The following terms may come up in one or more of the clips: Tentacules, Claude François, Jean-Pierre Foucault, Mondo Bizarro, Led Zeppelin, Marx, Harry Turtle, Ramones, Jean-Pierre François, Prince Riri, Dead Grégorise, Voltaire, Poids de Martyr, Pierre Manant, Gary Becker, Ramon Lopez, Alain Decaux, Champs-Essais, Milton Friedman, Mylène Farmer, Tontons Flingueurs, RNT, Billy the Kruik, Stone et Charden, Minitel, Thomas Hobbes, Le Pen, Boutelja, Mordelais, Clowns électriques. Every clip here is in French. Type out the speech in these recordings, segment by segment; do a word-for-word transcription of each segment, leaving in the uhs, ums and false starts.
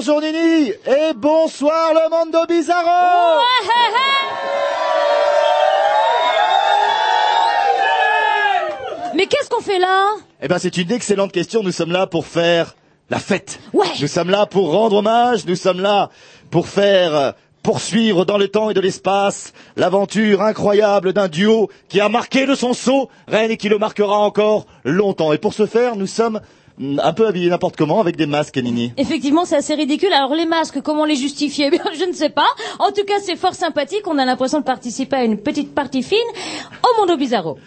bonjour Nini et bonsoir le Mondo Bizarro. Oh, hey, hey. Mais qu'est-ce qu'on fait là? Eh ben c'est une excellente question, nous sommes là pour faire la fête. Ouais. Nous sommes là pour rendre hommage, nous sommes là pour faire poursuivre dans le temps et de l'espace l'aventure incroyable d'un duo qui a marqué de son sceau Rennes et qui le marquera encore longtemps. Et pour ce faire, nous sommes un peu habillés n'importe comment avec des masques, Nini. Effectivement, c'est assez ridicule. Alors les masques, comment les justifier? Eh bien, je ne sais pas. En tout cas, c'est fort sympathique. On a l'impression de participer à une petite partie fine au Mondo Bizarro.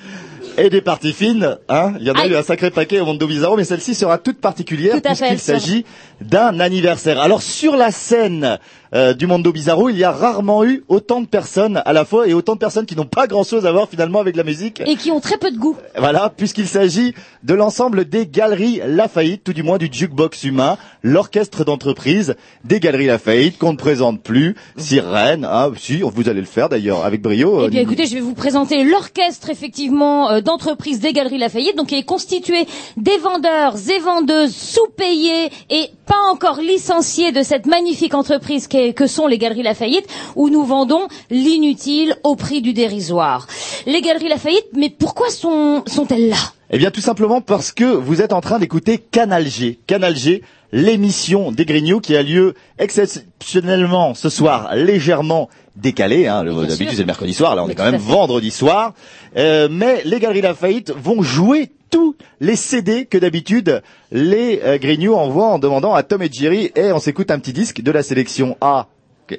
Et des parties fines, hein. Il y en a Aïe. eu un sacré paquet au Mondo Bizarro, mais celle-ci sera toute particulière Tout puisqu'il s'agit d'un anniversaire. Alors, sur la scène euh, du Mondo Bizarro, il y a rarement eu autant de personnes à la fois et autant de personnes qui n'ont pas grand-chose à voir finalement avec la musique. Et qui ont très peu de goût. Voilà, puisqu'il s'agit de l'ensemble des Galeries Lafayette, tout du moins du jukebox humain, l'orchestre d'entreprise des Galeries Lafayette qu'on ne présente plus. Si Rennes, ah, si, vous allez le faire d'ailleurs avec brio. Eh bien, écoutez, je vais vous présenter l'orchestre, effectivement, euh, d'entreprise des Galeries Lafayette, donc qui est constituée des vendeurs et vendeuses sous-payés et pas encore licenciés de cette magnifique entreprise que sont les Galeries Lafayette, où nous vendons l'inutile au prix du dérisoire. Les Galeries Lafayette, mais pourquoi sont, sont-elles là? Eh bien, tout simplement parce que vous êtes en train d'écouter Canal G. Canal G, l'émission des Grignou qui a lieu exceptionnellement ce soir, légèrement décalé, hein, d'habitude c'est le mercredi soir, là on mais est quand même vendredi soir, euh, mais les Galeries Lafayette vont jouer tous les C D que d'habitude les euh, Grignou envoient en demandant à Tom et Jerry, et on s'écoute un petit disque de la sélection A.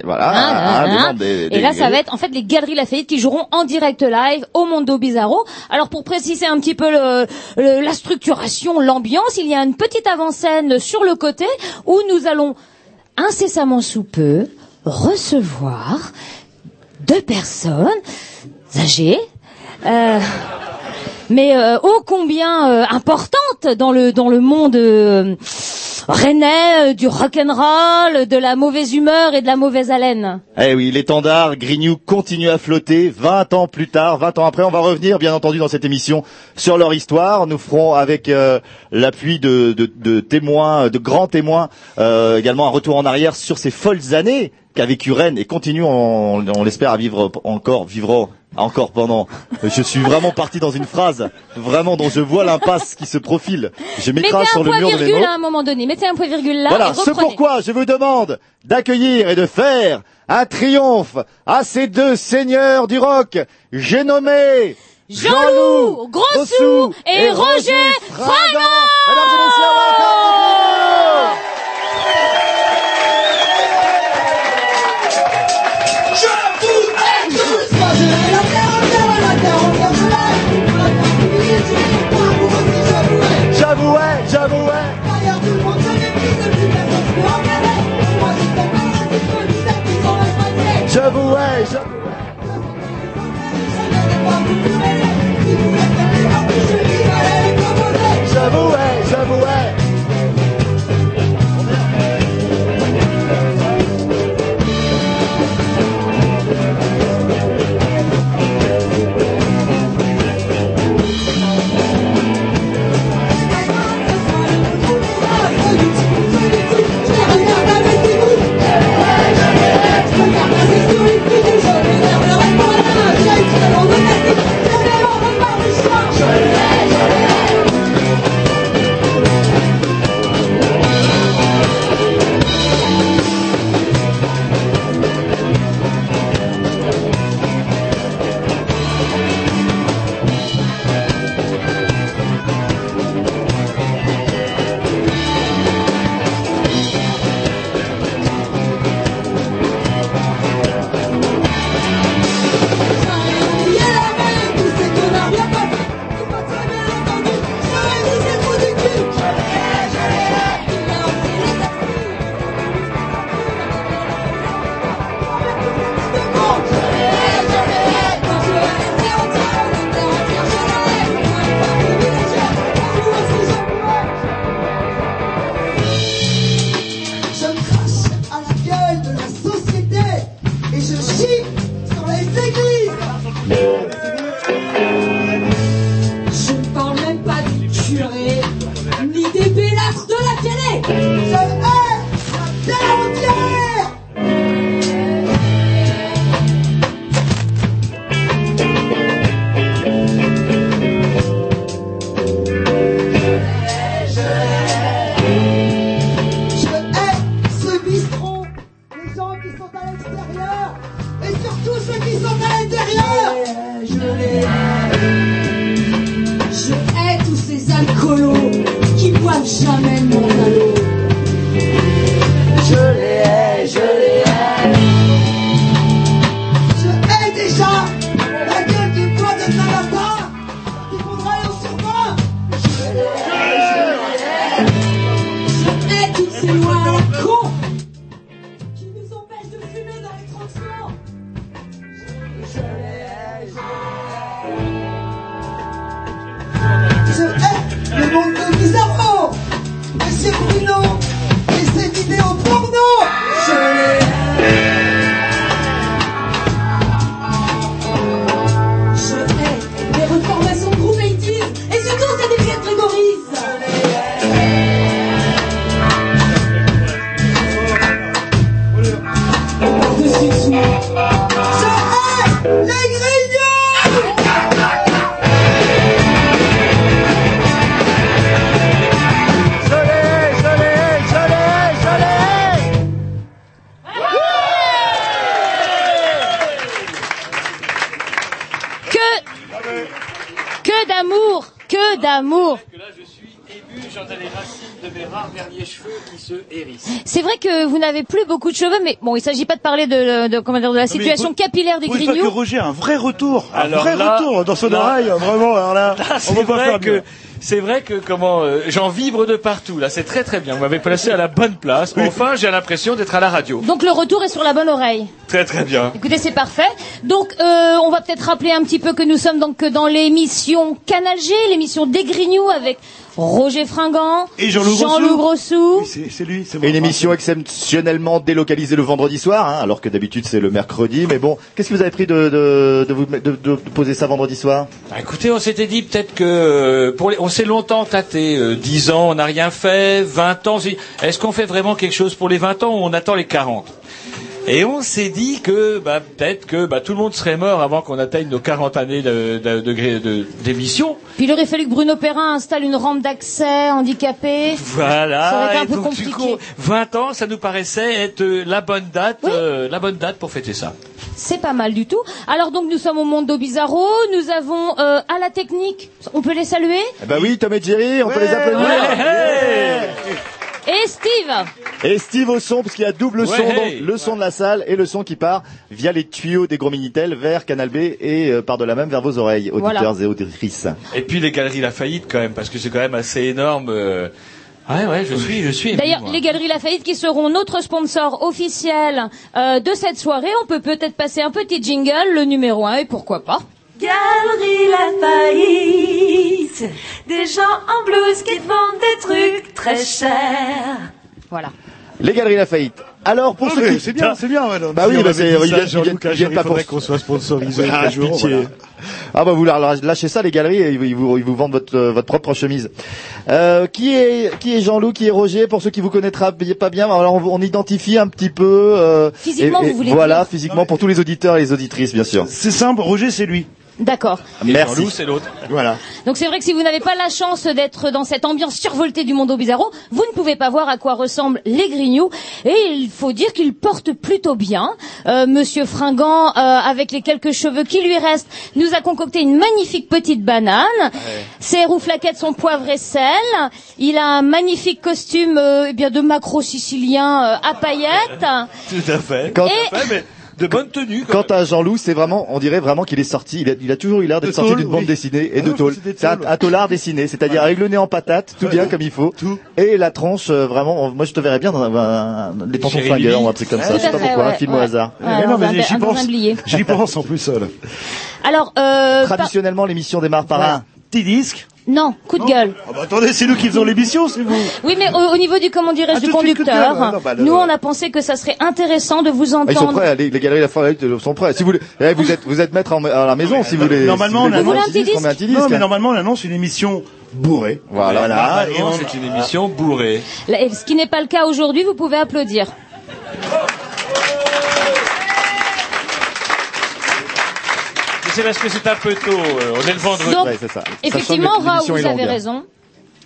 Voilà, ah, ah, ah, des, des... Et là ça va être en fait les Galeries Lafayette qui joueront en direct live au Mondo Bizarro. Alors pour préciser un petit peu le, le, la structuration, l'ambiance, il y a une petite avant-scène sur le côté où nous allons incessamment sous peu recevoir deux personnes âgées euh, mais euh, ô combien euh, importantes dans le, dans le monde... Euh, Rennais, du rock'n'roll, de la mauvaise humeur et de la mauvaise haleine. Eh oui, l'étendard Grignou continue à flotter vingt ans plus tard, vingt ans après. On va revenir, bien entendu, dans cette émission sur leur histoire. Nous ferons avec euh, l'appui de, de, de témoins, de grands témoins, euh, également un retour en arrière sur ces folles années qu'a vécu Rennes et continue, on, on l'espère, à vivre encore, vivra encore pendant. Je suis vraiment parti dans une phrase, vraiment dont je vois l'impasse qui se profile. Je m'écrase sur le mur de mes mots. Mettez un point virgule à un moment donné, mettez un point virgule là. Voilà, ce pourquoi je vous demande d'accueillir et de faire un triomphe à ces deux seigneurs du rock. J'ai nommé Jean-Loup Grossou et, et Roger Fragan. Mesdames et messieurs, j'avouais, j'avouais. J'avouais, j'avouais. J'avouais, j'avouais. Curé, ni des pélasses de la télé. Je hais la télé. ramène mon anneau. Je les hais, je les hais. Je hais déjà la gueule du poids de Martyr qui faudra aller au survent. Je les hais, je les hais. Je hais toutes ces lois à la con qui nous empêchent de fumer dans les transports. Je les hais, je les hais. Je hais le Mondo Bizarro, Monsieur Grignou et ses vidéos porno. Je les hais. Je hais les reformations groupe eighties et surtout c'est des Dead Grégorise. Je les hais. Par-dessus tout, je hais les Grignou. D'amour, que d'amour. C'est vrai que vous n'avez plus beaucoup de cheveux, mais bon, il ne s'agit pas de parler de, de, comment dire, de la situation mais, capillaire des Grignoux. Que Roger a un vrai retour, un alors vrai là, retour dans son là, oreille, vraiment. Alors là, là on va pas faire que. Mieux. C'est vrai que comment euh, j'en vibre de partout là, c'est très très bien. Vous m'avez placé à la bonne place. Enfin, j'ai l'impression d'être à la radio. Donc le retour est sur la bonne oreille. Très très bien. Écoutez, c'est parfait. Donc euh, on va peut-être rappeler un petit peu que nous sommes donc dans l'émission Canal G, l'émission des Grignoux avec Roger Fringant et Jean-Loup Jean Grossou. Oui, c'est, c'est lui, c'est bon. Une émission exceptionnellement délocalisée le vendredi soir, hein, alors que d'habitude c'est le mercredi. Mais bon, qu'est-ce que vous avez pris de de, de, vous, de, de poser ça vendredi soir? Bah, écoutez, on s'était dit peut-être que pour les, on s'est longtemps tâté, euh, dix ans, on n'a rien fait, vingt ans. Est-ce qu'on fait vraiment quelque chose pour les vingt ans ou on attend les quarante? Et on s'est dit que bah, peut-être que bah, tout le monde serait mort avant qu'on atteigne nos quarante années de, de, de, de, d'émission. Puis il aurait fallu que Bruno Perrin installe une rampe d'accès handicapée. Voilà. Ça aurait été un peu compliqué. Du coup, vingt ans, ça nous paraissait être la bonne date, oui. euh, la bonne date pour fêter ça. C'est pas mal du tout. Alors donc nous sommes au Mondo Bizarro, nous avons euh, à la technique, on peut les saluer. Eh ben oui, Tom et Jerry, on ouais, peut les applaudir. Ouais, ouais. Ouais. Et Steve. Et Steve au son, parce qu'il y a double son, ouais, donc hey, le son ouais. de la salle et le son qui part via les tuyaux des gros Minitel vers Canal B et euh, par de la même vers vos oreilles, auditeurs voilà. et auditrices. Et puis les Galeries Lafayette quand même, parce que c'est quand même assez énorme. Euh... Ouais, ouais, je suis, je suis. D'ailleurs, ému, les Galeries Lafayette qui seront notre sponsor officiel euh, de cette soirée, on peut peut-être passer un petit jingle, le numéro un et pourquoi pas. Galerie Lafayette, des gens en blouse qui te vendent des trucs très chers. Voilà. Les Galeries Lafayette. Alors pour non, ceux qui c'est bien, c'est bien. Madame. Bah oui, bah c'est il vient, il vient pas pour qu'on soit sponsorisé. Ah, voilà. Ah bah vous lâchez ça les Galeries et ils vous, ils vous vendent votre votre propre chemise. Euh, qui est qui est Jean-Loup, qui est Roger pour ceux qui vous connaîtra pas bien. Alors on, on identifie un petit peu. Euh, physiquement et, et, vous voulez. Voilà dire. Physiquement ouais. Pour tous les auditeurs et les auditrices bien sûr. C'est simple, Roger c'est lui. D'accord. Et merci. Jean-Loup, c'est l'autre. Voilà. Donc c'est vrai que si vous n'avez pas la chance d'être dans cette ambiance survoltée du Mondo Bizarro, vous ne pouvez pas voir à quoi ressemblent les Grignoux. Et il faut dire qu'ils portent plutôt bien. Euh, Monsieur Fringant, euh, avec les quelques cheveux qui lui restent, nous a concocté une magnifique petite banane. Ouais. Ses rouflaquettes sont poivre et sel. Il a un magnifique costume, euh, eh bien de macro sicilien euh, à paillettes. Tout à fait. Quand... Et... Tout à fait mais... de bonne tenue. Quant à Jean-Loup, c'est vraiment, on dirait vraiment qu'il est sorti, il a, il a toujours eu l'air d'être sorti d'une bande oui. dessinée et ah de tôle. C'est un, un tôlard dessiné, c'est-à-dire ouais. avec le nez en patate, tout ouais. bien comme il faut, tout. Et la tronche, euh, vraiment, moi je te verrais bien dans un, un, des Tontons Flingueurs ou un truc comme ouais. ça, je sais pas pourquoi, ouais. un film ouais. au hasard. Ouais, mais non, mais j'y pense, j'y pense en plus seul. Alors, euh, traditionnellement, par... l'émission démarre par ouais. un petit disque. Non, coup de non. gueule. Oh bah attendez, c'est nous qui faisons l'émission, c'est vous. Oui, mais au, au niveau du comment dirais-je ah, du conducteur, non, non, bah, nous on a pensé que ça serait intéressant de vous entendre. Ah, ils sont prêts, les, les Galeries Lafayette sont prêts. Si vous voulez, vous êtes vous êtes maître à la maison, ouais, si vous voulez. Normalement, si vous voulez, on, on, annonce, on met un petit disque. Non, mais normalement, on annonce une émission bourrée. Voilà, voilà. Et on... c'est une émission bourrée. Là, ce qui n'est pas le cas aujourd'hui, vous pouvez applaudir. C'est parce que c'est un peu tôt, euh, on est le vendredi. Donc, ouais, c'est ça. Effectivement, Raoul, vous avez raison.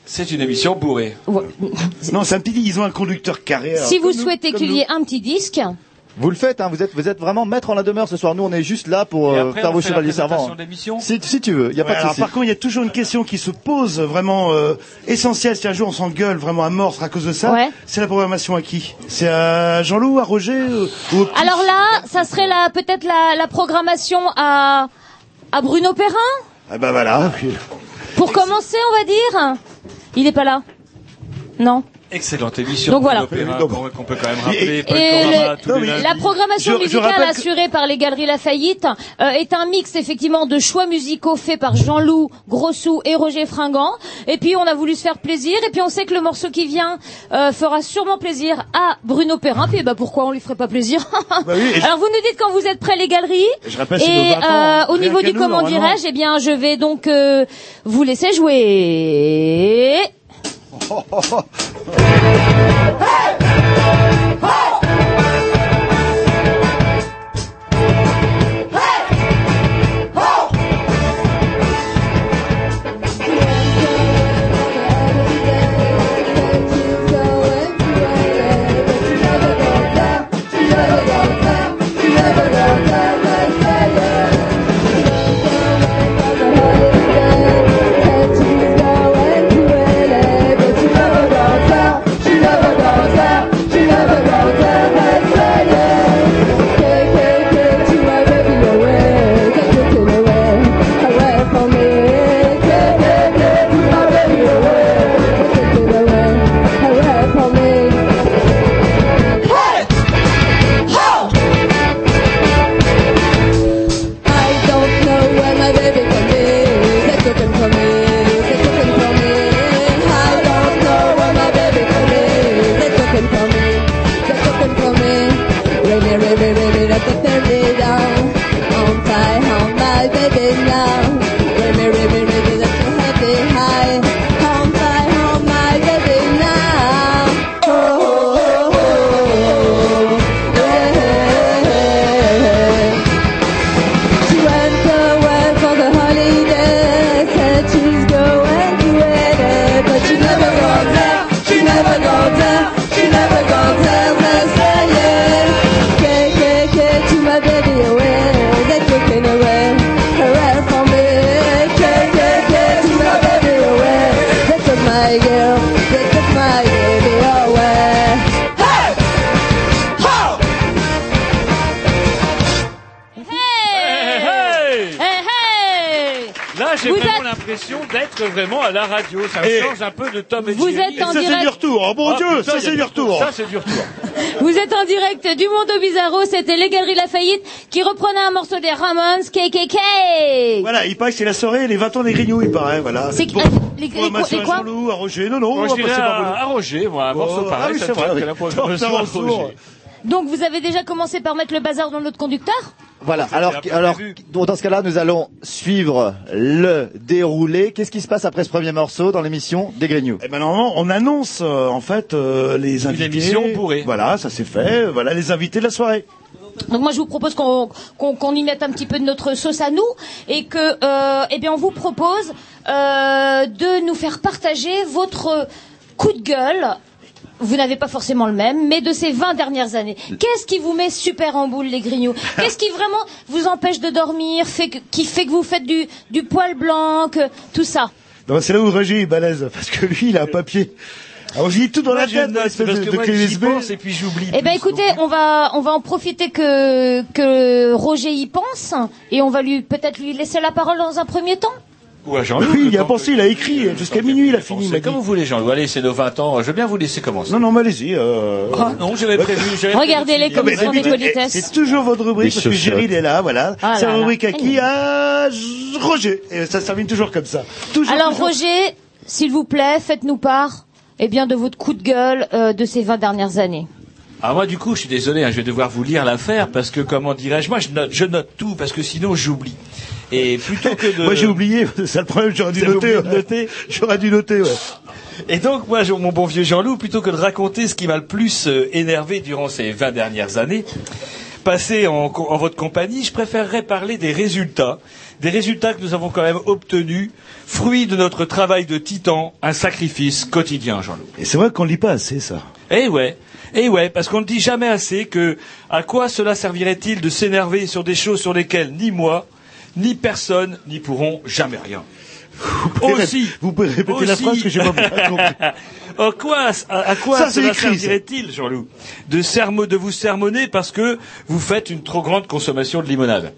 C'est une émission bourrée. Ouais. Non, c'est un petit disque, ils ont un conducteur carré. Si vous nous, souhaitez qu'il y ait un petit disque... Vous le faites, hein, vous êtes, vous êtes vraiment maître en la demeure ce soir. Nous, on est juste là pour euh, après, faire vos chevaliers servants. Si, si tu veux, il y a ouais, pas de souci. Par contre, il y a toujours une question qui se pose vraiment euh, essentielle. Si un jour on s'engueule vraiment à mort, ce sera à cause de ça. Ouais. C'est la programmation à qui? C'est à Jean-Loup, à Roger ou au... Alors là, ça serait la peut-être la, la programmation à à Bruno Perrin. Ah bah voilà. Pour commencer, on va dire. Il n'est pas là. Non. Excellente émission. Donc voilà. Qu'on peut quand même rappeler. Le, les... La programmation je, musicale je assurée que... par les Galeries Lafayette euh, est un mix effectivement de choix musicaux faits par Jean-Loup, Grossou et Roger Fringant. Et puis on a voulu se faire plaisir. Et puis on sait que le morceau qui vient euh, fera sûrement plaisir à Bruno Perrin. Puis bah pourquoi on lui ferait pas plaisir? Bah oui, je... Alors vous nous dites quand vous êtes prêts les Galeries. Je rappelle, et euh, au niveau du nous, comment dirais-je, eh bien je vais donc euh, vous laisser jouer. Oh, oh, oh. Hey! Oh! Hey! Oh! D'être vraiment à la radio, ça et change un peu de Tom et Jerry. Vous êtes en ça, direct... c'est du retour. Oh mon ah, Dieu, putain, ça c'est du retour. Ça c'est du retour. Vous êtes en direct du Mondo Bizarro. C'était les Galeries Lafayette qui reprenaient un morceau des Ramones, K K K. Voilà, il paraît que c'est la soirée les vingt ans des Grignou, il paraît. Voilà. C'est bon, les Grignou. C'est quoi? À Roger, non non. Moi, on va passer à, à Roger, moi, un oh, morceau pareil. Ah oui, c'est vrai. Que la programmation. Donc vous avez déjà commencé par mettre le bazar dans l'autre conducteur? Voilà. Alors, alors, dans ce cas-là, nous allons suivre le déroulé. Qu'est-ce qui se passe après ce premier morceau dans l'émission des Grignou? Eh ben normalement, on annonce euh, en fait euh, les invités. Une émission bourrée. Voilà, ça c'est fait. Voilà les invités de la soirée. Donc moi je vous propose qu'on qu'on qu'on y mette un petit peu de notre sauce à nous et que euh, eh bien on vous propose euh, de nous faire partager votre coup de gueule. Vous n'avez pas forcément le même, mais de ces vingt dernières années. Qu'est-ce qui vous met super en boule, les Grignou? Qu'est-ce qui vraiment vous empêche de dormir, fait que, qui fait que vous faites du, du poil blanc, que, tout ça? Non, c'est là où Roger est balèze, parce que lui, il a un papier. Alors, je lis tout dans moi, la tête, note, espèce parce de, que de moi, j'y pense et puis j'oublie. Eh ben, écoutez, on va, on va en profiter que, que Roger y pense, et on va lui, peut-être lui laisser la parole dans un premier temps. Ouais, oui, il a pensé, il a écrit, jusqu'à minuit, il a fini. Comme vous voulez, Jean-Loup, allez, c'est nos vingt ans, je veux bien vous laisser commencer. Non, non, mais allez-y. Euh... Ah non, j'avais prévu. Regardez-les comme ils sont des politesses. C'est toujours votre rubrique, parce que Géry, il est là, voilà. Ah c'est la rubrique à qui? À Roger. Et ça se termine toujours comme ça. Toujours, alors, toujours... Roger, s'il vous plaît, faites-nous part, eh bien, de votre coup de gueule euh, de ces vingt dernières années. Ah moi du coup je suis désolé, hein, je vais devoir vous lire l'affaire parce que comment dirais-je, moi je note, je note tout parce que sinon j'oublie. Et plutôt que de moi j'ai oublié, c'est le problème, j'aurais dû noter, ouais. noter, j'aurais dû noter. Ouais. Et donc moi mon bon vieux Jean-Loup, plutôt que de raconter ce qui m'a le plus énervé durant ces vingt dernières années passées en, en votre compagnie, je préférerais parler des résultats des résultats que nous avons quand même obtenus, fruit de notre travail de titan, un sacrifice quotidien, Jean-Loup. Et c'est vrai qu'on ne lit pas assez ça. Eh ouais, eh ouais, parce qu'on ne dit jamais assez que à quoi cela servirait-il de s'énerver sur des choses sur lesquelles ni moi, ni personne n'y pourront jamais rien. Vous pouvez, aussi, ré- vous pouvez répéter aussi, la phrase que j'ai pas compris. À quoi, à, à quoi ça, cela écrit, servirait-il, Jean-Loup, de, sermo, de vous sermonner parce que vous faites une trop grande consommation de limonade?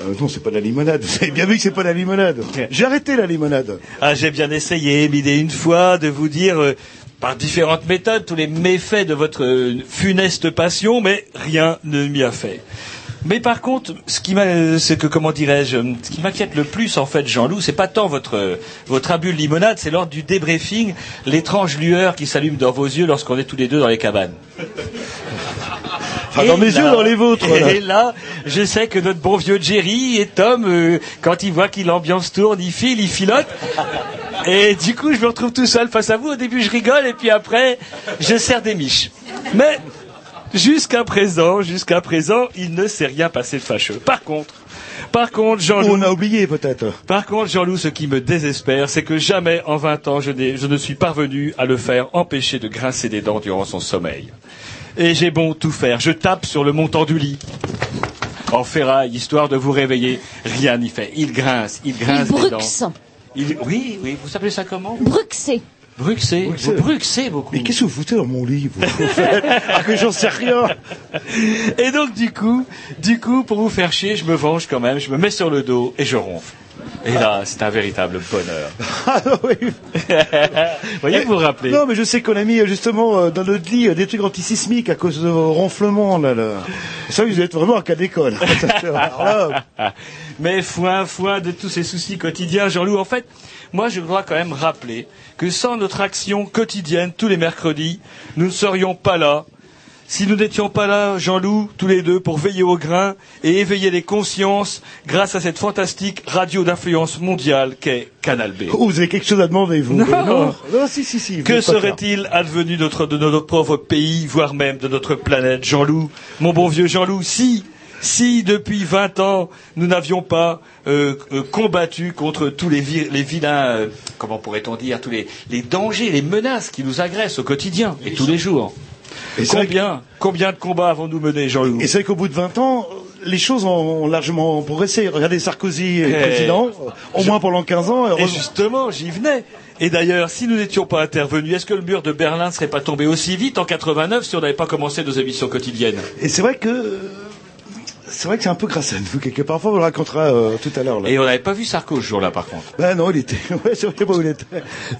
Euh, non, c'est pas de la limonade. Vous avez bien vu que c'est pas de la limonade. J'ai arrêté la limonade. Ah, j'ai bien essayé, l'idée une fois, de vous dire, euh, par différentes méthodes, tous les méfaits de votre euh, funeste passion, mais rien ne m'y a fait. Mais par contre, ce qui m'a, c'est que, comment dirais-je, ce qui m'inquiète le plus, en fait, Jean-Loup, c'est pas tant votre, votre abus de limonade, c'est lors du débriefing, l'étrange lueur qui s'allume dans vos yeux lorsqu'on est tous les deux dans les cabanes. Enfin, et dans mes là, yeux, dans les vôtres. Là. Et là, je sais que notre bon vieux Jerry et Tom, euh, quand ils voient que l'ambiance tourne, ils filent, ils filotent. Et du coup, je me retrouve tout seul face à vous. Au début, je rigole, et puis après, je serre des miches. Mais... Jusqu'à présent, jusqu'à présent, il ne s'est rien passé de fâcheux. Par contre, par contre, Jean-Loup... On a oublié, peut-être. Par contre, Jean-Loup, ce qui me désespère, c'est que jamais, en vingt ans, je, n'ai, je ne suis parvenu à le faire empêcher de grincer des dents durant son sommeil. Et j'ai bon tout faire. Je tape sur le montant du lit, en ferraille, histoire de vous réveiller. Rien n'y fait. Il grince, il grince des dents. Il... Oui, oui, vous appelez ça comment ? Bruxer. Bruxer, vous bruxez beaucoup. Mais qu'est-ce que vous foutez dans mon lit, vous, vous faites ? Ah, que j'en sais rien. Et donc, du coup, du coup, pour vous faire chier, je me venge quand même, je me mets sur le dos et je ronfle. Et là, c'est un véritable bonheur. Ah oui. Voyez, vous vous rappelez. Non, mais je sais qu'on a mis, justement, dans notre lit, des trucs antisismiques à cause de vos ronflements, là, là. Ça, vous êtes vraiment un cas d'école. Mais foin, foin de tous ces soucis quotidiens, Jean-Loup, en fait... Moi, je dois quand même rappeler que sans notre action quotidienne, tous les mercredis, nous ne serions pas là. Si nous n'étions pas là, Jean-Loup, tous les deux, pour veiller au grain et éveiller les consciences grâce à cette fantastique radio d'influence mondiale qu'est Canal B. Oh, vous avez quelque chose à demander, vous? Non, non, non, si, si, si. Que serait-il advenu de notre, de notre pauvre pays, voire même de notre planète, Jean-Loup? Mon bon vieux Jean-Loup, si... Si, depuis vingt ans, nous n'avions pas euh, euh, combattu contre tous les, vi- les vilains, euh, comment pourrait-on dire, tous les, les dangers, les menaces qui nous agressent au quotidien et, et tous les jours. Et combien, que... combien de combats avons-nous menés, Jean-Loup ? Et c'est vrai qu'au bout de vingt ans, les choses ont largement progressé. Regardez Sarkozy, et... président, au moins pendant quinze ans. Heureusement... Et justement, j'y venais. Et d'ailleurs, si nous n'étions pas intervenus, est-ce que le mur de Berlin ne serait pas tombé aussi vite en quatre-vingt-neuf si on n'avait pas commencé nos émissions quotidiennes ? Et c'est vrai que... C'est vrai que c'est un peu grâce à nous, quelque part. Parfois, on le racontera euh, tout à l'heure. Là. Et on n'avait pas vu Sarko ce jour-là, par contre. Ben non, il était... Ouais, c'est vrai pas où il était.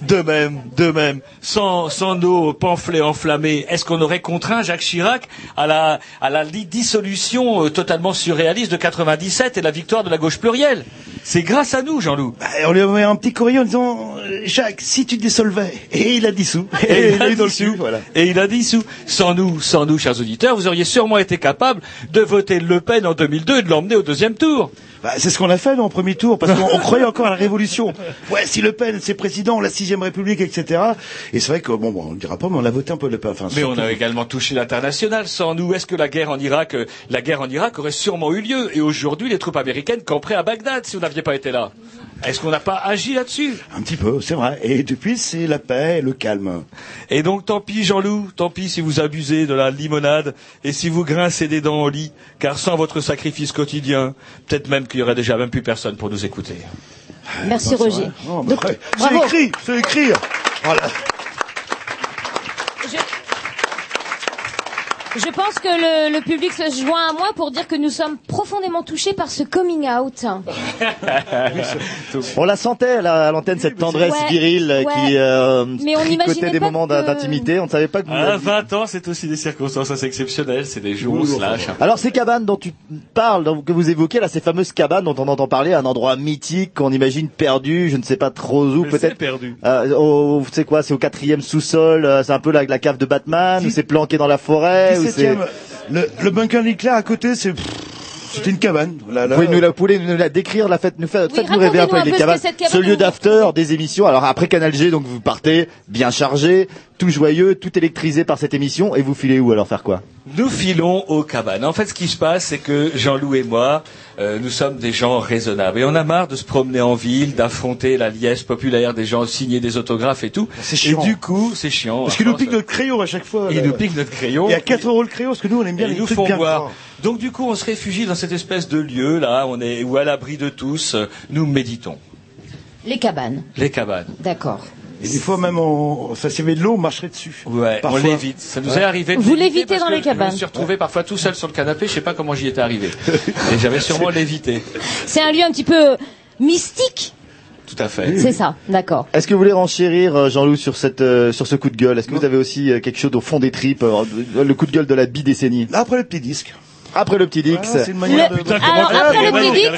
De même, de même. Sans, sans nos pamphlets enflammés, est-ce qu'on aurait contraint Jacques Chirac à la, à la dissolution euh, totalement surréaliste de quatre-vingt-dix-sept et la victoire de la gauche plurielle ? C'est grâce à nous, Jean-Loup. Et on lui a mis un petit courrier en disant « Jacques, si tu dissolvais... » Et il a dissous. Et, et, il, a dissous. Dissous, voilà. Et il a dissous. Sans nous, sans nous, chers auditeurs, vous auriez sûrement été capables de voter Le Pen en deux mille deux et de l'emmener au deuxième tour. Bah, c'est ce qu'on a fait, non, au premier tour, parce qu'on on croyait encore à la révolution. Ouais, si Le Pen, c'est président, la sixième République, et cetera. Et c'est vrai que, bon, bon on ne le dira pas, mais on a voté un peu Le Pen. Enfin, mais surtout... on a également touché l'international. Sans nous, est-ce que la guerre en Irak, euh, la guerre en Irak aurait sûrement eu lieu? Et aujourd'hui, les troupes américaines camperaient à Bagdad si on n'avait pas été là. Est-ce qu'on n'a pas agi là-dessus? Un petit peu, c'est vrai. Et depuis, c'est la paix et le calme. Et donc, tant pis, Jean-Loup, tant pis si vous abusez de la limonade et si vous grincez des dents au lit, car sans votre sacrifice quotidien, peut-être même qu'il n'y aurait déjà même plus personne pour nous écouter. Merci, non, Roger. Non, donc, ouais. C'est écrit, c'est écrit. Voilà. Je pense que le, le public se joint à moi pour dire que nous sommes profondément touchés par ce coming out. On la sentait là, à l'antenne, cette tendresse ouais, virile ouais. qui euh, tricotait des moments que... d'intimité. On ne savait pas que... Vous à vingt ans, c'est aussi des circonstances assez exceptionnelles. C'est des jours où on se lâche. Alors ces cabanes dont tu parles, que vous évoquez, là, ces fameuses cabanes dont on entend parler, un endroit mythique qu'on imagine perdu, je ne sais pas trop où. Mais peut-être c'est perdu. Euh, au, c'est quoi, c'est au quatrième sous-sol, euh, c'est un peu la, la cave de Batman, si. Où c'est planqué dans la forêt. Si. C'est... Le, le bunker nucléaire à côté, c'est... C'était une cabane. Là, là. Vous pouvez nous la, pouvez nous la décrire, la faites, nous faites, oui, nous rêver un peu avec les cabanes. Ce lieu d'after, des émissions. Alors après Canal G, donc vous partez bien chargé, tout joyeux, tout électrisé par cette émission, et vous filez où alors faire quoi ? Nous filons aux cabanes. En fait, ce qui se passe, c'est que Jean-Loup et moi, Euh, nous sommes des gens raisonnables. Et on a marre de se promener en ville, d'affronter la liesse populaire des gens, signer des autographes et tout. C'est chiant. Et du coup, c'est chiant. Parce qu'ils nous piquent notre crayon à chaque fois. Ils nous piquent notre crayon. Et à quatre euros le crayon, parce que nous, on aime bien les trucs bien grands. Donc du coup, on se réfugie dans cette espèce de lieu, là, on est où à l'abri de tous, nous méditons. Les cabanes. Les cabanes. D'accord. Et des fois même, on... ça s'est mis de l'eau, on marcherait dessus. Ouais, parfois. On l'évite. Ça nous ouais. est arrivé. De vous l'évitez dans les cabanes. Je me suis retrouvé ouais. parfois tout seul sur le canapé, je sais pas comment j'y étais arrivé. Et j'avais sûrement l'évité. C'est un lieu un petit peu mystique. Tout à fait. C'est ça, d'accord. Est-ce que vous voulez renchérir, Jean-Loup, sur cette, euh, sur ce coup de gueule? Est-ce que non. vous avez aussi euh, quelque chose au fond des tripes, euh, le coup de gueule de la bidécennie? Après le petit disque. Après le petit Dix. Ah, c'est une manière le... de... Putain, alors, après le petit Dix,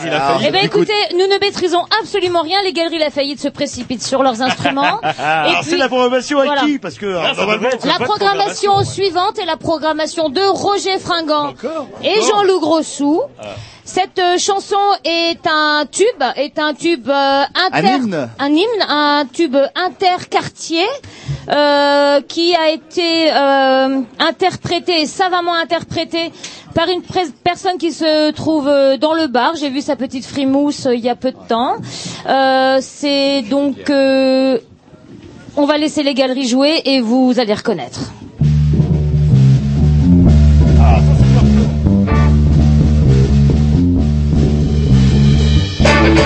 eh ben, écoutez, nous ne maîtrisons absolument rien. Les Galeries Lafayette se précipitent sur leurs instruments. Et puis, c'est la programmation à voilà. qui parce que, ah, alors, normalement, la programmation, programmation suivante ouais. est la programmation de Roger Fringant encore, encore. et Jean-Loup Grossou. Ah. Cette euh, chanson est un tube, est un tube euh, inter... Un hymne. Un hymne, un tube interquartier euh, qui a été euh, interprété, savamment interprété par une personne qui se trouve dans le bar. J'ai vu sa petite frimousse euh, il y a peu de temps. Euh, c'est donc... Euh, on va laisser les galeries jouer et vous allez reconnaître. Ah. C'est la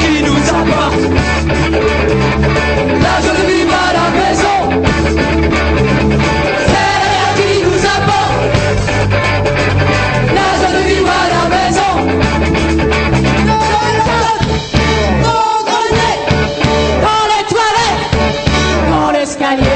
qui nous apporte la joie de vivre à la maison. C'est la bière qui nous apporte la joie de vivre à la maison. Au grenier, dans les toilettes, dans l'escalier.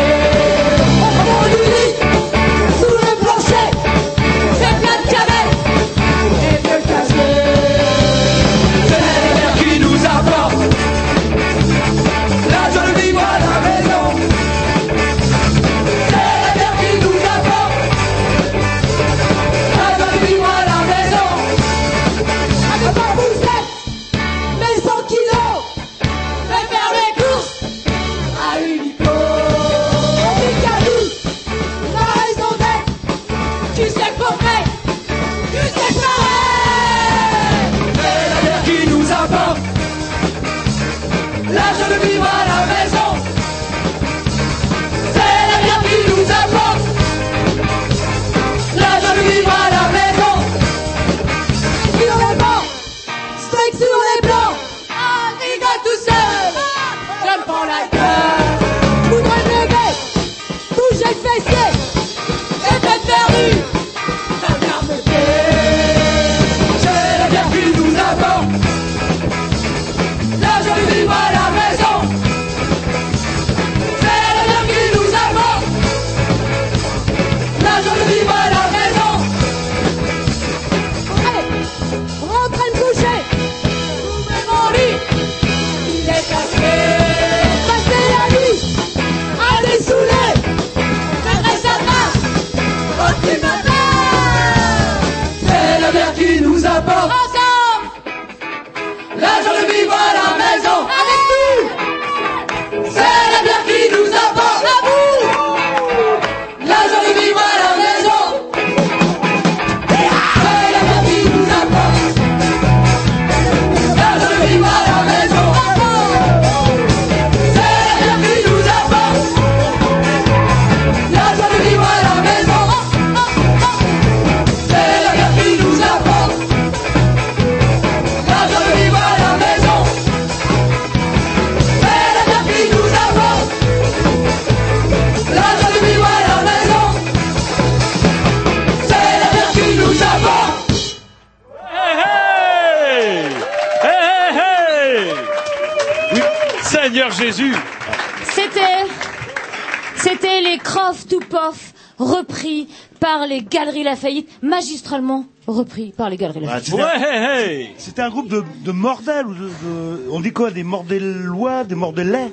Les Galeries Lafayette, magistralement repris par les Galeries Lafayette. Ouais, hey, hey. C'était un groupe de, de Mordel, ou de, de, on dit quoi, des Mordelois, des Mordelais?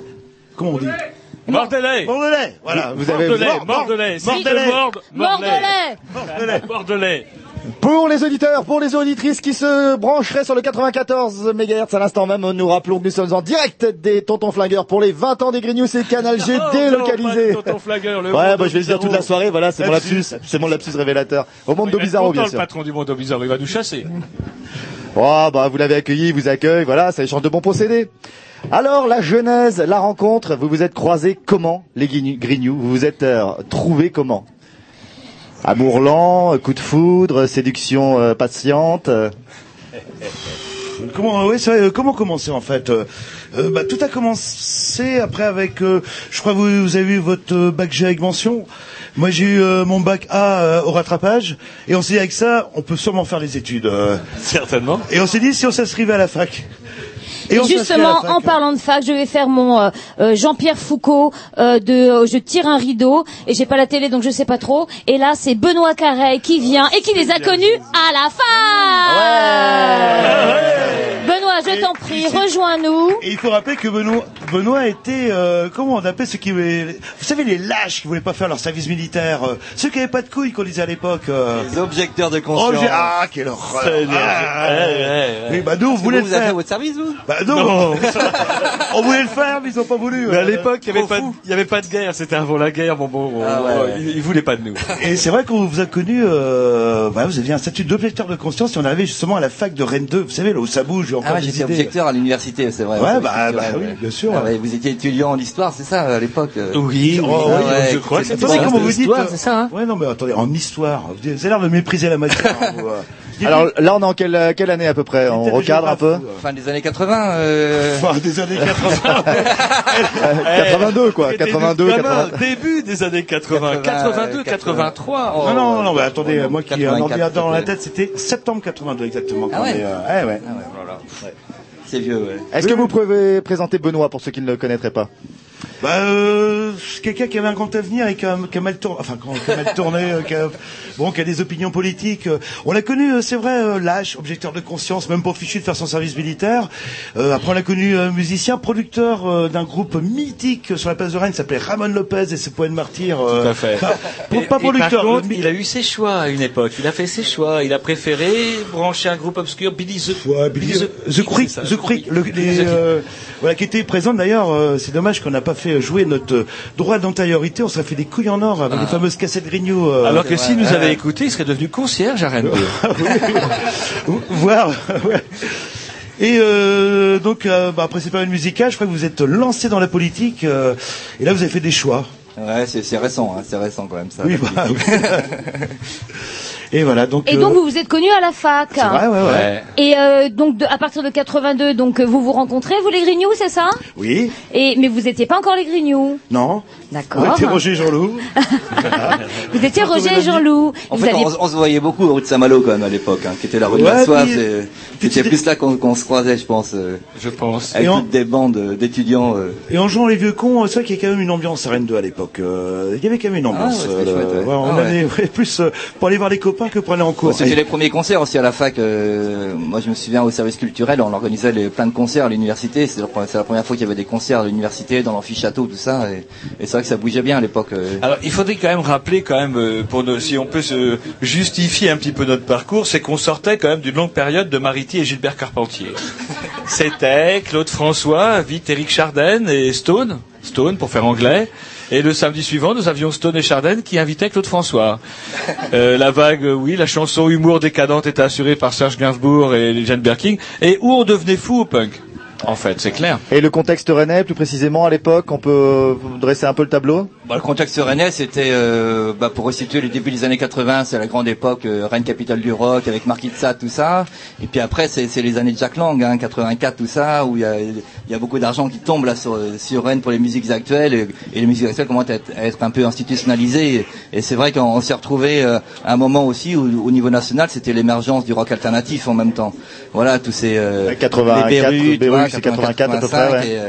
Comment on dit? Mordelais. Mordelais. Voilà. Vous avez Mordelais. Mordelais. Mordelais. Mordelais. Mordelais. Mordelais. Mordelais. Mordelais. Mordelais. Pour les auditeurs, pour les auditrices qui se brancheraient sur le quatre-vingt-quatorze mégahertz à l'instant même, nous rappelons que nous sommes en direct des Tontons Flingueurs pour les vingt ans des Grignou, c'est Canal G oh, délocalisé. Non, Tonton Flingueur, le ouais, bah, je vais le dire toute la soirée, voilà, c'est mon lapsus, c'est mon lapsus révélateur. Au Mondo Bizarro, bien sûr. Le patron du Mondo Bizarro, il va nous chasser. Oh, bah, vous l'avez accueilli, il vous accueille, voilà, ça échange de bons procédés. Alors, la genèse, la rencontre, vous vous êtes croisés comment, les Grignou? Vous vous êtes euh, trouvés comment? Amour lent, coup de foudre, séduction euh, patiente. Euh... Comment, ouais, vrai, euh, comment commencer en fait euh, euh, bah, tout a commencé après avec, euh, je crois que vous, vous avez eu votre euh, bac G avec mention. Moi j'ai eu euh, mon bac A euh, au rattrapage et on s'est dit avec ça, on peut sûrement faire les études. Euh... Certainement. Et on s'est dit si on s'inscrivait à la fac. Et, et justement, en parlant de fac, je vais faire mon euh, euh, Jean-Pierre Foucault euh, de euh, je tire un rideau et j'ai pas la télé donc je sais pas trop. Et là, c'est Benoît Carrez qui vient et qui les a connus à la fac. Ouais. Benoît, je t'en prie, rejoins-nous. Et il faut rappeler que Benoît, Benoît était euh, comment on appelait ceux qui voulaient, vous savez, les lâches qui voulaient pas faire leur service militaire, euh, ceux qui avaient pas de couilles qu'on disait à l'époque. Euh... Les objecteurs de conscience. Obje... Ah, quelle horreur. Ah, ouais, ouais, ouais. Oui, bah nous, on voulait vous, vous avez votre service, vous. Bah, non, non. On voulait le faire, mais ils ont pas voulu. Mais à l'époque, il n'y avait pas de guerre, c'était avant la guerre, bon bon, ah, bon ouais. ils, ils voulaient pas de nous. Et c'est vrai qu'on vous a connu, euh, bah, vous aviez un statut d'objecteur de conscience, et on arrivait justement à la fac de Rennes deux, vous savez, là où ça bouge, encore ah, ouais, j'étais objecteur à l'université, c'est vrai. Ouais, bah, bah, bah oui, bien sûr. Ah, ouais, vous étiez étudiant en histoire, c'est ça, à l'époque? Oui, oh, ah, oui ouais, je crois que c'était comme vous dites. C'est ça, hein? Ouais, non, mais attendez, en histoire, vous avez l'air de mépriser la matière. Alors là, on est en quelle, quelle année à peu près? On recadre un peu? Fin des années quatre-vingts. Euh... Enfin, des années quatre-vingts. quatre-vingt-deux quoi. quatre-vingt-deux, quatre-vingt-deux. Début des années quatre-vingts. quatre-vingt-deux, quatre-vingt-trois. Oh, non, non, non, mais bah, attendez, oh, moi qui en ai un dans la tête, c'était septembre quatre-vingt-deux exactement. Ah ouais. Euh, eh ouais. Ah ouais. Voilà. Ouais. C'est vieux, ouais. Est-ce que vous pouvez présenter Benoît pour ceux qui ne le connaîtraient pas? Bah, euh, quelqu'un qui avait un grand avenir et qui a, qui a mal tourné, enfin, qui a mal tourné, euh, qui a, bon, qui a des opinions politiques. Euh, on l'a connu, euh, c'est vrai, euh, lâche, objecteur de conscience, même pas fichu de faire son service militaire. Euh, après, on l'a connu euh, musicien, producteur euh, d'un groupe mythique euh, sur la place de Rennes, qui s'appelait Ramon Lopez et ses Poids de Martyr. Euh, Tout à fait. Pas, pour, et, pas producteur. Par contre, il a eu ses choix à une époque. Il a fait ses choix. Il a préféré brancher un groupe obscur, Billy the, ouais, Billy Billy the, the, the Kruik, The Kruik, le, les, euh, voilà, qui était présent d'ailleurs. Euh, c'est dommage qu'on n'a pas fait jouer notre droit d'antériorité, on serait fait des couilles en or avec ah. les fameuses cassettes Grignou. Euh... Alors que s'il nous avait écouté, il serait devenu concierge à Rennes deux. Voir. Ouais. Et euh, donc, euh, bah, après cette période musicale, je crois que vous êtes lancé dans la politique euh, et là vous avez fait des choix. Ouais, c'est récent, hein, c'est récent quand même ça. Oui, bah, et voilà, donc. Et donc euh... vous vous êtes connus à la fac. C'est vrai, ouais, ouais. ouais. Et euh, donc de, à partir de quatre-vingt-deux, donc vous vous rencontrez, vous les Grignou, c'est ça? Oui. Et mais vous n'étiez pas encore les Grignou. Non. D'accord. On était Roger et Jean-Loup. Vous étiez Roger et Jean-Loup. En fait, aviez... on, on se voyait beaucoup aux routes de Saint-Malo quand même à l'époque, hein, qui était la rue de la Soif. C'était plus là qu'on qu'on se croisait, je pense. Euh, je pense. Avec et toutes on... des bandes d'étudiants. Euh... Et en jouant les vieux cons, c'est vrai qu'il y a quand même une ambiance à Rennes deux à l'époque. Il euh, y avait quand même une ambiance. Ah, ouais, euh, chouette, ouais. Ouais, on ah, allait ouais. plus euh, pour aller voir les copains que pour aller en cours. Ouais, c'était et... les premiers concerts aussi à la fac. Euh, moi, je me souviens au service culturel, on organisait les, plein de concerts à l'université. C'est la première fois qu'il y avait des concerts à l'université, dans l'amphithéâtre, tout ça. Et, et c'est vrai que ça bougeait bien à l'époque. Euh... Alors, il faudrait quand même rappeler, quand même, euh, pour nos, si on peut se justifier un petit peu notre parcours, c'est qu'on sortait quand même d'une longue période de Mariti et Gilbert Carpentier. C'était Claude François, vite Éric Charden et Stone. Stone pour faire anglais. Et le samedi suivant, nous avions Stone et Charden qui invitaient Claude François. Euh, la vague, oui, la chanson humour décadente était assurée par Serge Gainsbourg et Jane Birkin. Et où on devenait fou au punk, en fait, c'est clair. Et le contexte rennais, plus précisément à l'époque, on peut dresser un peu le tableau? Bah, le contexte rennais, c'était, euh, bah, pour resituer le début des années quatre-vingts, c'est la grande époque, euh, Rennes capitale du rock, avec Marquis de Sade, tout ça. Et puis après, c'est, c'est les années de Jack Lang, hein, quatre-vingt-quatre, tout ça, où il y a, il y a beaucoup d'argent qui tombe, là, sur, sur Rennes pour les musiques actuelles, et, et les musiques actuelles commencent à être, à être un peu institutionnalisées. Et, et c'est vrai qu'on s'est retrouvé, euh, à un moment aussi où, au niveau national, c'était l'émergence du rock alternatif en même temps. Voilà, tous ces, euh, quatre-vingt-quatre, les Béruriers, Béruriers, c'est quatre-vingt-quatre à peu près, ouais. Et,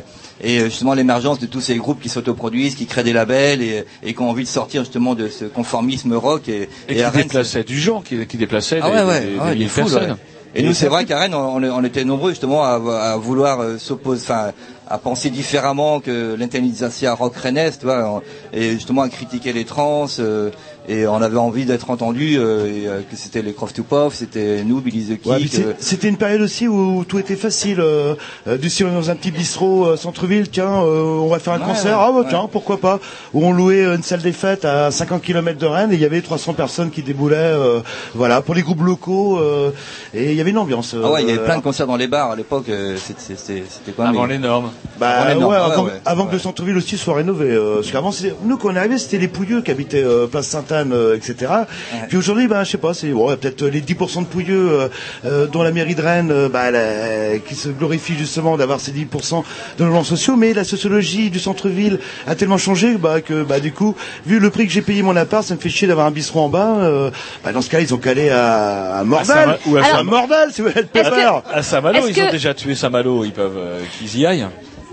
et justement l'émergence de tous ces groupes qui s'autoproduisent, qui créent des labels et, et qui ont envie de sortir justement de ce conformisme rock et, et, et qui déplaçait du genre, qui, qui déplaçait ah, des, ouais, ouais, des, ouais, des, des fous, personnes. Ouais. Et nous, c'est vrai qu'à Rennes, on, on était nombreux justement à, à vouloir euh, s'opposer, enfin, à penser différemment que l'intelligentsia rock rennaise, tu vois, et justement à critiquer les trans, euh, et on avait envie d'être entendu, euh, et, euh, que c'était les Croft to Puff, c'était nous, Billy the Kruik. Ouais, euh... C'était une période aussi où tout était facile, euh, euh, du si on est dans un petit bistrot euh, centre-ville, tiens, euh, on va faire un ouais, concert, ouais, ah bah, ouais. tiens, pourquoi pas, où on louait une salle des fêtes à cinquante kilomètres de Rennes, et il y avait trois cents personnes qui déboulaient, euh, voilà, pour les groupes locaux, euh, et il y avait une ambiance. Euh, ah ouais, il y avait euh, plein de concerts dans les bars à l'époque, euh, c'était, c'était, c'était quoi avant les normes. Bah, avant, ouais, avant, ouais, ouais. avant que ouais. le centre-ville aussi soit rénové. Euh, parce qu'avant, nous, quand on est arrivé, c'était les Pouilleux qui habitaient euh, place Sainte-Anne, euh, et cetera. Ouais. Puis aujourd'hui, ben, bah, je sais pas, c'est bon, ouais, peut-être les dix pour cent de Pouilleux euh, euh, dont la mairie de Rennes, euh, bah, la, qui se glorifie justement d'avoir ces dix pour cent de logements sociaux. Mais la sociologie du centre-ville a tellement changé bah, que bah, du coup, vu le prix que j'ai payé mon appart, ça me fait chier d'avoir un bistrot en bas. Euh, bah, dans ce cas, ils ont calé à, à Mordelais. Ou à Saint-Malo, si vous voulez être pépère. À Saint-Malo, ils ont déjà tué Saint-Malo, ils peuvent euh, qu'ils y aillent.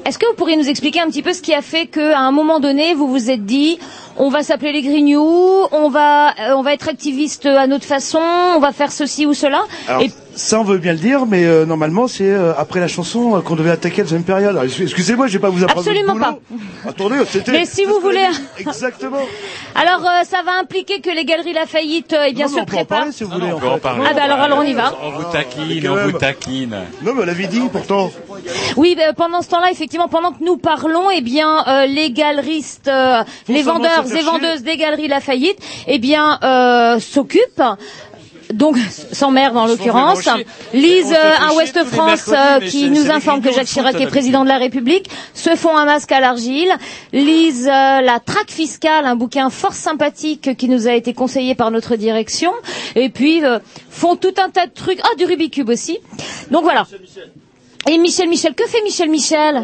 Est-ce que vous pourriez nous expliquer un petit peu ce qui a fait qu'à un moment donné, vous vous êtes dit, on va s'appeler les Grignou, on va, euh, on va être activiste à notre façon, on va faire ceci ou cela. Alors, et... ça, on veut bien le dire, mais euh, normalement, c'est euh, après la chanson euh, qu'on devait attaquer à la deuxième période. Alors, excusez-moi, je vais pas vous apprendre. Absolument pas. Attendez, c'était. Mais si vous voulez. Exactement. Alors, euh, ça va impliquer que les Galeries Lafayette, euh, eh bien, non, se non, on préparent. Peut en parler, si vous voulez, non, non, on peut en parler. Ah bah alors, alors on y va. On vous taquine, on vous taquine. Non, mais on l'avait dit, pourtant. Oui, bah, pendant ce temps-là, effectivement, pendant que nous parlons, eh bien, euh, les galeristes, euh, les vendeurs. Les vendeuses des Galeries Lafayette, eh bien, euh, s'occupent, donc sans merde en l'occurrence, lisent euh, un Ouest France euh, qui nous informe que Jacques Chirac est président de la République, se font un masque à l'argile, lisent euh, la Traque fiscale, un bouquin fort sympathique qui nous a été conseillé par notre direction, et puis euh, font tout un tas de trucs, ah du Rubik's Cube aussi, donc voilà. Et Michel Michel, que fait Michel Michel ?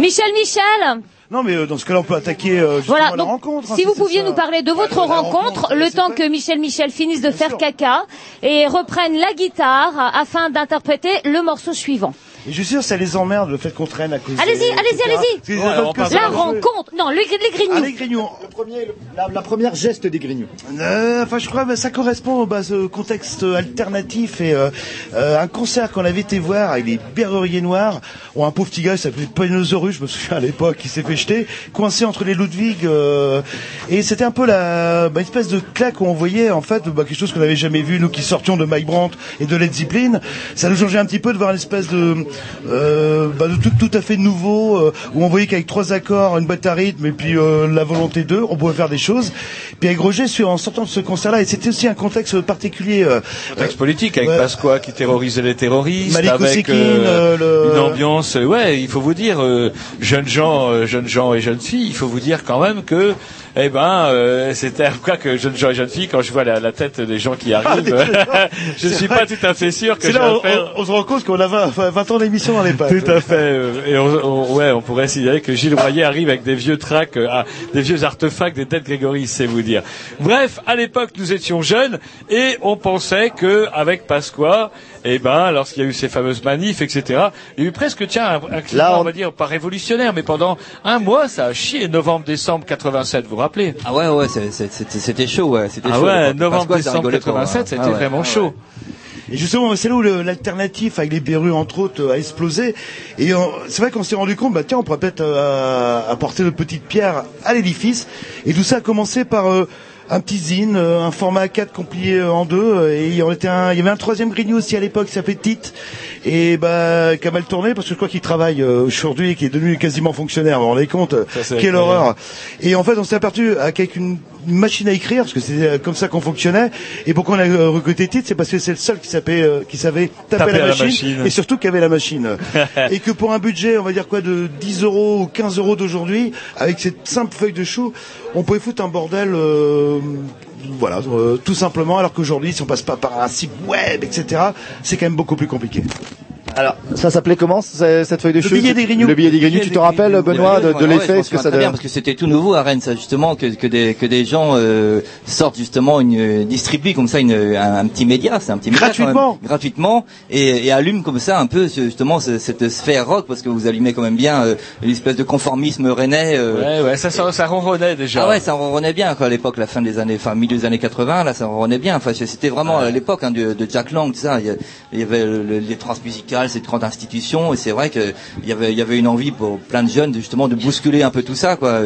Michel Michel ? Non, mais dans ce cas-là, on peut attaquer euh, justement voilà, donc, la rencontre. Hein, si vous pouviez ça. nous parler de votre ouais, rencontre, rencontre, le temps pas... que Michel Michel finisse de Bien faire sûr. caca et reprenne la guitare afin d'interpréter le morceau suivant. Et je suis sûr, ça les emmerde, le fait qu'on traîne à cause de... Allez-y, allez-y, allez-y oh, La rencontre Non, les, les Grignou. Ah, les Grignou. Le premier, la, la première geste des Grignou. Euh, enfin, je crois que ça correspond au bah, ce contexte alternatif. Et euh, euh, un concert qu'on avait été voir avec les Béruriers Noirs, où un pauvre petit gars qui s'appelait Panosaurus, je me souviens à l'époque, qui s'est fait jeter, coincé entre les Ludwig. Euh, et c'était un peu la bah, espèce de claque où on voyait, en fait, bah, quelque chose qu'on n'avait jamais vu, nous qui sortions de Mike Brant et de Led Zeppelin. Ça nous changeait un petit peu de voir une espèce de... Euh, bah, tout, tout à fait nouveau euh, où on voyait qu'avec trois accords, une boîte à rythme et puis euh, la volonté d'eux, on pouvait faire des choses. Puis avec Roger, en sortant de ce concert-là, et c'était aussi un contexte particulier, euh, contexte euh, politique avec ouais, Pasqua qui terrorisait les terroristes, Malik avec euh, euh, le... une ambiance. Ouais, il faut vous dire, euh, jeunes gens, euh, jeunes gens et jeunes filles, il faut vous dire quand même que, eh ben, euh, c'était à quoi que jeunes gens et jeunes filles, quand je vois la, la tête des gens qui arrivent, ah, je suis pas tout à fait sûr que. C'est là, on, faire... on, on se rend compte qu'on a vingt ans d'émission dans les pattes. Tout à fait. Et on, on, ouais, on pourrait signaler que Gilles Royer arrive avec des vieux tracks, ah, des vieux artefacts des Dead Grégorise, c'est vous dire. Bref, à l'époque, nous étions jeunes et on pensait que avec Pasqua, eh ben, lorsqu'il y a eu ces fameuses manifs, et cetera, il y a eu presque, tiens, un, un climat, là, on... on va dire, pas révolutionnaire, mais pendant un mois, ça a chié. Novembre-décembre quatre-vingt-sept, vous vous rappelez ? Ah ouais, ouais, c'est, c'est, c'était, c'était chaud, ouais, c'était ah chaud. Ah ouais, novembre-décembre quatre-vingt-sept, c'était ah ouais, vraiment ah ouais. chaud. Et justement, c'est là où le, l'alternatif avec les Bérus, entre autres, a explosé. Et on, c'est vrai qu'on s'est rendu compte, bah tiens, on pourrait peut-être euh, apporter notre petite pierre à l'édifice. Et tout ça a commencé par euh, un petit zine, euh, un format A quatre qu'on pliait en deux. Et on était un, il y avait un troisième Grignou aussi à l'époque qui s'appelait Tite. Et bah, qui a mal tourné parce que je crois qu'il travaille euh, aujourd'hui et qui est devenu quasiment fonctionnaire. Vous vous rendez compte ? Ça, quelle horreur ! Et en fait, on s'est aperçu qu'avec une... une machine à écrire, parce que c'est comme ça qu'on fonctionnait. Et pourquoi on a recruté Tite, c'est parce que c'est le seul qui savait, euh, qui savait taper, taper à la, machine, la machine, et surtout qui avait la machine. Et que pour un budget, on va dire quoi, de dix euros ou quinze euros d'aujourd'hui, avec cette simple feuille de chou, on pouvait foutre un bordel... Euh, voilà, euh, tout simplement, alors qu'aujourd'hui, si on passe pas par un site web, et cetera, c'est quand même beaucoup plus compliqué. Alors, ça s'appelait comment, cette feuille de chou ? Le billet des Grignou. Le billet des Grignou, tu te rappelles, Benoît, de, de l'effet, ouais, ce que ça devait... Parce que c'était tout nouveau à Rennes, ça, justement, que, que des, que des gens, euh, sortent, justement, une, distribuent comme ça une, un, un petit média, c'est un petit média. Gratuitement. Quand même, gratuitement. Et, et allument comme ça, un peu, justement, cette sphère rock, parce que vous allumez quand même bien, euh, une espèce de conformisme rennais, euh, Ouais, ouais, ça, ça, ça ronronnait déjà. Ah ouais, ça ronronnait bien, quoi, à l'époque, la fin des années, enfin, milieu des années quatre-vingts, là, ça ronronnait bien. Enfin, c'était vraiment, ouais, à l'époque, hein, de, de Jack Lang, tout ça. Il y avait les trans musicales, nationale, cette grande institution, et c'est vrai qu'il y avait, il y avait une envie pour plein de jeunes justement de bousculer un peu tout ça, quoi.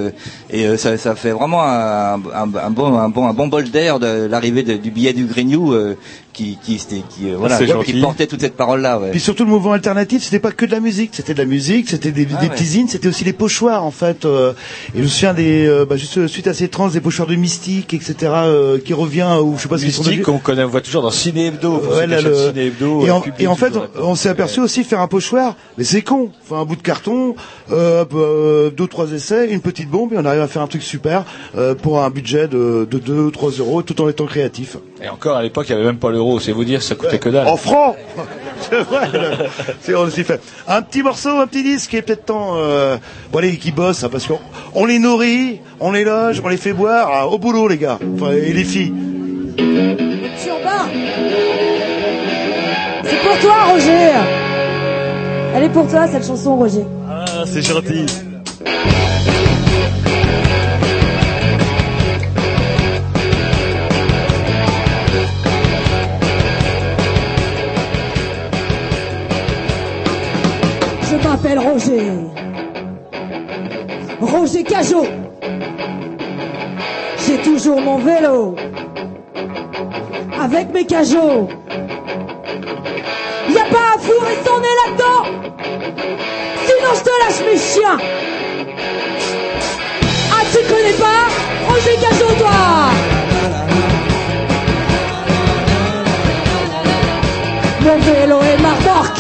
Et ça, ça fait vraiment un, un, un bon, un bon, un bon bol d'air de l'arrivée de, du billet du Grignou. Euh, qui qui c'était qui euh, voilà qui portait toute cette parole là ouais. Puis surtout le mouvement alternatif, c'était pas que de la musique, c'était de la musique, c'était des, ah, des ouais. Teasings, c'était aussi les pochoirs en fait euh, et je me souviens des euh, bah, juste suite à ces trans des pochoirs de Mystique etc euh, qui revient ou je sais pas ce qu'ils sont Mystique qu'on connaît on voit toujours dans Ciné Hebdo euh, ouais, là, le... Ciné Hebdo et en, et en fait on, on s'est aperçu ouais. aussi faire un pochoir mais c'est con enfin un bout de carton euh, euh, deux trois essais une petite bombe et on arrive à faire un truc super euh, pour un budget de de deux trois euros tout en étant créatif et encore à l'époque il y avait même pas le c'est vous dire, ça coûtait ouais. que dalle. En francs. C'est vrai. C'est, on s'y fait. Un petit morceau, un petit disque, et peut-être temps. Euh... Bon allez, qui bosse, hein, parce qu'on on les nourrit, on les loge, on les fait boire, hein, au boulot les gars, enfin, et les filles. Je suis en bas. C'est pour toi, Roger. Elle est pour toi cette chanson, Roger. Ah, c'est gentil. Je m'appelle Roger, Roger Cajot. J'ai toujours mon vélo avec mes cajots. Y'a pas à fourrer son nez là-dedans, sinon je te lâche mes chiens. Ah, tu connais pas Roger Cajot, toi? Mon vélo est Mardorque.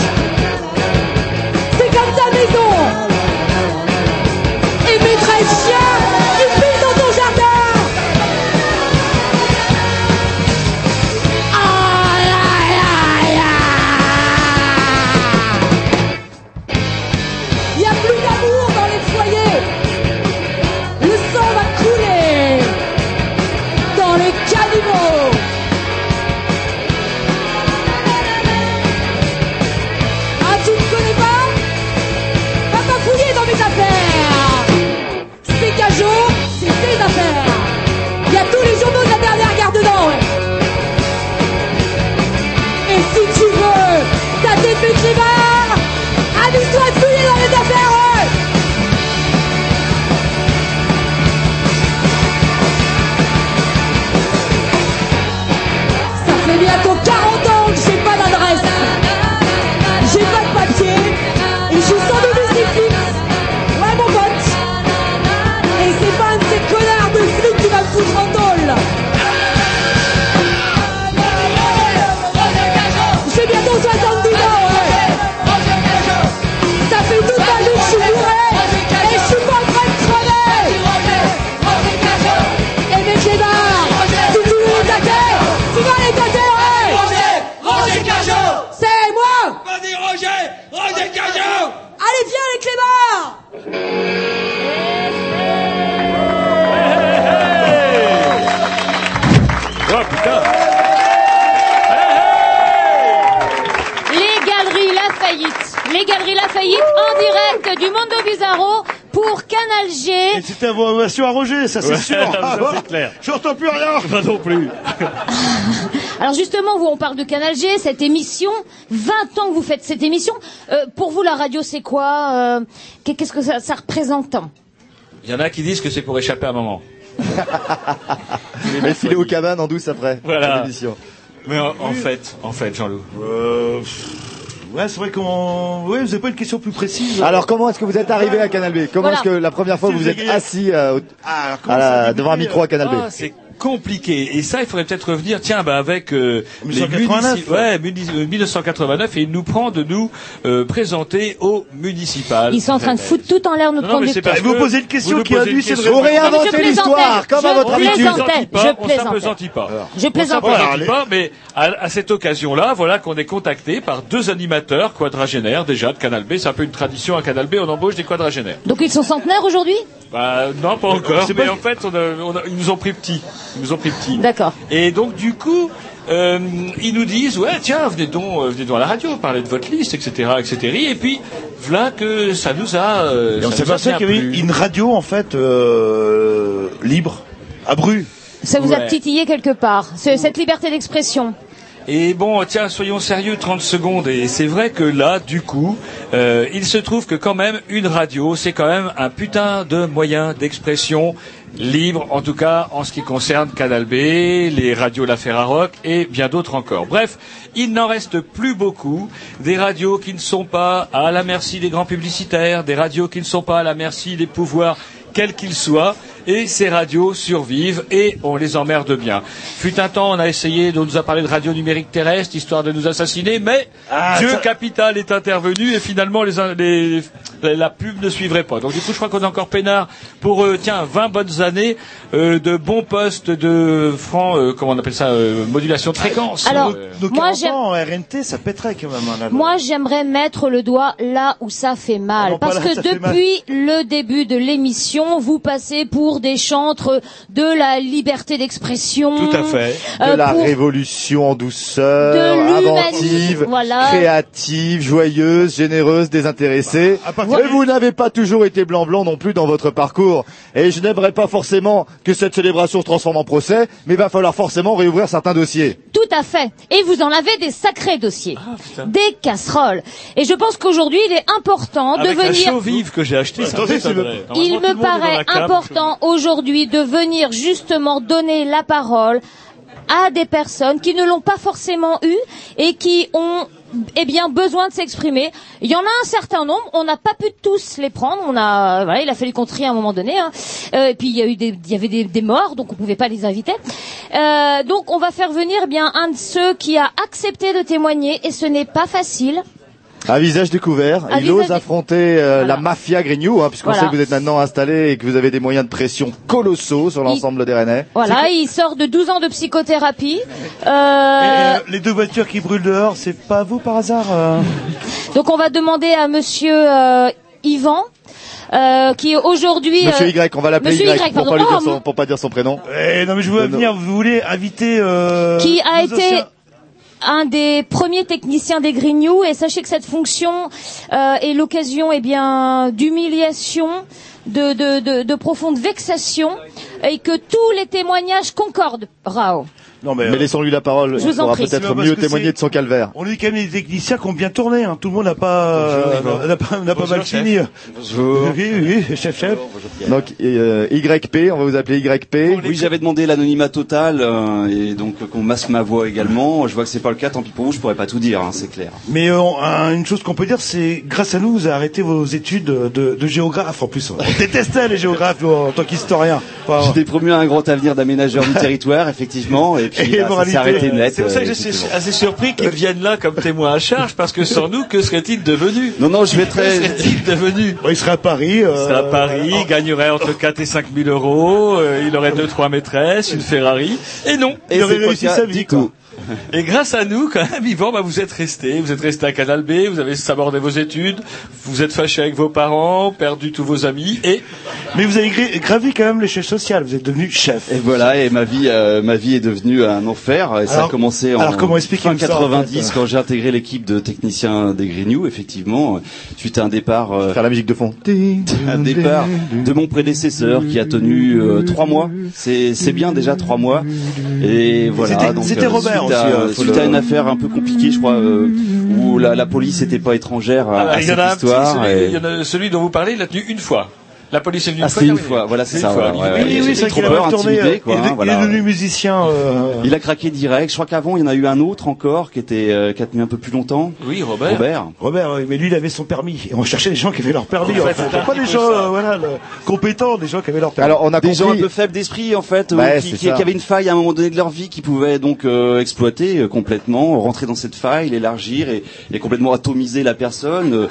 Du Mondo Bizarro pour Canal G. Et c'était une ovation à Roger, ça c'est ouais, sûr. Ah, ça, c'est clair. J'entends plus rien. Pas non plus. Alors justement, vous, on parle de Canal G, cette émission, vingt ans que vous faites cette émission. Euh, pour vous, la radio, c'est quoi euh, Qu'est-ce que ça, ça représente? Il y en a qui disent que c'est pour échapper à un moment. Mais filer aux cabanes en douce après. Voilà. Mais en, en fait, en fait, Jean-Loup. Euh... Ouais, c'est vrai qu'on. Oui, vous n'avez pas une question plus précise. Alors, comment est-ce que vous êtes arrivé à Canal B? Comment voilà. est-ce que la première fois vous vous êtes assis euh, ah, à la... devant un micro à Canal B? Ah, c'est compliqué. Et ça, il faudrait peut-être revenir. Tiens, bah avec euh, mille neuf cent quatre-vingt-neuf. Les munici... Ouais, mille neuf cent quatre-vingt-neuf. Et il nous prend de nous euh, présenter au municipal. Ils sont en train de foutre tout en l'air notre conducteur. Vous posez une question qui induit cette réponse. Vous réinventez l'histoire, comme à votre habitude. On ne s'appesantit pas. Je plaisante pas. Mais à cette occasion-là, voilà qu'on est contacté par deux animateurs. Quadragénaire déjà de Canal B, c'est un peu une tradition à Canal B, on embauche des quadragénaires. Donc ils sont centenaires aujourd'hui ? Bah non, pas encore. Mais en fait, on a, on a, ils nous ont pris petits. Ils nous ont pris petits. D'accord. Et donc du coup, euh, ils nous disent ouais tiens venez donc, venez donc à la radio, parlez de votre liste, et cetera, et cetera. Et puis voilà que ça nous a. Euh, et on s'est passé qu'il y avait une radio en fait euh, libre à Bru. Ça vous ouais. a titillé quelque part, ce, cette liberté d'expression. Et bon, tiens, soyons sérieux, trente secondes. Et c'est vrai que là, du coup, euh, il se trouve que quand même, une radio, c'est quand même un putain de moyen d'expression libre, en tout cas en ce qui concerne Canal B, les radios La Ferrarock et bien d'autres encore. Bref, il n'en reste plus beaucoup, des radios qui ne sont pas à la merci des grands publicitaires, des radios qui ne sont pas à la merci des pouvoirs quels qu'ils soient, et ces radios survivent et on les emmerde bien. Fut un temps, on a essayé de nous a parlé de radio numérique terrestre, histoire de nous assassiner, mais ah, Dieu ça... Capital est intervenu et finalement les, les, les, la pub ne suivrait pas. Donc du coup, je crois qu'on est encore peinard pour euh, tiens vingt bonnes années euh, de bons postes de francs, euh, comment on appelle ça, euh, modulation de fréquence. Alors, euh, nos quarante ans en R N T, ça pèterait quand même. Hein, moi, j'aimerais mettre le doigt là où ça fait mal, ah, non, parce là, que depuis le début de l'émission, vous passez pour des chantres de la liberté d'expression. Tout à fait. Euh, de la révolution en douceur, inventive, voilà, créative, joyeuse, généreuse, désintéressée. À partir Mais de... vous n'avez pas toujours été blanc-blanc non plus dans votre parcours. Et je n'aimerais pas forcément que cette célébration se transforme en procès, mais il va falloir forcément réouvrir certains dossiers. Tout à fait. Et vous en avez des sacrés dossiers. Ah, des casseroles. Et je pense qu'aujourd'hui, il est important Avec de venir... la chaux vive que j'ai achetée. Attendez, c'est vrai. Il me paraît important aujourd'hui de venir justement donner la parole à des personnes qui ne l'ont pas forcément eu et qui ont eh bien besoin de s'exprimer. Il y en a un certain nombre, on n'a pas pu tous les prendre, on a voilà, il a fallu qu'on trie à un moment donné hein. euh, et puis il y a eu des il y avait des, des morts, donc on pouvait pas les inviter. Euh, donc on va faire venir eh bien un de ceux qui a accepté de témoigner et ce n'est pas facile. À visage découvert, à il visage ose dé... affronter euh, voilà. la mafia Grignou, hein, puisqu'on voilà. sait que vous êtes maintenant installé et que vous avez des moyens de pression colossaux sur l'ensemble il... des Rennais. Voilà, il sort de douze ans de psychothérapie. Euh... Et, euh, les deux voitures qui brûlent dehors, c'est pas vous par hasard euh... Donc on va demander à Monsieur euh, Yvan, euh, qui aujourd'hui... Monsieur Y, on va l'appeler Y, y pour, pas lui dire son, pour pas dire son prénom. Eh, non mais je voulais ben venir, vous voulez inviter... Euh, qui a été... Océans. Un des premiers techniciens des Grignou, et sachez que cette fonction euh, est l'occasion, eh bien, d'humiliation, de, de, de, de profonde vexation, et que tous les témoignages concordent. Rao. Non mais, mais euh... laissons-lui la parole. Je Il pourra peut-être mieux témoigner de son calvaire. On est quand même des techniciens qui ont bien tourné. Hein. Tout le monde n'a pas, bonjour, euh, n'a pas, n'a bonjour, pas mal fini. Bonjour. Oui, oui, oui, chef, chef. Bonjour, donc euh, Y P, on va vous appeler Y P. Oui, j'avais demandé l'anonymat total euh, et donc euh, qu'on masse ma voix également. Je vois que c'est pas le cas. Tant pis pour vous, je pourrais pas tout dire, hein, c'est clair. Mais euh, un, une chose qu'on peut dire, c'est grâce à nous, vous avez arrêté vos études de, de, de géographe en plus. On détestait les géographes nous, en tant qu'historien. Enfin, j'étais promu à un grand avenir d'aménageur du territoire, effectivement. Et Puis, là, ça s'est arrêté net. C'est pour ça que je suis assez surpris qu'ils viennent là comme témoins à charge, parce que sans nous, que serait-il devenu? Non, non, je mettrais... Que serait-il devenu? Il serait à Paris. Euh... Il serait à Paris, oh. gagnerait entre quatre et cinq mille euros, euh, il aurait deux, trois maîtresses, une Ferrari. Et non, et il aurait réussi sa vie, quoi. Et grâce à nous, quand même, Yvan, bah, vous êtes resté. Vous êtes resté à Canal B, vous avez sabordé vos études, vous êtes fâché avec vos parents, perdu tous vos amis, et... Mais vous avez gravi quand même l'échelle sociale, vous êtes devenu chef. Et voilà, et ma vie, euh, ma vie est devenue un enfer, et alors, ça a commencé en alors comment fin quatre-vingt-dix, en fait, quand j'ai intégré l'équipe de techniciens des Grignou, effectivement, suite à un départ... Euh, faire la musique de fond. Un départ de mon prédécesseur, qui a tenu euh, trois mois. C'est, c'est bien, déjà, trois mois. Et voilà. C'était, donc, c'était euh, Robert. Suite, à, aussi, suite le... à une affaire un peu compliquée, je crois, euh, où la, la police n'était pas étrangère à, ah, à cette a histoire. Petit, celui, et... y en a, celui dont vous parlez, il l'a tenu une fois. La police est venue ah, c'est une fois, voilà, c'est ça. Fois, ouais, ouais, oui, oui, oui, c'est qu'il avait tourné, quoi, il, hein, voilà. Il est devenu musicien. Euh... Il a craqué direct. Je crois qu'avant, il y en a eu un autre encore qui était euh, qui a tenu un peu plus longtemps. Oui, Robert. Robert, Robert oui, mais lui, il avait son permis. Et on cherchait des gens qui avaient leur permis. En fait, en fait. Pas des gens euh, voilà, le... compétents, des gens qui avaient leur permis. Alors, on a des compris... gens un peu faibles d'esprit, en fait, bah, euh, qui, qui, qui avaient une faille à un moment donné de leur vie, qui pouvaient donc euh, exploiter euh, complètement, rentrer dans cette faille, l'élargir et, et complètement atomiser la personne, euh,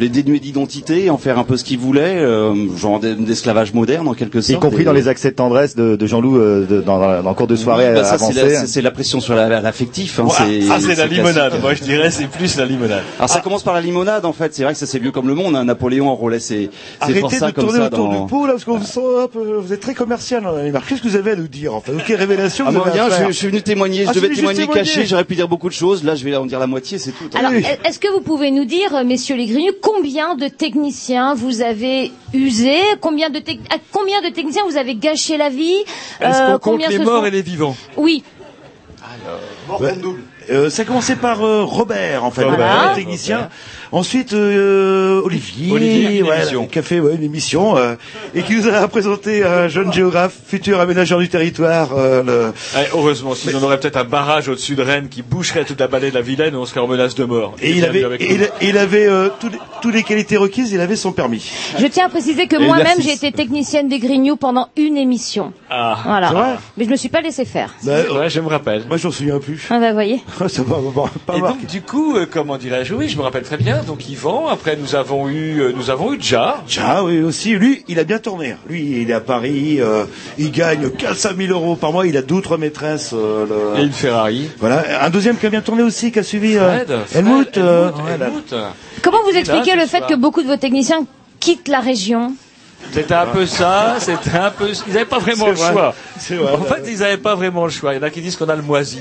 les dénuer d'identité, en faire un peu ce qu'ils voulaient. Euh, genre d'esclavage moderne en quelque sorte, y compris et... dans les accès de tendresse de, de Jean-Loup euh, de, dans, dans, dans le cours de soirée oui, bah ça, avancée. C'est la, c'est, c'est la pression sur la, l'affectif. Hein, ah, c'est, ah, c'est, c'est la limonade. Moi, je dirais, c'est plus la limonade. Alors, ah. ça commence par la limonade, en fait. C'est vrai que ça, c'est vieux comme le monde. Hein. Napoléon enrôlait ses, ses forçats comme ça. Arrêtez de tourner autour dans... du pot, là, parce qu'on vous sent un peu, vous êtes très commercial dans les marques. Qu'est-ce que vous avez à nous dire, en fait? Ok, révélation. Ah, moi, rien, je, je suis venu témoigner. Je ah, devais témoigner caché. J'aurais pu dire beaucoup de choses. Là, je vais en dire la moitié, c'est tout. Alors, est-ce que vous pouvez nous dire, messieurs les Grignou, combien de techniciens vous avez usé? Combien de, te... combien de techniciens vous avez gâché la vie? Est-ce euh, qu'on compte les morts sont... et les vivants? Oui. Alors, mort ouais. double. Euh, ça commençait par euh, Robert, en fait, Robert, le technicien. Robert. Ensuite, euh, Olivier, Olivier ouais, une Café, ouais, une émission, euh, et qui nous a présenté un jeune géographe, futur aménageur du territoire. Euh, le... ah, heureusement, sinon mais... on aurait peut-être un barrage au-dessus de Rennes qui boucherait toute la vallée de la Vilaine et on serait en menace de mort. Et, et il avait, il, il avait euh, toutes tout les qualités requises, il avait son permis. Je tiens à préciser que moi-même, j'ai été technicienne des Grignou pendant une émission. Ah, voilà. C'est vrai. Mais je me suis pas laissé faire. Bah, c'est vrai, je me rappelle. Moi, je m'en souviens plus. Ah bah, voyez. Ça va, va, va, pas et marqué. Donc, du coup, euh, comment dirais-je? Oui, je me rappelle très bien. Donc, Yvan, après, nous avons eu, euh, nous avons eu Ja. Ja, oui, aussi. Lui, il a bien tourné. Lui, il est à Paris, euh, il gagne quatre cent mille euros par mois, il a deux ou trois maîtresses, euh, le... Et une Ferrari. Voilà. Un deuxième qui a bien tourné aussi, qui a suivi, euh, Helmut, euh, comment vous expliquez là, le fait que beaucoup de vos techniciens quittent la région? C'était un peu ça, c'était un peu, ils n'avaient pas vraiment le vrai. choix. Vrai, en fait, ils n'avaient pas vraiment le choix. Il y en a qui disent qu'on a le moisi.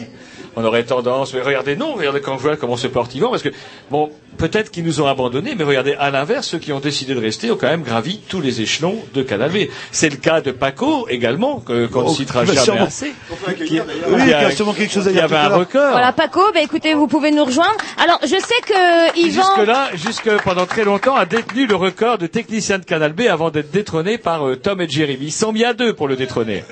On aurait tendance, mais regardez, non, regardez quand je vois comment se porte Yvan, parce que, bon, peut-être qu'ils nous ont abandonnés, mais regardez, à l'inverse, ceux qui ont décidé de rester ont quand même gravi tous les échelons de Canal B. C'est le cas de Paco, également, qu'on qu ne citera bah, jamais assez. Qui, qui, oui, il y a sûrement quelque chose à dire. Il y avait un record. Voilà, Paco, ben bah, écoutez, vous pouvez nous rejoindre. Alors, je sais que Yvan... Jusque-là, jusque pendant très longtemps, a détenu le record de technicien de Canal B avant d'être détrôné par euh, Tom et Jeremy. Ils sont mis à deux pour le détrôner.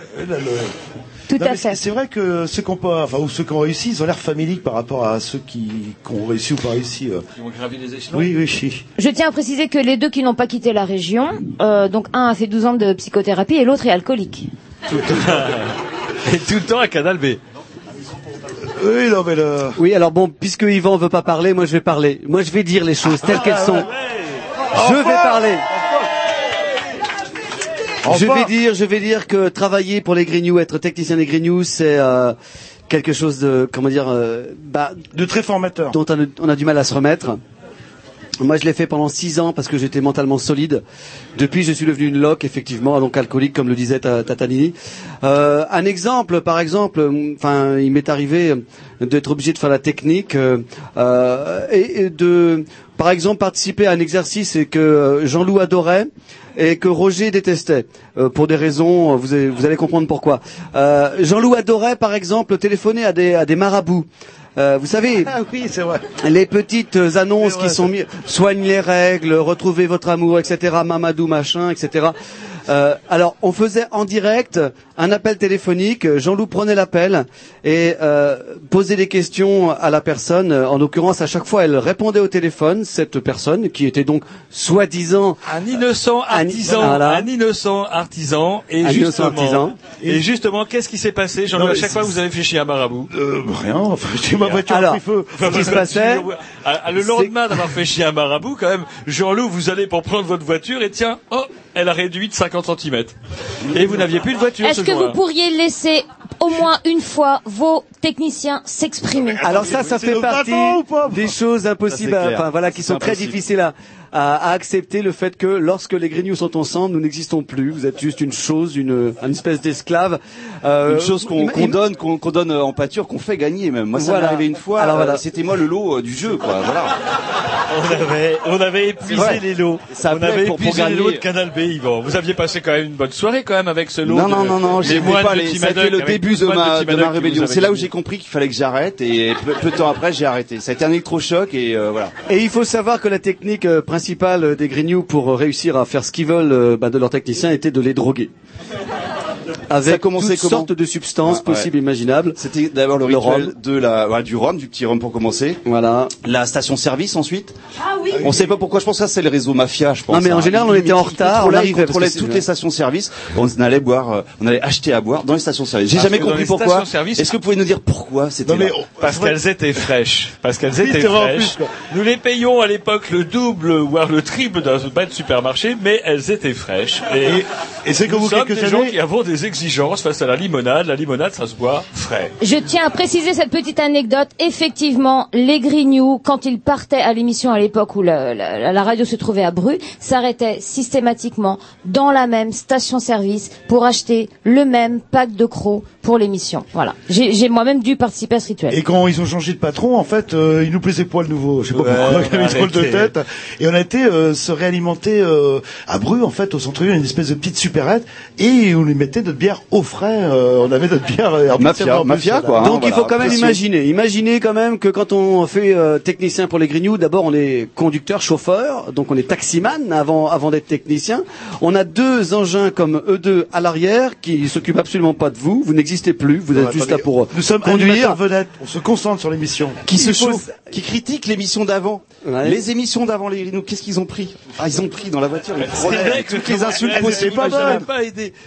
Tout non, à fait. C'est vrai que ceux qui ont pas, enfin, ou ceux qui ont réussi, ils ont l'air familiques par rapport à ceux qui, qui ont réussi ou pas réussi. Euh. Qui ont gravi les échelons. Oui, oui, si. Je tiens à préciser que les deux qui n'ont pas quitté la région, euh, donc un a fait douze ans de psychothérapie et l'autre est alcoolique. Tout à... et tout le temps à Canal B. Oui, non, mais le... oui, alors bon, puisque Yvan veut pas parler, moi je vais parler. Moi je vais dire les choses telles ah, qu'elles ah, sont. Ouais, ouais. Je enfin vais parler. Je vais dire, je vais dire que travailler pour les Grignou, être technicien des Grignou, c'est euh, quelque chose de, comment dire, euh, bah, de très formateur, dont on a, on a du mal à se remettre. Moi, je l'ai fait pendant six ans parce que j'étais mentalement solide. Depuis, je suis devenu une loque, effectivement, donc alcoolique, comme le disait Tatanini. Euh, un exemple, par exemple, enfin, il m'est arrivé d'être obligé de faire la technique euh, et, et de, par exemple, participer à un exercice et que Jean-Loup adorait et que Roger détestait, euh, pour des raisons, vous allez, vous allez comprendre pourquoi. Euh, Jean-Loup adorait, par exemple, téléphoner à des, à des marabouts. Euh, vous savez, ah oui, c'est vrai. Les petites annonces vrai, qui sont mises, soigne les règles, retrouvez votre amour, et cetera, Mamadou, machin, et cetera. Euh, alors, on faisait en direct un appel téléphonique, Jean-Loup prenait l'appel et euh, posait des questions à la personne. En l'occurrence, à chaque fois, elle répondait au téléphone, cette personne, qui était donc soi-disant... Un innocent artisan, un, voilà. un innocent artisan. Et un justement, artisan. Et justement, qu'est-ce qui s'est passé, Jean-Loup? À chaque fois, vous avez fiché à Marabout. Euh, rien, enfin, j'ai ma voiture alors, pris feu. Ce qui se passait... Le lendemain d'avoir fait chier un marabout, quand même, Jean-Loup, vous allez pour prendre votre voiture et tiens, oh, elle a réduit de cinquante centimètres. Et vous n'aviez plus de voiture. Est-ce que vous pourriez laisser au moins une fois vos techniciens s'exprimer? Alors ça, ça fait partie des choses impossibles, à, enfin voilà, qui sont très difficiles à, à, à accepter, le fait que lorsque les Grignou sont ensemble, nous n'existons plus. Vous êtes juste une chose, une, une espèce d'esclave, euh, une chose qu'on qu'on donne, qu'on qu'on donne en pâture, qu'on fait gagner même. Moi, ça voilà. m'est arrivé une fois. Alors voilà, c'était moi le lot euh, du jeu, quoi. Voilà. On avait, on avait épuisé les lots. Ça on avait pour, épuisé pour gagner. les lots de Canal B, Yvan. Vous aviez passé quand même une bonne soirée quand même avec ce lot. Non, de, non, non, non, j'ai pas les, c'était le début de ma, de ma rébellion. C'est là où j'ai compris qu'il fallait que j'arrête et peu, peu de temps après j'ai arrêté. Ça a été un électrochoc et euh, voilà. Et il faut savoir que la technique euh, principale des Grignou pour réussir à faire ce qu'ils veulent euh, bah, de leurs techniciens était de les droguer. Avec toutes sortes de substances ah, possibles, ouais. imaginables. C'était d'abord le, le rituel de la, ouais, du rhum, du petit rhum pour commencer. Voilà. La station-service ensuite. Ah oui. On sait pas pourquoi. Je pense que ça c'est le réseau mafia. Je pense. Non mais en général on était en retard. On arrivait. On contrôlait toutes les stations-service. On allait boire, on allait acheter à boire dans les stations-service. J'ai jamais compris pourquoi. Est-ce que vous pouvez nous dire pourquoi c'était là ? Parce qu'elles étaient fraîches. Parce qu'elles étaient fraîches. Nous les payions à l'époque le double voire le triple d'un bête supermarché, mais elles étaient fraîches. Et c'est comme vous quelques gens qui avons des exigences face à la limonade. La limonade, ça se boit frais. Je tiens à préciser cette petite anecdote. Effectivement, les Grignou, quand ils partaient à l'émission à l'époque où la, la, la radio se trouvait à Bru, s'arrêtaient systématiquement dans la même station-service pour acheter le même pack de crocs pour l'émission. Voilà. J'ai moi-même dû participer à ce rituel. Et quand ils ont changé de patron, en fait, euh, ils nous plaisaient poil nouveau. Je sais pas ouais, pourquoi. On avait trop de tête. Et on a été euh, se réalimenter euh, à Bru, en fait, au centre-ville, une espèce de petite supérette, et on les mettait notre bière au frais, euh, on avait notre bière euh, mafia, mafia quoi. Donc hein, il voilà, faut quand même imaginer, imaginer quand même que quand on fait euh, technicien pour les Grignou, d'abord on est conducteur, chauffeur, donc on est taximan avant avant d'être technicien. On a deux engins comme eux deux à l'arrière qui s'occupent absolument pas de vous, vous n'existez plus, vous êtes ouais, juste là pour euh, nous sommes conduire vedette, on se concentre sur l'émission. Qui il se chauffe, qui critique l'émission d'avant. Ouais. Les émissions d'avant les Grignou, qu'est-ce qu'ils ont pris? Ah, ils ont pris dans la voiture, ils prenaient toutes les insultes possibles.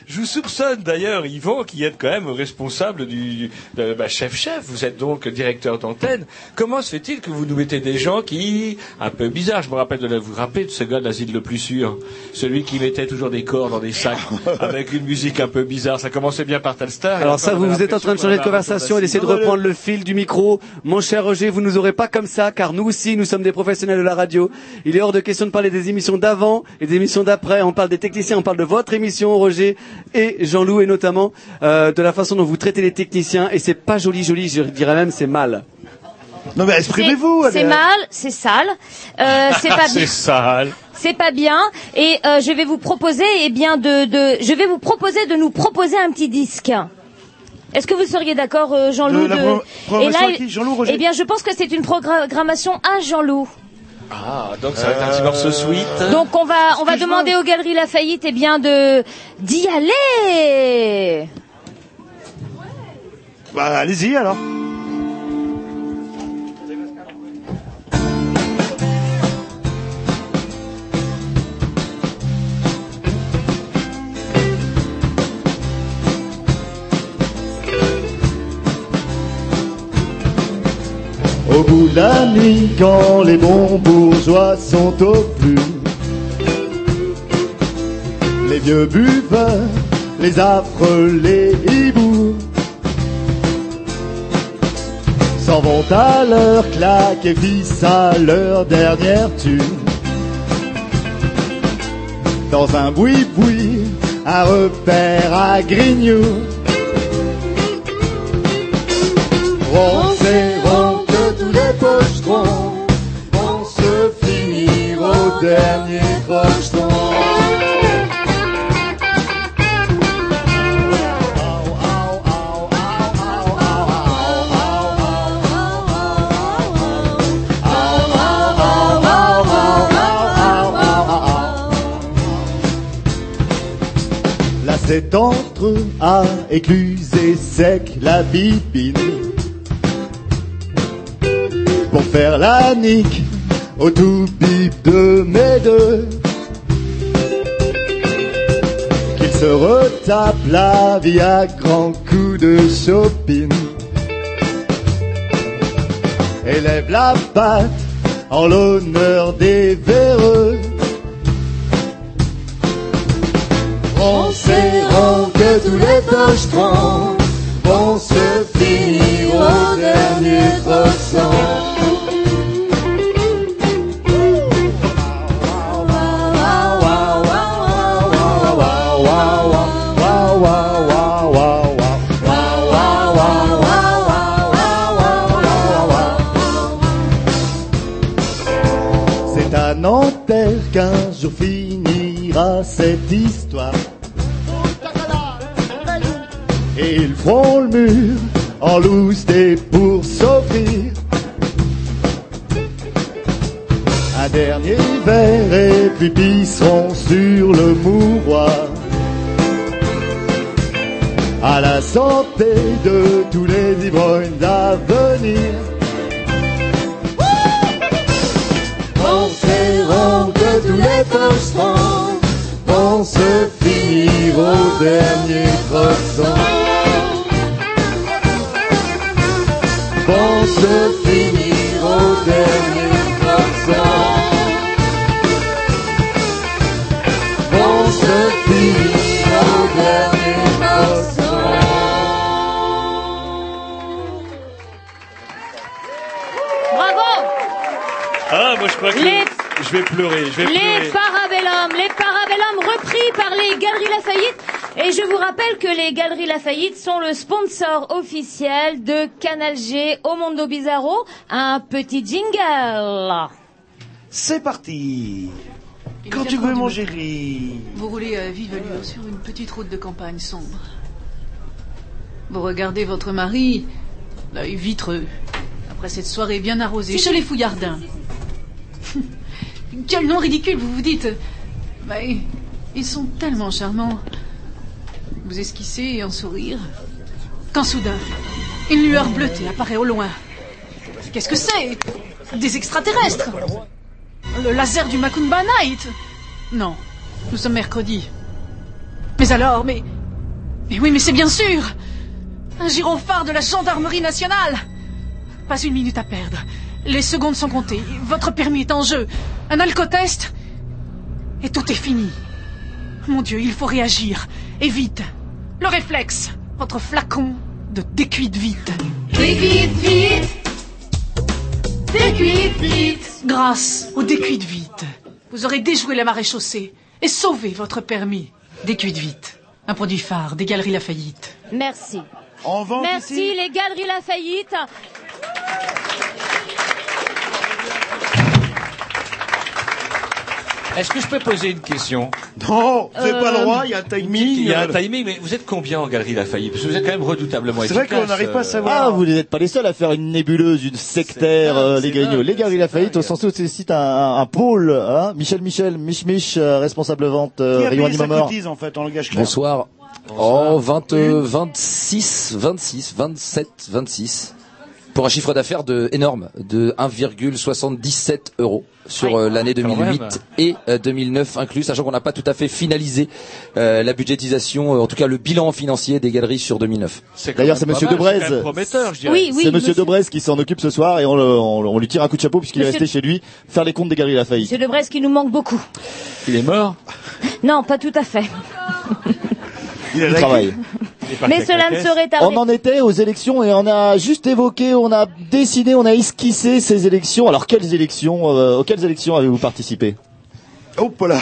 Je vous soupçonne d'ailleurs, Yvan, qui êtes quand même responsable du de, bah, chef-chef, vous êtes donc directeur d'antenne. Comment se fait-il que vous nous mettez des gens qui, un peu bizarre, je me rappelle de la, vous vous rappelez de ce gars de l'asile le plus sûr, celui qui mettait toujours des corps dans des sacs avec une musique un peu bizarre, ça commençait bien par Talstar. Alors ça, vous, vous êtes en train de changer de conversation et d'essayer de reprendre le fil du micro. Mon cher Roger, vous nous aurez pas comme ça, car nous aussi, nous sommes des professionnels de la radio. Il est hors de question de parler des émissions d'avant et des émissions d'après. On parle des techniciens, on parle de votre émission, Roger et Jean-Loup, et notamment euh, de la façon dont vous traitez les techniciens, et c'est pas joli joli, je dirais même c'est mal. Non mais exprimez-vous. C'est mal, c'est sale, euh, c'est pas bien. C'est sale. C'est pas bien, et euh, je vais vous proposer, eh bien de, de, je vais vous proposer de nous proposer un petit disque. Est-ce que vous seriez d'accord, euh, Jean-Loup? De... Et là, à qui, Jean-Loup, Roger? Eh bien, je pense que c'est une programmation à Jean-Loup. Ah, donc ça va être un petit morceau sweet. Donc on va, on va demander aux Galeries Lafayette, eh bien, de, d'y aller! Bah, allez-y, alors. Au bout de la nuit, quand les bons bourgeois sont au plus, les vieux buveurs, les affreux, les hiboux s'en vont à leur claque et vissent à leur dernière tue, dans un boui-boui, un repère à Grignou. On se finit au dernier crocheton. Là c'est entre à écluse et sec la bibine, pour faire la nique au tout bip de mes deux, qu'ils se retapent la vie à grands coups de shopping, et lèvent la patte en l'honneur des véreux. On sait que tous les pochetrons vont se finir au dernier croissant. Qu'un jour finira cette histoire, et ils feront le mur en loose des pour s'offrir un dernier verre, et puis pisseront sur le mouroir à la santé de tous les ivrognes d'avenir. Que tous les pochetrons vont se finir au dernier croissant, vont se finir au dernier croissant, vont se finir au dernier croissant. Ah, moi je crois que les... je vais pleurer, je vais les pleurer. Les Parabellum, les Parabellum repris par les Galeries Lafayette. Et je vous rappelle que les Galeries Lafayette sont le sponsor officiel de Canal G au Mondo Bizarro. Un petit jingle. C'est parti. Quand tu veux, mon chéri. Vous roulez à vive allure sur une petite route de campagne sombre. Vous regardez votre mari, l'œil vitreux, après cette soirée bien arrosée, chez les Fouillardins. Quel nom ridicule, vous vous dites. Mais ils sont tellement charmants. Vous esquissez et en sourire, quand soudain, une lueur bleutée apparaît au loin. Qu'est-ce que c'est? Des extraterrestres? Le laser du Macumba Night? Non, nous sommes mercredi. Mais alors, mais... Mais oui, mais c'est bien sûr! Un gyrophare de la gendarmerie nationale! Pas une minute à perdre. Les secondes sont comptées. Votre permis est en jeu. Un alcotest. Et tout est fini. Mon Dieu, il faut réagir. Et vite. Le réflexe. Votre flacon de décuite vite. Décuite vite. Décuite vite. Grâce au décuite vite, vous aurez déjoué la maréchaussée et sauvé votre permis. Décuite vite, un produit phare des Galeries Lafayette. Merci. En vente Merci ici. Les Galeries Lafayette. Est-ce que je peux poser une question? Non, c'est euh... pas le droit, il y a un timing. Il y a un timing, mais vous êtes combien en Galerie Lafayette? Parce que vous êtes quand même redoutablement efficace. C'est vrai qu'on n'arrive pas à savoir. Ah, vous n'êtes pas les seuls à faire une nébuleuse, une sectaire, dingue, euh, les Grignou. Les Galeries Lafayette, au sens où c'est cite un, un, un pôle, hein. Michel Michel, Mich Mich, euh, responsable vente, euh, Rayon Animamor. Qui a payé sa cotise, en fait, en langage clair? Bonsoir. Bonsoir. Oh, vingt, euh, vingt-six, vingt-six, vingt-sept, vingt-six. Pour un chiffre d'affaires de, énorme, de un virgule soixante-dix-sept euros sur euh, l'année deux mille huit et euh, deux mille neuf inclus, sachant qu'on n'a pas tout à fait finalisé euh, la budgétisation, euh, en tout cas le bilan financier des galeries sur deux mille neuf. D'ailleurs, c'est Monsieur Debrez, c'est oui, oui, Monsieur Debrez qui s'en occupe ce soir et on, le, on, on lui tire un coup de chapeau puisqu'il Monsieur... est resté chez lui faire les comptes des Galeries Lafayette. Monsieur Debrez qui nous manque beaucoup. Il est mort? Non, pas tout à fait. Il, Il travaille. Mais cela ne serait tardé. On en était aux élections et on a juste évoqué, on a décidé, on a esquissé ces élections. Alors quelles élections, euh, auxquelles élections avez-vous participé? Oh là,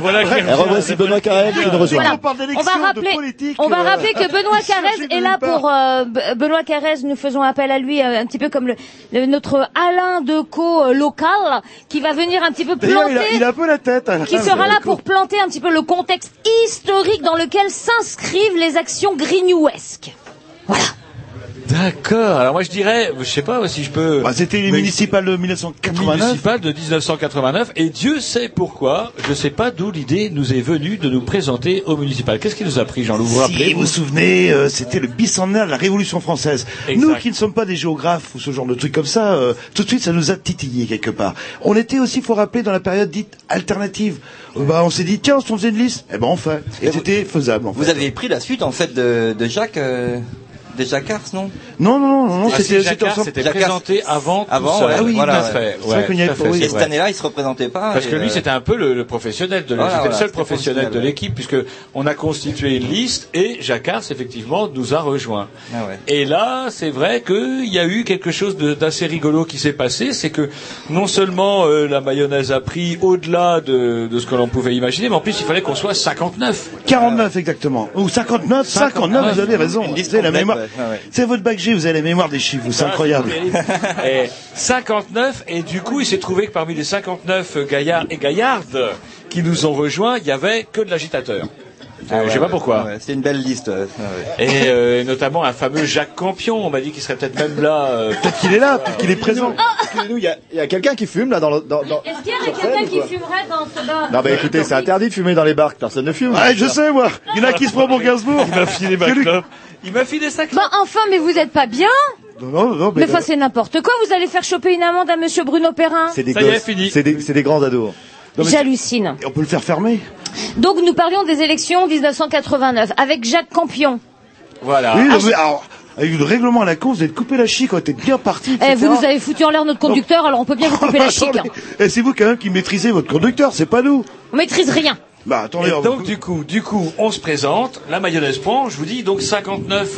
voilà. Et revoici Benoît Carrez qui nous rejoint. Voilà. On, on va rappeler, on va rappeler que Benoît Carrez est là pour euh, Benoît Carrez. Nous faisons appel à lui euh, un petit peu comme le, le, notre Alain Decaux euh, local qui va venir un petit peu planter. Il a, il a un peu la tête. Alain, qui sera là pour planter un petit peu le contexte historique dans lequel s'inscrivent les actions grignouesques. Voilà. D'accord. Alors moi je dirais, je sais pas si je peux. Bah, c'était les municipales de mille neuf cent quatre-vingt-neuf. Municipales de mille neuf cent quatre-vingt-neuf. Et Dieu sait pourquoi. Je sais pas d'où l'idée nous est venue de nous présenter aux municipales. Qu'est-ce qui nous a pris, Jean-Loup? Vous vous rappelez? Si vous vous souvenez, euh, c'était le bicentenaire de la Révolution française. Exact. Nous qui ne sommes pas des géographes ou ce genre de trucs comme ça, euh, tout de suite ça nous a titillé quelque part. On était aussi, faut rappeler, dans la période dite alternative. Ouais. Bah on s'est dit tiens, on faisait une liste. Eh ben on fait. Et c'était faisable. En fait. Vous avez pris la suite en fait de, de Jacques. Euh... Des Jacquards, non? Non, non, non, non, ah, c'était c'était présenté avant. Avant, ouais, ah oui, voilà, ouais. Ouais, c'est vrai qu'il y avait. Et cette ouais. année-là, il se représentait pas. Parce que lui, euh... c'était un peu le, le professionnel de l'équipe. Voilà, c'était voilà, le seul professionnel, professionnel de l'équipe, puisque on a constitué une liste et Jacquards, effectivement, nous a rejoints. Ah ouais. Et là, c'est vrai qu'il y a eu quelque chose d'assez rigolo qui s'est passé, c'est que non seulement euh, la mayonnaise a pris au-delà de, de ce que l'on pouvait imaginer, mais en plus, il fallait qu'on soit cinquante-neuf. quarante-neuf, exactement. Ou cinquante-neuf, cinquante-neuf, vous avez raison. C'est la mémoire. Ah ouais. C'est votre bac G, vous avez la mémoire des chiffres, c'est incroyable. Et cinquante-neuf, et du coup, il s'est trouvé que parmi les cinquante-neuf gaillards et gaillardes qui nous ont rejoints, il n'y avait que de l'agitateur. Ah ouais, je sais pas pourquoi. Ouais, c'est une belle liste. Ouais. Et euh, notamment un fameux Jacques Campion. On m'a dit qu'il serait peut-être même là. Euh... Peut-être qu'il est là, peut-être qu'il est présent. Il y a, a quelqu'un qui fume là dans le. Dans, dans... Est-ce qu'il y a quelqu'un qui fumerait dans ce bar? Non, bah écoutez, c'est interdit de fumer dans les barques. Personne ne fume. Ah, je sais moi. Il y en a qui se prend pour Gainsbourg. Il m'a filé ma clope. Il m'a filé sa clope. Bah enfin, mais vous êtes pas bien. Non, non, non, mais enfin, c'est n'importe quoi. Vous allez faire choper une amende à Monsieur Bruno Perrin. C'est des gosses. C'est des, c'est des grands ados. J'hallucine. On peut le faire fermer. Donc nous parlions des élections mille neuf cent quatre-vingt-neuf avec Jacques Campion. Voilà. Oui, non, mais, alors, avec le règlement à la con, vous êtes coupé la chic, on était bien parti. Eh, vous nous avez foutu en l'air notre conducteur, alors on peut bien vous couper la chic. Hein. Et c'est vous quand même qui maîtrisez votre conducteur, c'est pas nous. On maîtrise rien. Bah, attendez, et donc, du coup, du coup, on se présente, la mayonnaise prend, je vous dis, donc cinquante-neuf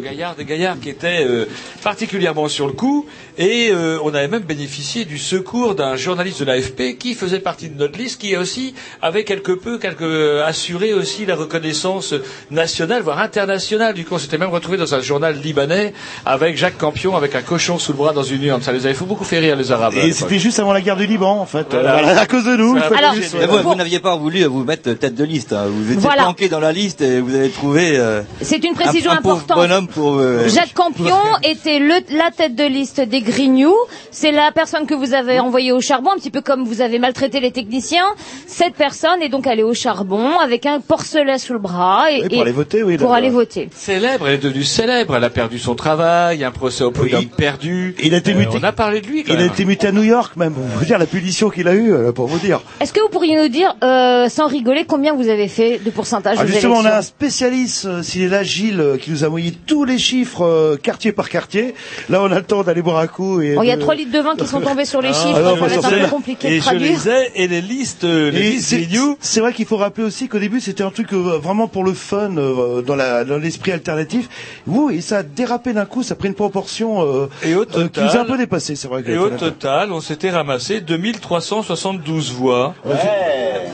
gaillards et gaillards qui étaient euh, particulièrement sur le coup, et euh, on avait même bénéficié du secours d'un journaliste de l'A F P qui faisait partie de notre liste, qui aussi avait quelque peu, quelque, assuré aussi la reconnaissance nationale, voire internationale. Du coup, on s'était même retrouvé dans un journal libanais avec Jacques Campion, avec un cochon sous le bras dans une urne. Ça les avait fait beaucoup fait rire, les Arabes. Et c'était juste avant la guerre du Liban, en fait, voilà. euh, à cause de nous. Alors, vous, vous n'aviez pas voulu vous mettre tête de liste, hein. Vous étiez voilà. planqué dans la liste et vous avez trouvé. Euh, C'est une précision un, un importante. Bonhomme pour, euh, Jacques Campion était le, la tête de liste des Grignou. C'est la personne que vous avez envoyée au charbon, un petit peu comme vous avez maltraité les techniciens. Cette personne est donc allée au charbon avec un porcelet sous le bras et, oui, pour et aller voter. Oui, pour aller voter. Célèbre, elle est devenue célèbre. Elle a perdu son travail, un procès au prud'homme oui. perdu. Il a été euh, muté. On a parlé de lui. Quand il même. a été muté à New York, même. Pour vous dire la punition qu'il a eue, pour vous dire. Est-ce que vous pourriez nous dire? Euh, Euh, sans rigoler, combien vous avez fait de pourcentage? Ah, justement, aux élections, on a un spécialiste, euh, s'il est là, Gilles, euh, qui nous a mouillé tous les chiffres, euh, quartier par quartier. Là, on a le temps d'aller boire un coup. Il oh, euh, y a trois litres de vin qui sont tombés sur les ah, chiffres. Alors, ça va être un peu compliqué et de traduire. Je les ai, et les listes, euh, les listes vidéo. C'est vrai qu'il faut rappeler aussi qu'au début, c'était un truc euh, vraiment pour le fun, euh, dans la, dans l'esprit alternatif. Ouh, et ça a dérapé d'un coup, ça a pris une proportion, euh, et au total, euh, qui nous a un peu dépassé, c'est vrai. Et au total, on s'était ramassé deux mille trois cent soixante-douze voix. Ouais.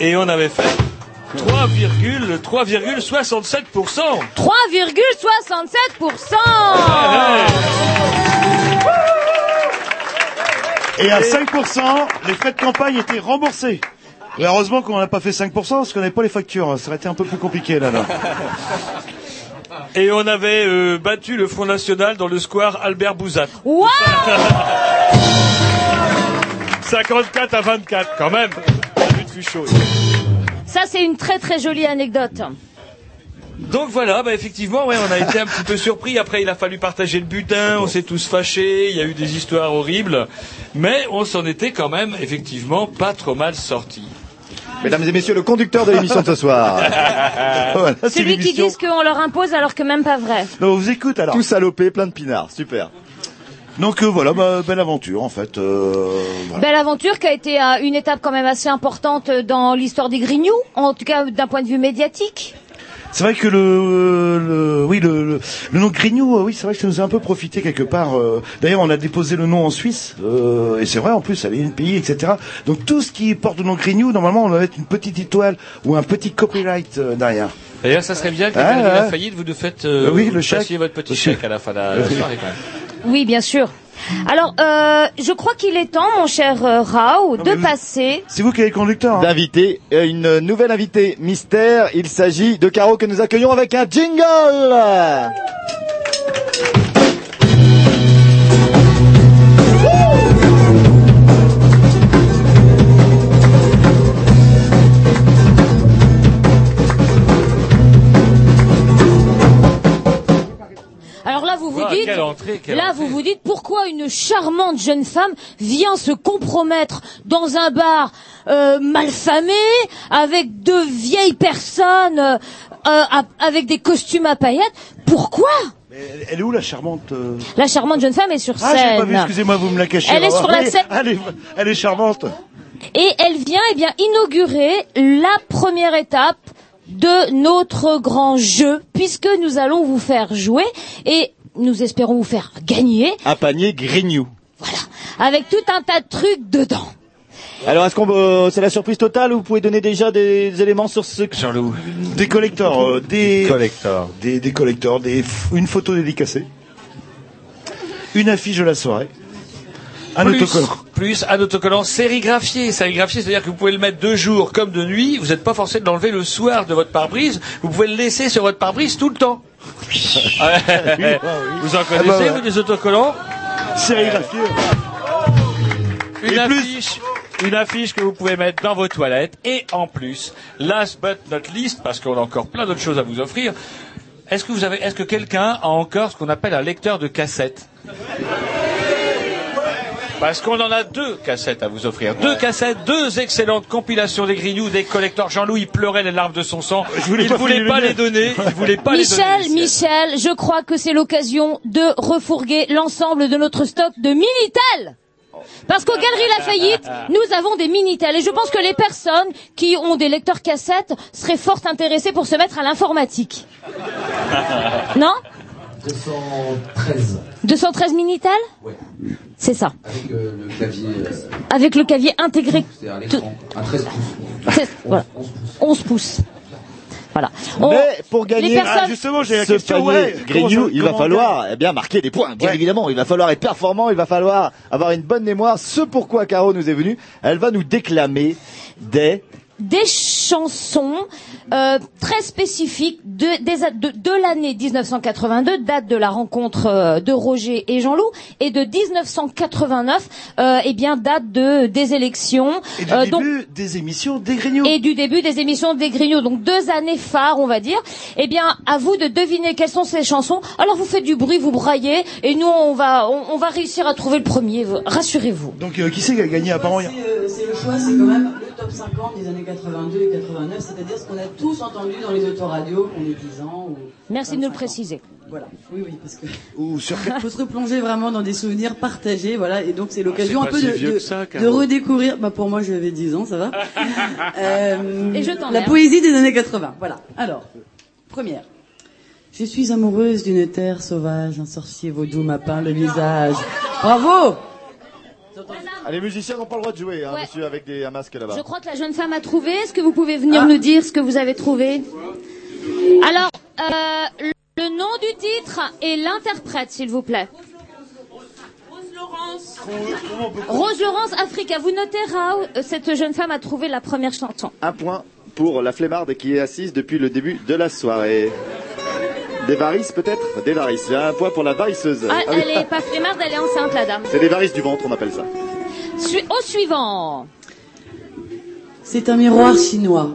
Et Et on avait fait trois virgule soixante-sept pour cent. trois virgule soixante-sept pour cent. Et à cinq pour cent, les frais de campagne étaient remboursés. Mais heureusement qu'on n'a pas fait cinq pour cent parce qu'on n'avait pas les factures. Ça aurait été un peu plus compliqué là. là. Et on avait euh, battu le Front National dans le square Albert Bouzat. Wow. cinquante-quatre à vingt-quatre quand même. Ça, c'est une très très jolie anecdote. Donc voilà, bah effectivement, ouais, on a été un petit peu surpris. Après, il a fallu partager le butin, on s'est tous fâchés, il y a eu des histoires horribles. Mais on s'en était quand même, effectivement, pas trop mal sortis. Mesdames et messieurs, le conducteur de l'émission de ce soir. Voilà, celui qui dit qu'on leur impose alors que même pas vrai. Non, on vous écoute alors. Tout salopé, plein de pinards, super. Donc euh, voilà, bah, belle aventure en fait. Euh, voilà. Belle aventure qui a été euh, une étape quand même assez importante dans l'histoire des Grignou, en tout cas d'un point de vue médiatique. C'est vrai que le, le oui le, le, le nom Grignou, oui c'est vrai que ça nous a un peu profité quelque part. Euh, D'ailleurs on a déposé le nom en Suisse euh, et c'est vrai en plus ça vient de pays, et cetera. Donc tout ce qui porte le nom Grignou, normalement on doit mettre une petite étoile ou un petit copyright euh, derrière. D'ailleurs ça serait bien que ah, la ah, faillite vous de faites euh, oui, vous le fassiez votre petit chèque à la fin de la soirée quand même. Oui, bien sûr. Alors, euh, je crois qu'il est temps, mon cher euh, Rao, de passer... C'est vous qui avez le conducteur. Hein. D'inviter euh, une nouvelle invitée mystère. Il s'agit de Caro que nous accueillons avec un jingle. Alors là, vous vous dites, là, vous vous dites, pourquoi une charmante jeune femme vient se compromettre dans un bar euh, malfamé avec deux vieilles personnes euh, euh, avec des costumes à paillettes? Pourquoi? Elle est où la charmante euh... La charmante jeune femme est sur scène. Ah, j'ai pas vu, excusez-moi, vous me la cachez. Elle est sur la scène. Elle est, elle est charmante. Et elle vient, eh bien, inaugurer la première étape de notre grand jeu, puisque nous allons vous faire jouer et nous espérons vous faire gagner un panier Grignou. Voilà, avec tout un tas de trucs dedans. Alors, est-ce qu'on euh, c'est la surprise totale ou vous pouvez donner déjà des éléments sur ce Jean-Loup des collecteurs, euh, des... des collecteurs, des des collecteurs, des une photo dédicacée, une affiche de la soirée. Un plus, autocollant. Plus un autocollant sérigraphié. Sérigraphié, c'est-à-dire que vous pouvez le mettre de jour comme de nuit. Vous n'êtes pas forcé de l'enlever le soir de votre pare-brise. Vous pouvez le laisser sur votre pare-brise tout le temps. Vous en connaissez, ah bah ouais. vous, des autocollants sérigraphiés. Une et affiche. Plus. Une affiche que vous pouvez mettre dans vos toilettes. Et en plus, last but not least, parce qu'on a encore plein d'autres choses à vous offrir. Est-ce que vous avez, est-ce que quelqu'un a encore ce qu'on appelle un lecteur de cassette? Parce qu'on en a deux cassettes à vous offrir. Deux cassettes, deux excellentes compilations des Grignou, des collecteurs. Jean-Louis pleurait les larmes de son sang. Il ne voulait pas les donner. Il voulait pas les donner. Michel, Michel, je crois que c'est l'occasion de refourguer l'ensemble de notre stock de Minitel. Parce qu'aux Galeries Lafayette, nous avons des Minitel. Et je pense que les personnes qui ont des lecteurs cassettes seraient fort intéressées pour se mettre à l'informatique. Non ? deux cent treize. deux cent treize Minitel ? Oui. C'est ça. Avec euh, le clavier... Euh... Avec le clavier intégré... C'est à l'écran. Un treize pouces. Voilà. onze pouces. Voilà. On... Mais pour gagner personnes... ah, justement, j'ai la question, ouais, Grignou, il va falloir eh bien marquer des points, bien ouais. évidemment. Il va falloir être performant, il va falloir avoir une bonne mémoire. Ce pourquoi Caro nous est venue, elle va nous déclamer des... des chansons euh, très spécifiques de, de, de, de l'année dix-neuf cent quatre-vingt-deux, date de la rencontre euh, de Roger et Jean-Loup, et de dix-neuf cent quatre-vingt-neuf, euh, et bien date de des élections, et du euh, début donc, des émissions des Grignou. Et du début des émissions des Grignou, donc deux années phares, on va dire. Et bien, à vous de deviner quelles sont ces chansons. Alors vous faites du bruit, vous braillez, et nous on va on, on va réussir à trouver le premier. Rassurez-vous. Donc euh, qui c'est qui a gagné apparemment ? C'est le choix, c'est quand même le top cinquante des années quatre-vingt-deux et quatre-vingt-neuf, c'est-à-dire ce qu'on a tous entendu dans les autoradios qu'on ait dix ans ou... Merci de nous le préciser. Voilà, oui, oui, parce que... Ou sur... Il faut se replonger vraiment dans des souvenirs partagés, voilà, et donc c'est l'occasion ah, un peu si de, de, ça, de redécouvrir... Bah, pour moi, j'avais dix ans, ça va. euh, et je t'en La poésie des années quatre-vingt, voilà. Alors, première. Je suis amoureuse d'une terre sauvage, un sorcier vaudou m'a peint le visage. Bravo! Ah, les musiciens n'ont pas le droit de jouer, hein, ouais. monsieur, avec des masques là-bas. Je crois que la jeune femme a trouvé. Est-ce que vous pouvez venir ah. nous dire ce que vous avez trouvé? Alors, euh, le nom du titre et l'interprète, s'il vous plaît. Rose Laurens. Rose Laurens, Africa. Vous notez, Raoul, cette jeune femme a trouvé la première chanson. Un point pour la flemmarde qui est assise depuis le début de la soirée. Des varices peut-être? Des varices. Un point pour la variceuse. Ah, elle n'est pas flemmarde, elle est enceinte, la dame. C'est des varices du ventre, on appelle ça. Au suivant. C'est un miroir chinois.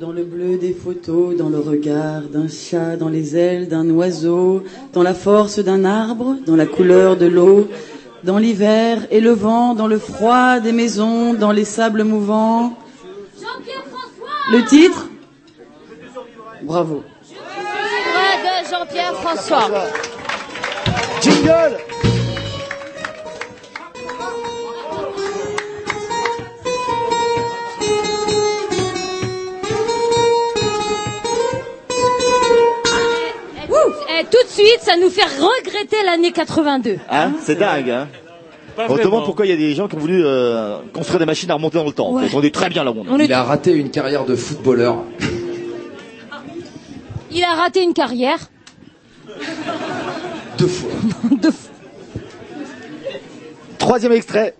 Dans le bleu des photos, dans le regard d'un chat, dans les ailes d'un oiseau, dans la force d'un arbre, dans la couleur de l'eau, dans l'hiver et le vent, dans le froid des maisons, dans les sables mouvants. Jean-Pierre François. Le titre? Bravo. Jean-Pierre François. Jingle. Et tout de suite, ça nous fait regretter l'année quatre-vingt-deux. Hein, c'est dingue, hein. On se demande pourquoi il y a des gens qui ont voulu euh, construire des machines à remonter dans le temps. Ouais. On est très bien là où on est. On est... Il a raté une carrière de footballeur. Il a raté une carrière. Deux fois. Deux fois. Troisième extrait.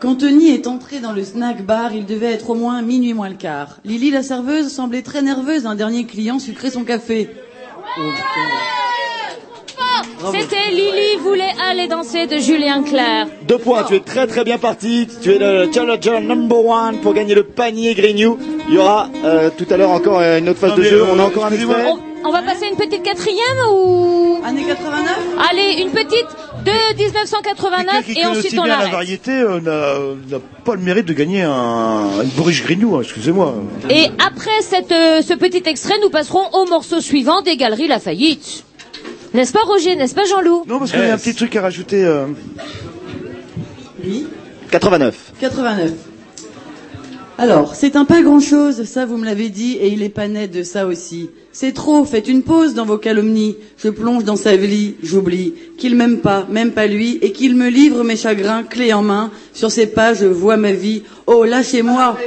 Quand Tony est entré dans le snack bar, il devait être au moins minuit moins le quart. Lily, la serveuse, semblait très nerveuse d'un dernier client sucrer son café. Ouais, oh, c'était Lily voulait aller danser de Julien Clerc. Deux points, tu es très très bien parti. Tu es le challenger number one pour gagner le panier Grignou. Il y aura euh, tout à l'heure encore une autre phase non, de jeu. Euh, on a encore un extrait. On, on va passer une petite quatrième ou... Année quatre-vingt-neuf ? Allez, une petite de dix-neuf cent quatre-vingt-neuf et, et ensuite on l'arrête. La variété euh, n'a pas le mérite de gagner un, une bourriche Grignou, hein, excusez-moi. Et après cette, euh, ce petit extrait, nous passerons au morceau suivant des Galeries Lafayette. N'est-ce pas Roger, n'est-ce pas Jean-Loup ? Non, parce qu'il yes. y a un petit truc à rajouter. Euh... Oui. quatre-vingt-neuf. quatre-vingt-neuf. Alors, c'est un pas grand-chose, ça vous me l'avez dit, et il est pas net de ça aussi. C'est trop, faites une pause dans vos calomnies. Je plonge dans sa vie, j'oublie qu'il m'aime pas, même pas lui, et qu'il me livre mes chagrins, clé en main. Sur ses pas, je vois ma vie. Oh, lâchez-moi,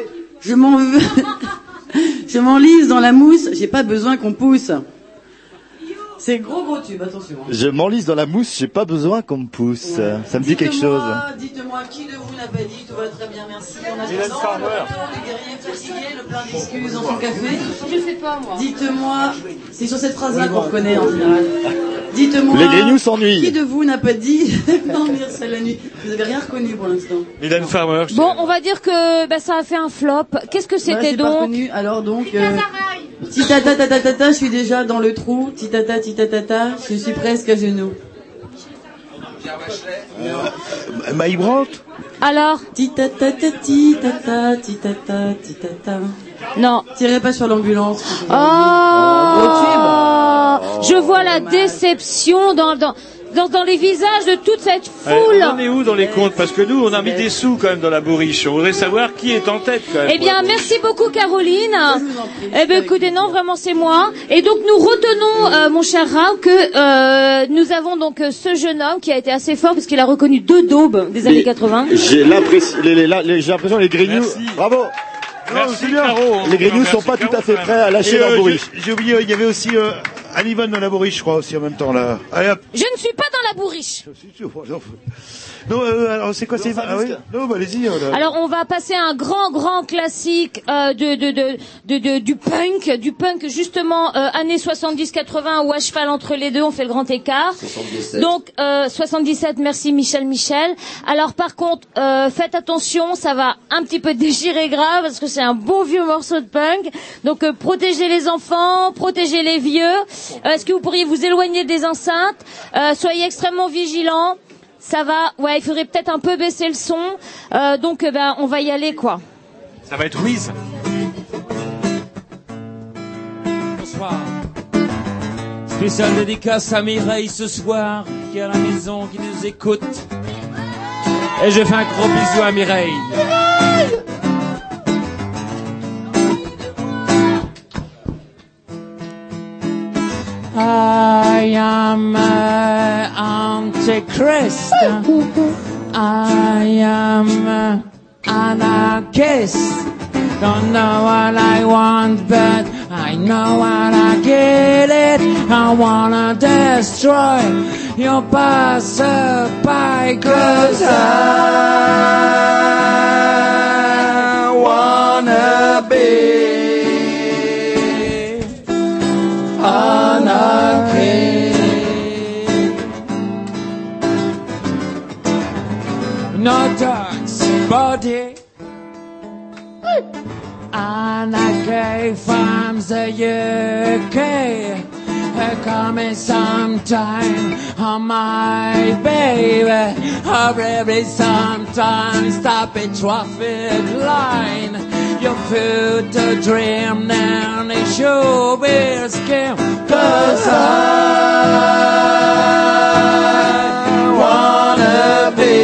je m'en veux. Je m'enlise dans la mousse, j'ai pas besoin qu'on pousse. C'est gros gros tube, attention. Je m'enlise dans la mousse, j'ai pas besoin qu'on me pousse. Ouais. Ça me dites dit quelque moi, chose. Dites-moi qui de vous n'a pas dit, tout va très bien, merci. On a le retour du guerrier fatigué, le plein d'excuses dans son café. Je sais pas, moi. Dites-moi, c'est sur cette phrase-là qu'on reconnaît en général. Dites-moi, les Grignou s'ennuient. Qui de vous n'a pas dit dormir seule la nuit? Vous n'avez rien reconnu pour l'instant. Mylène Farmer. Bon, on va dire que bah, ça a fait un flop. Qu'est-ce que c'était ouais, donc pas reconnu. Alors donc. Euh, titata tata tata, je suis déjà dans le trou. Titata titata tata, je suis presque à genoux. Euh, Mike Brant. Alors. Titata titata titata titata. Non, tirez pas sur l'ambulance. Oh, oh, je vois oh, la dommage. Déception dans, dans dans, dans les visages de toute cette foule. Euh, on est où dans les comptes? Parce que nous, on a mis des sous quand même dans la bourriche. On voudrait savoir qui est en tête quand même. Eh bien, merci beaucoup Caroline. Eh bien, écoutez, non, vraiment, c'est moi. Et donc, nous retenons, euh, mon cher Raoult, que euh, nous avons donc ce jeune homme qui a été assez fort parce qu'il a reconnu deux daubes des années quatre-vingts. J'ai l'impression, les, les, les, les, les Grignou. Bravo. Merci, non, Caro, les Grignou ne sont pas Caro, tout à fait prêts à lâcher euh, leur bourriche. J'ai oublié, il y avait aussi euh, Alivonne dans la bourriche, je crois, aussi en même temps. Là. Allez, hop. Je ne suis pas dans la bourriche. Non, euh, alors c'est quoi ces ah, oui. Non, bah, allez-y. Alors on va passer à un grand, grand classique euh, de, de, de, de, de, du punk, du punk justement euh, années soixante-dix quatre-vingts ou à cheval entre les deux, on fait le grand écart. soixante-dix-sept. Donc euh, soixante-dix-sept, merci Michel Michel. Alors par contre, euh, faites attention, ça va un petit peu déchirer grave parce que c'est un bon vieux morceau de punk. Donc euh, protégez les enfants, protégez les vieux. Euh, est-ce que vous pourriez vous éloigner des enceintes? euh, Soyez extrêmement vigilants. Ça va, ouais, il faudrait peut-être un peu baisser le son, euh, donc euh, ben, on va y aller quoi. Ça va être Wiz. Bonsoir. Spécial dédicace à Mireille ce soir, qui est à la maison, qui nous écoute. Et je fais un gros bisou à Mireille. Mireille I am an antichrist. I am an anarchist. Don't know what I want, but I know what I get it. I wanna destroy your passerby, cause I wanna be anarchy. No dogs, body. Anarchy from the U K. Her coming sometime on my baby. Her every sometime stop in traffic line. Your future dream now, they should be a scam. Cause I wanna be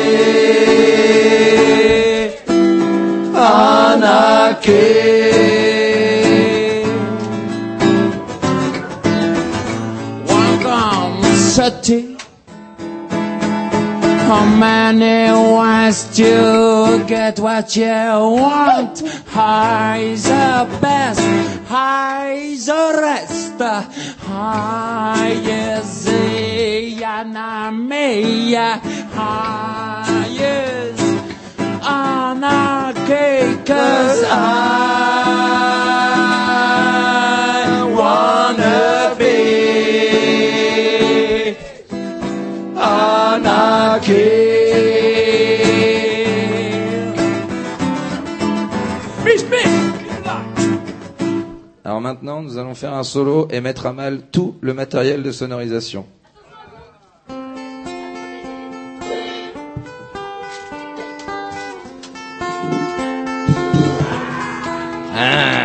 anarchy. Welcome, city. How many ways to get what you want? High's the best, high's the rest. High is the enemy, high is anarchy. Cause I wanna be anarchy. Alors maintenant, nous allons faire un solo et mettre à mal tout le matériel de sonorisation. Ah.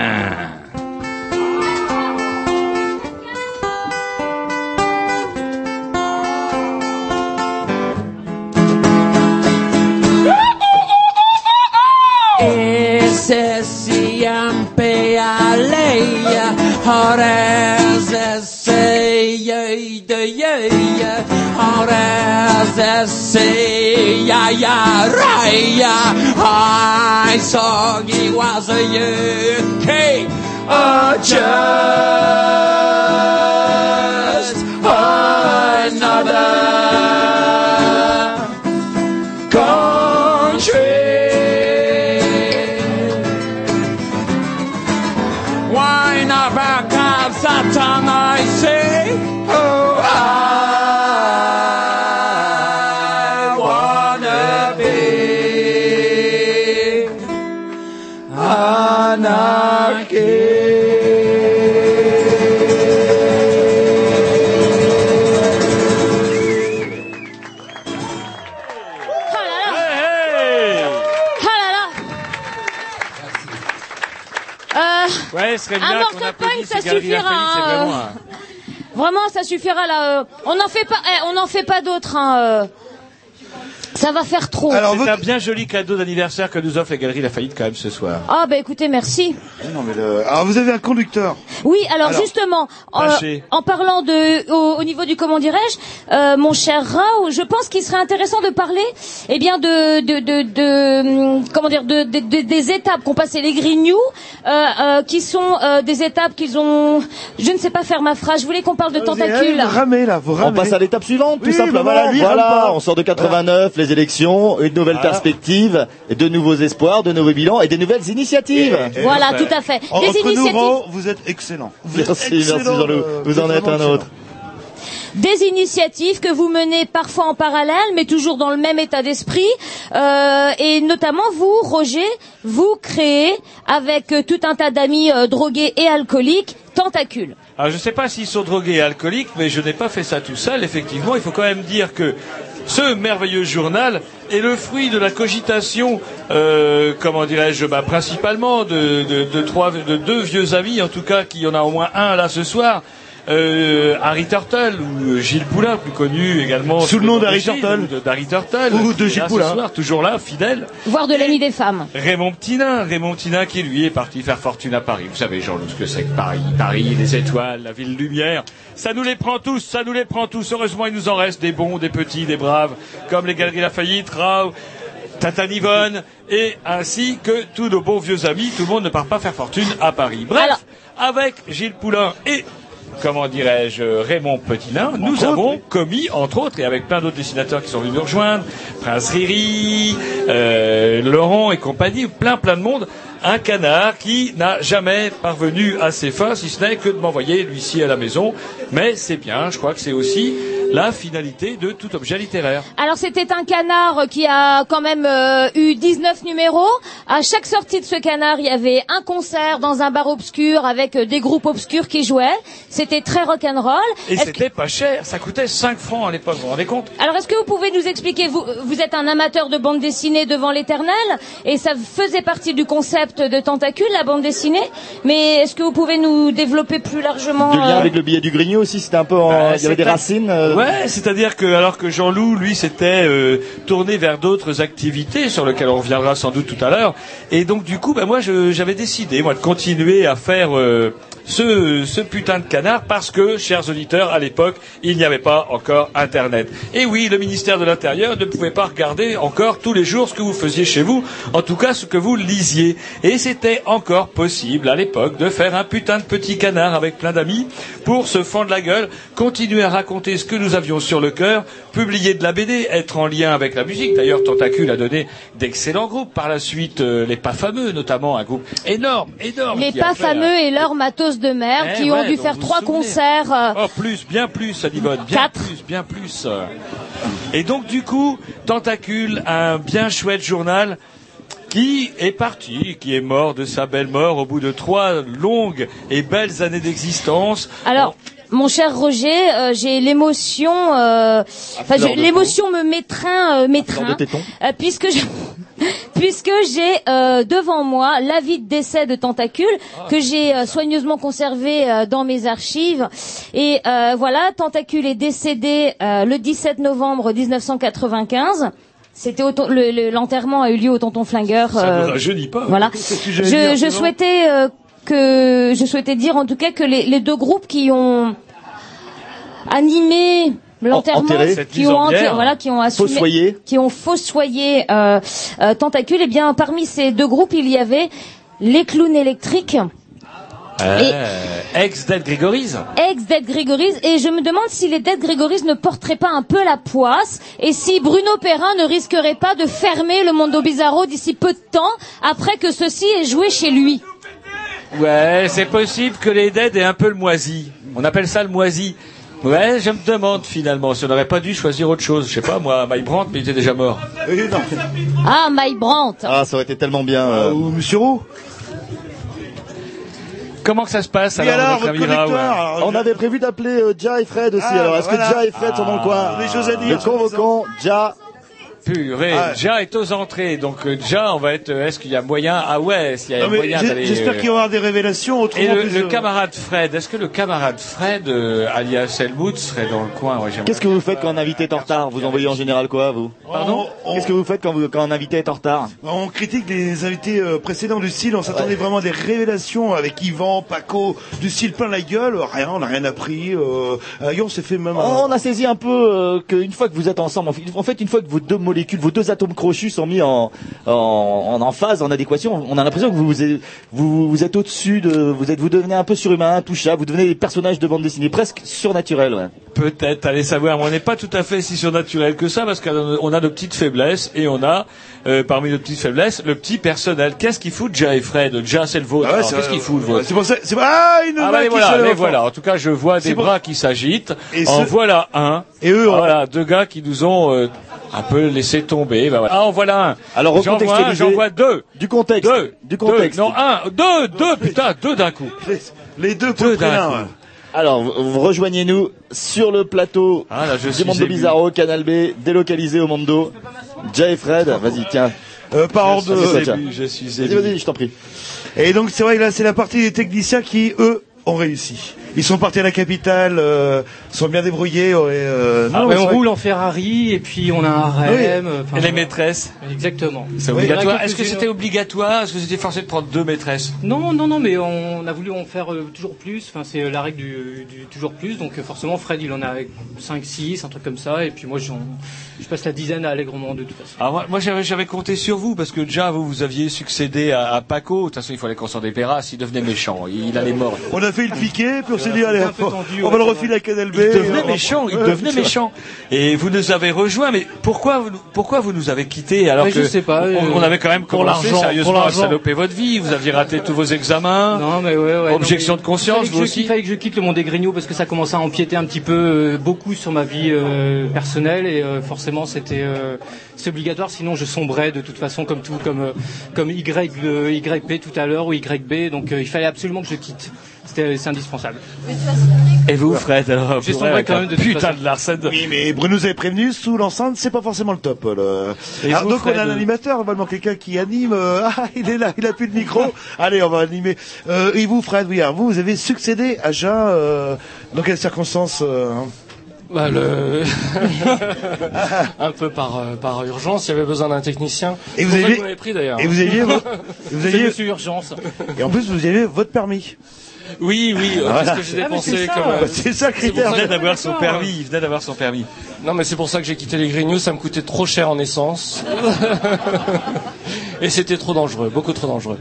Horas essay, yay, yay, horas essay, ya, ya, raya. I saw he was a U K, a just another country. Tongue I say, oh, I wanna be anarchie. Oh là là. Hey, hey. Oh là là. Merci. Euh, ouais, ce serait bien. Un morceau de punk, ça suffira. Hein. Vraiment, ça suffira là. Euh, on n'en fait pas, eh, on n'en fait pas d'autres. Hein, euh. Ça va faire trop. Alors, c'est un bien joli cadeau d'anniversaire que nous offrent les Galeries Lafayette quand même ce soir. Ah bah écoutez, merci. Non, mais le... Alors vous avez un conducteur. Oui, alors, alors justement, euh, en parlant de, au, au niveau du comment dirais-je, euh, mon cher Rao, je pense qu'il serait intéressant de parler, eh bien de, de, de, de, de comment dire, de, de, de, des étapes qu'ont passées les Grignou, euh, euh, qui sont euh, des étapes qu'ils ont. Je ne sais pas faire ma phrase. Je voulais qu'on parle de tentacules. Vous ramez, là, vous ramez. On passe à l'étape suivante, tout oui, simplement. Voilà, lui, voilà on sort de quatre-vingt-neuf. Voilà. Les élections, une nouvelle voilà. perspective, de nouveaux espoirs, de nouveaux bilans et des nouvelles initiatives. Et, et voilà, tout à fait. En, des entre initiatives. Nous, vous êtes excellent. Vous merci, êtes excellent, merci Jean-Loup. Euh, vous en êtes un autre. Des initiatives que vous menez parfois en parallèle, mais toujours dans le même état d'esprit. Euh, et notamment vous, Roger, vous créez avec tout un tas d'amis euh, drogués et alcooliques, Tentacules. Alors je ne sais pas s'ils sont drogués et alcooliques, mais je n'ai pas fait ça tout seul. Effectivement, il faut quand même dire que ce merveilleux journal est le fruit de la cogitation, euh, comment dirais-je, bah, principalement de, de, de, trois, de deux vieux amis, en tout cas, qu'il y en a au moins un là ce soir, euh, Harry Turtle, ou Gilles Poulain, plus connu également. Sous le nom d'Harry Turtle. Ou d'Harry Turtle. Ou de Gilles Poulain. Ce soir, toujours là, fidèle. Voire de l'ami des femmes. Raymond Petit, Raymond Petit qui lui est parti faire fortune à Paris. Vous savez, Jean-Loup, ce que c'est que Paris. Paris, les étoiles, la ville lumière. Ça nous les prend tous, ça nous les prend tous. Heureusement, il nous en reste des bons, des petits, des braves, comme les Galeries Lafayette, Rao, Tata Yvonne, et ainsi que tous nos beaux vieux amis. Tout le monde ne part pas faire fortune à Paris. Bref, alors, avec Gilles Poulain et, comment dirais-je, Raymond Petitnain, nous contre, avons oui. commis, entre autres, et avec plein d'autres dessinateurs qui sont venus nous rejoindre, Prince Riri, euh, Laurent et compagnie, plein plein de monde, un canard qui n'a jamais parvenu à ses fins, si ce n'est que de m'envoyer lui-ci à la maison. Mais c'est bien, je crois que c'est aussi la finalité de tout objet littéraire. Alors c'était un canard qui a quand même euh, eu dix-neuf numéros. À chaque sortie de ce canard, il y avait un concert dans un bar obscur avec des groupes obscurs qui jouaient. C'était très rock'n'roll. Et c'était que... pas cher, ça coûtait cinq francs à l'époque, vous vous rendez compte? Alors est-ce que vous pouvez nous expliquer, vous, vous êtes un amateur de bande dessinée devant l'éternel, et ça faisait partie du concept de Tentacules, la bande dessinée, mais est-ce que vous pouvez nous développer plus largement du lien euh... avec le billet du Grignou aussi, c'était un peu en... euh, il y avait des racines euh... ouais, c'est-à-dire que alors que Jean-Loup lui s'était euh, tourné vers d'autres activités sur lesquelles on reviendra sans doute tout à l'heure, et donc du coup bah, moi je, j'avais décidé moi de continuer à faire euh, ce, ce putain de canard parce que, chers auditeurs, à l'époque il n'y avait pas encore internet, et oui, le ministère de l'Intérieur ne pouvait pas regarder encore tous les jours ce que vous faisiez chez vous, en tout cas ce que vous lisiez. Et c'était encore possible à l'époque de faire un putain de petit canard avec plein d'amis pour se fendre la gueule, continuer à raconter ce que nous avions sur le cœur, publier de la B D, être en lien avec la musique. D'ailleurs, Tentacule a donné d'excellents groupes par la suite, euh, les Pas Fameux notamment, un groupe énorme, énorme. Les Pas Fameux un... et leur matos de merde eh qui ouais, ont dû faire trois concerts. Euh... Oh, plus, bien plus, Adivonne, bien Quatre. plus, bien plus. Et donc du coup, Tentacule, un bien chouette journal, qui est parti, qui est mort de sa belle mort au bout de trois longues et belles années d'existence. Alors, on... mon cher Roger, euh, j'ai l'émotion, euh, enfin, je, l'émotion me m'étreint, euh, m'étreint, euh, puisque je... Puisque j'ai euh, devant moi l'avis de décès de Tentacule que j'ai euh, soigneusement conservé euh, dans mes archives. Et euh, voilà, Tentacule est décédé euh, le dix-sept novembre dix-neuf cent quatre-vingt-quinze. C'était au ton, le, le, l'enterrement a eu lieu au Tonton Flingueur. Euh, Ça je dis pas. Voilà. Je, je souhaitais euh, que je souhaitais dire en tout cas que les, les deux groupes qui ont animé l'enterrement, enterré, qui ont enterré, voilà, qui ont assumé, fossoyé. qui ont fossoyé euh, euh, Tentacule. Et bien parmi ces deux groupes, il y avait les Clowns Électriques. Euh, ex Dead Grégorise. Ex Dead Grégorise, et je me demande si les Dead Grégorise ne porteraient pas un peu la poisse, et si Bruno Perrin ne risquerait pas de fermer le Mondo Bizarro d'ici peu de temps après que ceci ait joué chez lui. Ouais, c'est possible que les Dead aient un peu le moisi. On appelle ça le moisi. Ouais, je me demande finalement si on n'aurait pas dû choisir autre chose. Je sais pas, moi, Mike Brant, mais il était déjà mort. Ah, Mike Brant. Ah, ça aurait été tellement bien. Euh... Euh, ou Monsieur Roux. Comment que ça se passe alors, alors, notre ami Raoult, ouais. On avait prévu d'appeler euh, Ja et Fred aussi. Ah, alors, est-ce voilà. que Ja et Fred ah, sont dans le coin? Les choses à dire. Le convoquant Ja purée. Ah, déjà est aux entrées, donc déjà on va être. Est-ce qu'il y a moyen? Ah ouais, s'il y a non, moyen d'aller. J'espère qu'il y aura des révélations. Autrement, et le, plus, le camarade Fred. Est-ce que le camarade Fred, euh, alias Helmut, serait dans le coin? Ouais, qu'est-ce que vous faites quand un invité est en retard? Vous envoyez en général quoi, vous? Pardon. On... Qu'est-ce que vous faites quand, vous, quand un invité est en retard? On critique les invités euh, précédents du style. On s'attendait ouais. vraiment à des révélations avec Yvan, Paco, du style plein la gueule. Rien, on n'a rien appris. Euh, on s'est fait même. On, on a saisi un peu euh, qu'une fois que vous êtes ensemble, en fait, une fois que vos deux molécules, vos deux atomes crochus sont mis en en, en, en phase, en adéquation, on a l'impression que vous vous, vous êtes au-dessus de, vous êtes, vous devenez un peu surhumain, touchable, vous devenez des personnages de bande dessinée presque surnaturels. Ouais. Peut-être, allez savoir. Mais on n'est pas tout à fait si surnaturel que ça parce qu'on a nos petites faiblesses et on a euh, parmi nos petites faiblesses le petit personnel. Qu'est-ce qu'il fout déjà et Fred? Déjà c'est le vôtre. Ah ouais, qu'est-ce qu'il fout le vôtre? C'est pour ça. C'est... Ah, une ah, bah, voilà, mais voilà. En tout cas, je vois c'est des pour... bras qui s'agitent. Et en ce... voilà un. Et eux, ah, voilà deux gars qui nous ont euh, un peu laissé tomber. Ben, voilà. Ah, en voilà un. Alors, j'en vois un, j'en vois deux. Du contexte. Deux. Du contexte. Deux. Non, un, deux, deux, putain, deux d'un coup. Les, les deux pour l'un. Alors, vous rejoignez-nous sur le plateau ah, là, je du Mondo Bizarro, Canal B, délocalisé au Mondo. Jay et Fred, vas-y, tiens. Euh, par ordre de... Je suis vas-y, vas-y, je t'en prie. Et donc, c'est vrai que là, c'est la partie des techniciens qui, eux, ont réussi. Ils sont partis à la capitale, euh, sont bien débrouillés. Et, euh, non, ah, mais on roule en Ferrari et puis on a un R E M. Oui. Et les maîtresses. Exactement. C'est obligatoire. Est-ce que c'était obligatoire? Est-ce que vous étiez forcé de prendre deux maîtresses? Non, non, non, mais on a voulu en faire euh, toujours plus. Enfin, c'est la règle du, du toujours plus. Donc euh, forcément, Fred, il en a cinq, six, un truc comme ça. Et puis moi, j'en, je passe la dizaine à allègrement de toute façon. Alors moi, moi j'avais, j'avais compté sur vous parce que déjà, vous, vous aviez succédé à, à Paco. De toute façon, il fallait qu'on s'en dépêrasse. Il devenait méchant. Il, il allait mordre. On a fait le piquet. Puis on Dit, allez, tendu, on va ouais, le refiler à Canal B. Il devenait euh, méchant, il devenait ouais, méchant. Et vous nous avez rejoints, mais pourquoi, pourquoi vous nous avez quittés alors ouais, que je sais pas, on, on avait quand même commencé sérieusement à saloper votre vie. Vous aviez raté tous vos examens. Non, mais ouais, ouais, objection non, mais de conscience, vous aussi. Il fallait que je quitte le monde des Grignou parce que ça commençait à empiéter un petit peu, euh, beaucoup sur ma vie euh, personnelle et euh, forcément c'était euh, c'est obligatoire. Sinon, je sombrais de toute façon comme tout, comme euh, comme Y, euh, Y P tout à l'heure ou Y B. Donc, euh, il fallait absolument que je quitte. C'était, c'est indispensable. Et vous, Fred, alors? J'ai sombré quand même de putain de Larsen. Oui, mais Bruno nous avait prévenu, sous l'enceinte, c'est pas forcément le top, là. Et alors, vous, donc, Fred, on a un animateur, normalement, quelqu'un qui anime, euh, ah, il est là, il a plus de micro. Allez, on va animer. Euh, et vous, Fred, oui, alors, vous, vous avez succédé à Jean, euh, dans quelles circonstances, euh, hein? Bah, le... un peu par, euh, par urgence, il y avait besoin d'un technicien. Et vous aviez, vous avez pris d'ailleurs. Et vous aviez, vous aviez, sur urgence. Et en plus, vous aviez votre permis. Oui, oui, euh, voilà. Parce que j'ai dépensé ah, comme. Euh, bah, c'est ça, critère. Il venait d'avoir son permis, il venait d'avoir son permis. Non, mais c'est pour ça que j'ai quitté les Grignou, ça me coûtait trop cher en essence. Et c'était trop dangereux, beaucoup trop dangereux.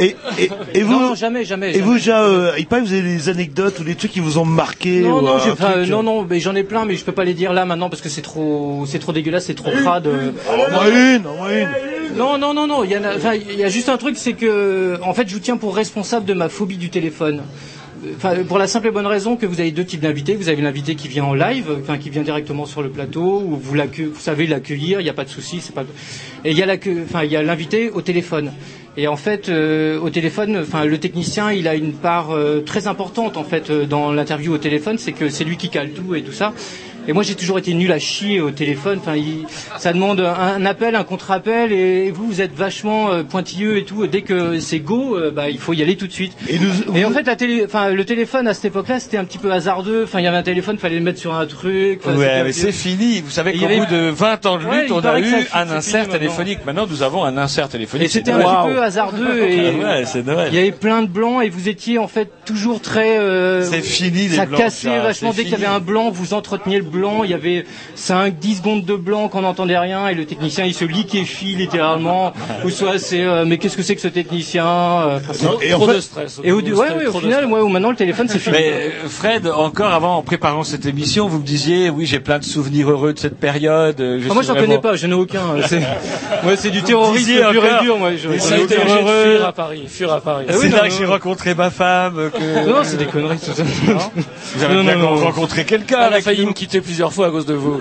Et, et, et vous, non, non, jamais, jamais, jamais. Et vous, déjà, euh, il paraît que vous avez des anecdotes ou des trucs qui vous ont marqué. Non, ou non, j'ai, enfin, euh, non, non, mais j'en ai plein, mais je peux pas les dire là maintenant parce que c'est trop, c'est trop dégueulasse, c'est trop crade. Moi une, moi une. Non, non, non, non. Il y en a, enfin, il y a juste un truc, c'est que, en fait, je vous tiens pour responsable de ma phobie du téléphone. Enfin, pour la simple et bonne raison que vous avez deux types d'invités. Vous avez l'invité qui vient en live, enfin qui vient directement sur le plateau, où vous, vous savez l'accueillir, il n'y a pas de souci, c'est pas. Et il y a la, enfin il y a l'invité au téléphone. Et en fait, euh, au téléphone, enfin le technicien, il a une part euh, très importante en fait euh, dans l'interview au téléphone, c'est que c'est lui qui cale tout et tout ça. Et moi, j'ai toujours été nul à chier au téléphone. Enfin, il, ça demande un appel, un contre-appel, et vous, vous êtes vachement euh, pointilleux et tout. Dès que c'est go, euh, bah, il faut y aller tout de suite. Et, nous, et vous... en fait, la télé, enfin, le téléphone à cette époque-là, c'était un petit peu hasardeux. Enfin, il y avait un téléphone, fallait le mettre sur un truc. Ouais, mais c'est fini. Vous savez qu'au avait... bout de vingt ans de lutte, ouais, on a eu fuit, un insert téléphonique. Maintenant. maintenant, nous avons un insert téléphonique. Et c'était un wow. petit peu hasardeux. Et ouais, c'est Noël. Il y avait plein de blancs, et vous étiez en fait toujours très. Euh, c'est fini les ça blancs. Ça cassait vachement. Dès qu'il y avait un blanc, vous entreteniez le blanc, il y avait cinq dix secondes de blanc qu'on n'entendait rien et le technicien il se liquéfie littéralement ou soit c'est euh, mais qu'est-ce que c'est que ce technicien euh, non, et trop en fait, de stress et au, de, ouais, stress, ouais, au final moi ouais, maintenant le téléphone c'est fini. Mais Fred, encore avant en préparant cette émission vous me disiez oui j'ai plein de souvenirs heureux de cette période je ah, moi j'en connais pas, je n'ai aucun c'est, ouais, c'est du terrorisme pur et dur moi je j'étais heureux à Paris fur à Paris c'est là que j'ai rencontré ma femme que... non c'est des conneries tout ça vous avez bien rencontré quelqu'un elle a failli me quitter plusieurs fois à cause de vous.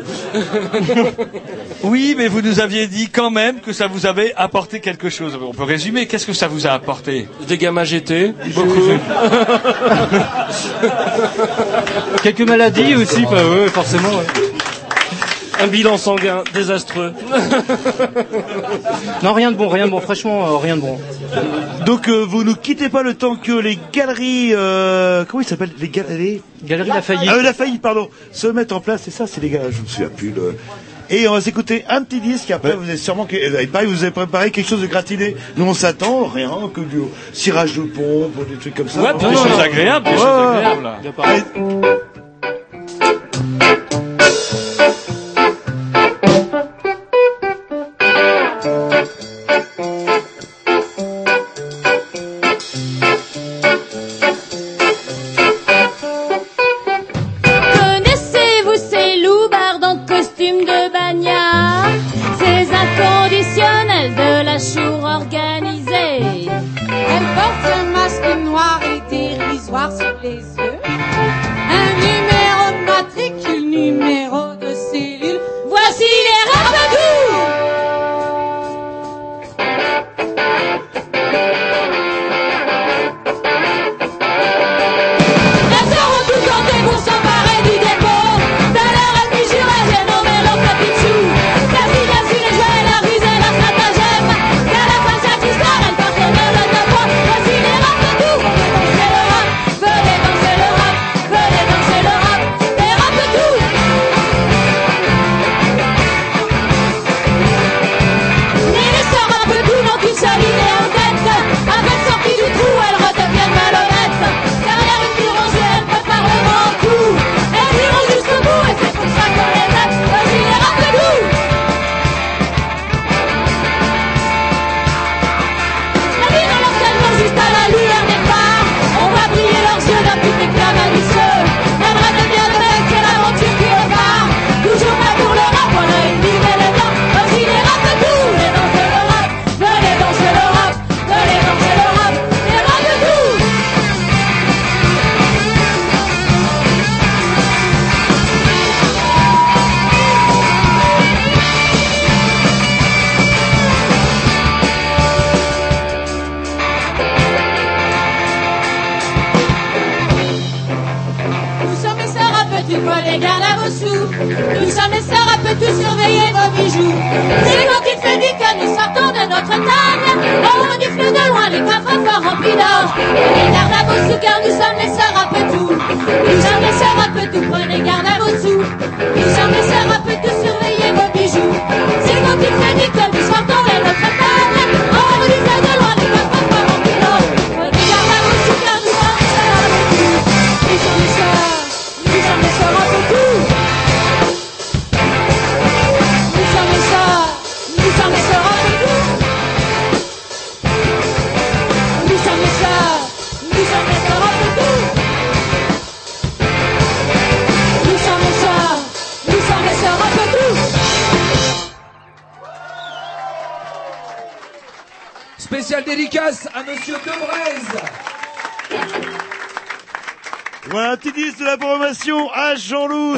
Oui, mais vous nous aviez dit quand même que ça vous avait apporté quelque chose. On peut résumer, qu'est-ce que ça vous a apporté? Des gamins G T, beaucoup. Quelques maladies aussi, bah, ouais, forcément. Ouais. un bilan sanguin désastreux. Non, rien de bon, rien de bon, franchement, euh, rien de bon. Donc euh, vous ne quittez pas le temps que les galeries, euh, comment ils s'appellent, les galeries, galeries Lafayette. Ah, euh, Lafayette, pardon, se mettent en place. C'est ça, c'est les gars. Je me souviens plus. Le... Et on va s'écouter un petit disque. Après, ouais. vous avez sûrement, et pareil, vous avez préparé quelque chose de gratiné. Nous, on s'attend rien que du cirage de pompe, des trucs comme ça. Ouais, hein. des, des choses agréables, des ouais. choses agréables. Là.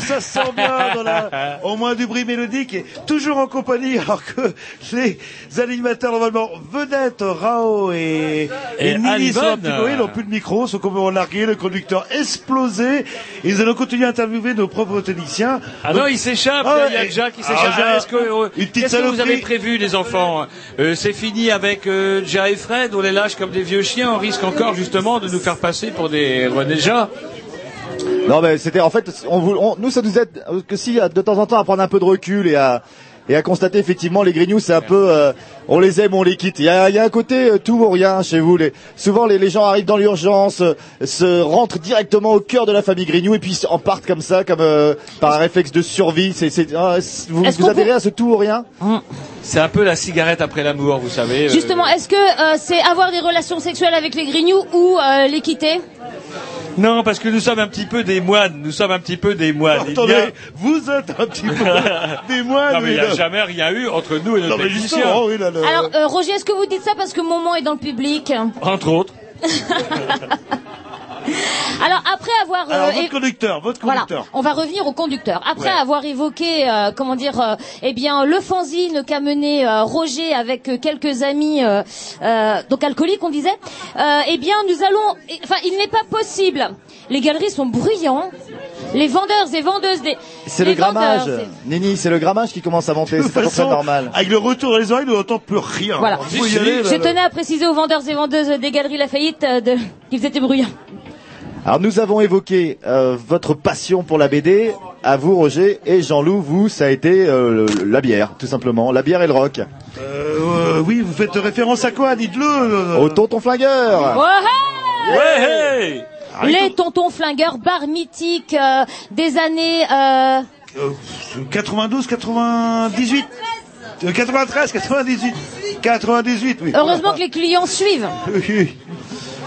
Ça sent bien dans la, au moins du bruit mélodique et toujours en compagnie alors que les animateurs normalement Vedette, Rao et, et, et Nini sont un petit peu, ils n'ont plus de micro, sont complètement largués, le conducteur explosé. Ils allons continuer à interviewer nos propres techniciens. Ah donc, non, ils s'échappent, ah, il y a Jack qui s'échappe. Ah, est-ce que, qu'est-ce que vous avez prévu les enfants? euh, C'est fini avec euh, Ja et Fred, on les lâche comme des vieux chiens, on risque encore justement de nous faire passer pour des René Ja. Non mais c'était en fait on, on, nous ça nous aide que si de temps en temps à prendre un peu de recul et à et à constater effectivement les Grignou c'est un peu euh, on les aime on les quitte, il y a, il y a un côté euh, tout ou rien chez vous, les, souvent les, les gens arrivent dans l'urgence, euh, se rentrent directement au cœur de la famille Grignou et puis en partent comme ça comme euh, par un réflexe de survie, c'est, c'est, euh, vous, vous adhérez peut... à ce tout ou rien. Mmh. C'est un peu la cigarette après l'amour vous savez. Justement euh... est-ce que euh, c'est avoir des relations sexuelles avec les Grignou ou euh, les quitter? Non, parce que nous sommes un petit peu des moines. Nous sommes un petit peu des moines. Oh, attendez, a... vous êtes un petit peu des moines. Non, mais il n'y a là. jamais rien eu entre nous et notre technicien. Oh, oui, là, là. Alors, euh, Roger, est-ce que vous dites ça parce que Momon est dans le public? Entre autres. Alors, après avoir... Euh, Alors, votre conducteur, votre conducteur. Voilà, on va revenir au conducteur. Après ouais. avoir évoqué, euh, comment dire, euh, eh bien, le fanzine qu'a mené euh, Roger avec euh, quelques amis, euh, euh, donc alcooliques, on disait, euh, eh bien, nous allons... Enfin, il n'est pas possible. Les galeries sont bruyants. Les vendeurs et vendeuses des... C'est le grammage. Et... Nini, c'est le grammage qui commence à monter. C'est pas tout normal. Avec le retour des oreilles, nous n'entendons plus rien. Voilà. Je, je, aller, je tenais à préciser aux vendeurs et vendeuses des Galeries Lafayette euh, de... qu'ils étaient bruyants. Alors nous avons évoqué euh, votre passion pour la B D. À vous, Roger, et Jean-Loup, vous, ça a été euh, la bière, tout simplement. La bière et le rock. Euh, euh, oui, vous faites référence à quoi, dites-le euh... Aux Tontons Flingueurs. Ouais, ouais, hey, hey. Les Tontons Flingueurs, bar mythique euh, des années euh... quatre-vingt-douze, quatre-vingt-dix-huit quatre-vingt-treize, quatre-vingt-dix-huit, oui. Heureusement que les clients suivent.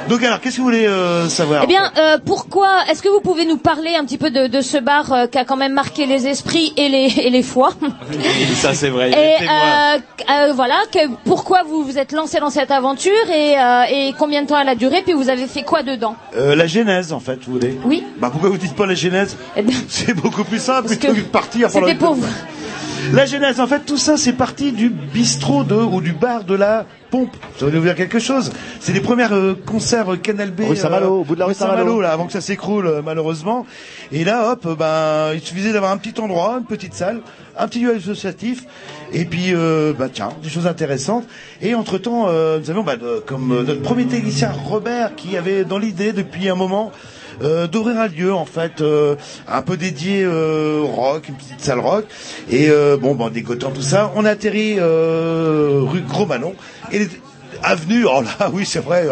Donc alors, qu'est-ce que vous voulez euh, savoir? Eh bien, euh, pourquoi, est-ce que vous pouvez nous parler un petit peu de, de ce bar euh, qui a quand même marqué les esprits et les, et les foies? Ça c'est vrai. Et euh, euh, voilà, que, pourquoi vous vous êtes lancé dans cette aventure et, euh, et combien de temps elle a duré, puis vous avez fait quoi dedans? euh, La genèse en fait, vous voulez? Oui. Bah pourquoi vous dites pas la genèse? eh ben, C'est beaucoup plus simple plutôt que de partir. C'était pour vous. La genèse, en fait, tout ça, c'est parti du bistrot de, ou du bar de la Pompe. Ça veut dire quelque chose. C'est les premiers euh, concerts euh, Canal B. Rue Saint-Malo, euh, au bout de la rue Saint-Malo, là, avant que ça s'écroule, euh, malheureusement. Et là, hop, ben, il suffisait d'avoir un petit endroit, une petite salle, un petit lieu associatif, et puis, euh, bah tiens, des choses intéressantes. Et entre-temps, euh, nous avions, bah, de, comme euh, notre premier technicien Robert, qui avait dans l'idée depuis un moment... Euh, d'ouvrir un lieu en fait euh, un peu dédié euh, rock, une petite salle rock, et euh, bon ben dégotant tout ça, on atterrit euh, rue Gros-Malhon et les... avenue, oh là oui c'est vrai,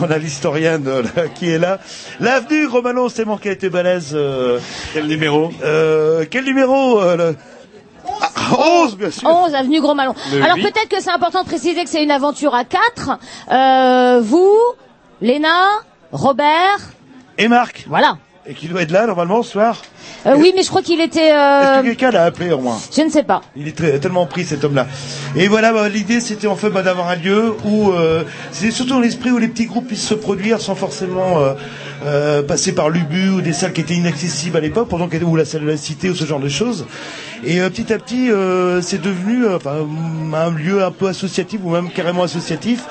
on a l'historienne là, qui est là, l'avenue Gros-Malhon, c'est mon qui a été balèze. euh... Quel numéro euh, Quel numéro euh, le... onze, bien sûr. onze avenue Gros-Malhon. Alors peut-être que c'est important de préciser que c'est une aventure à quatre. Euh, vous, Léna, Robert et Marc. Voilà. Et qui doit être là, normalement, ce soir. Euh, oui, mais je crois qu'il était... Euh... Est-ce que quelqu'un l'a appelé, au moins? Je ne sais pas. Il est très, tellement pris, cet homme-là. Et voilà, bah, l'idée, c'était en fait bah, d'avoir un lieu où... Euh, c'est surtout dans l'esprit où les petits groupes puissent se produire sans forcément euh, euh, passer par l'U B U ou des salles qui étaient inaccessibles à l'époque, pendant ou la salle de la cité ou ce genre de choses. Et euh, petit à petit, euh, c'est devenu euh, enfin, un lieu un peu associatif ou même carrément associatif.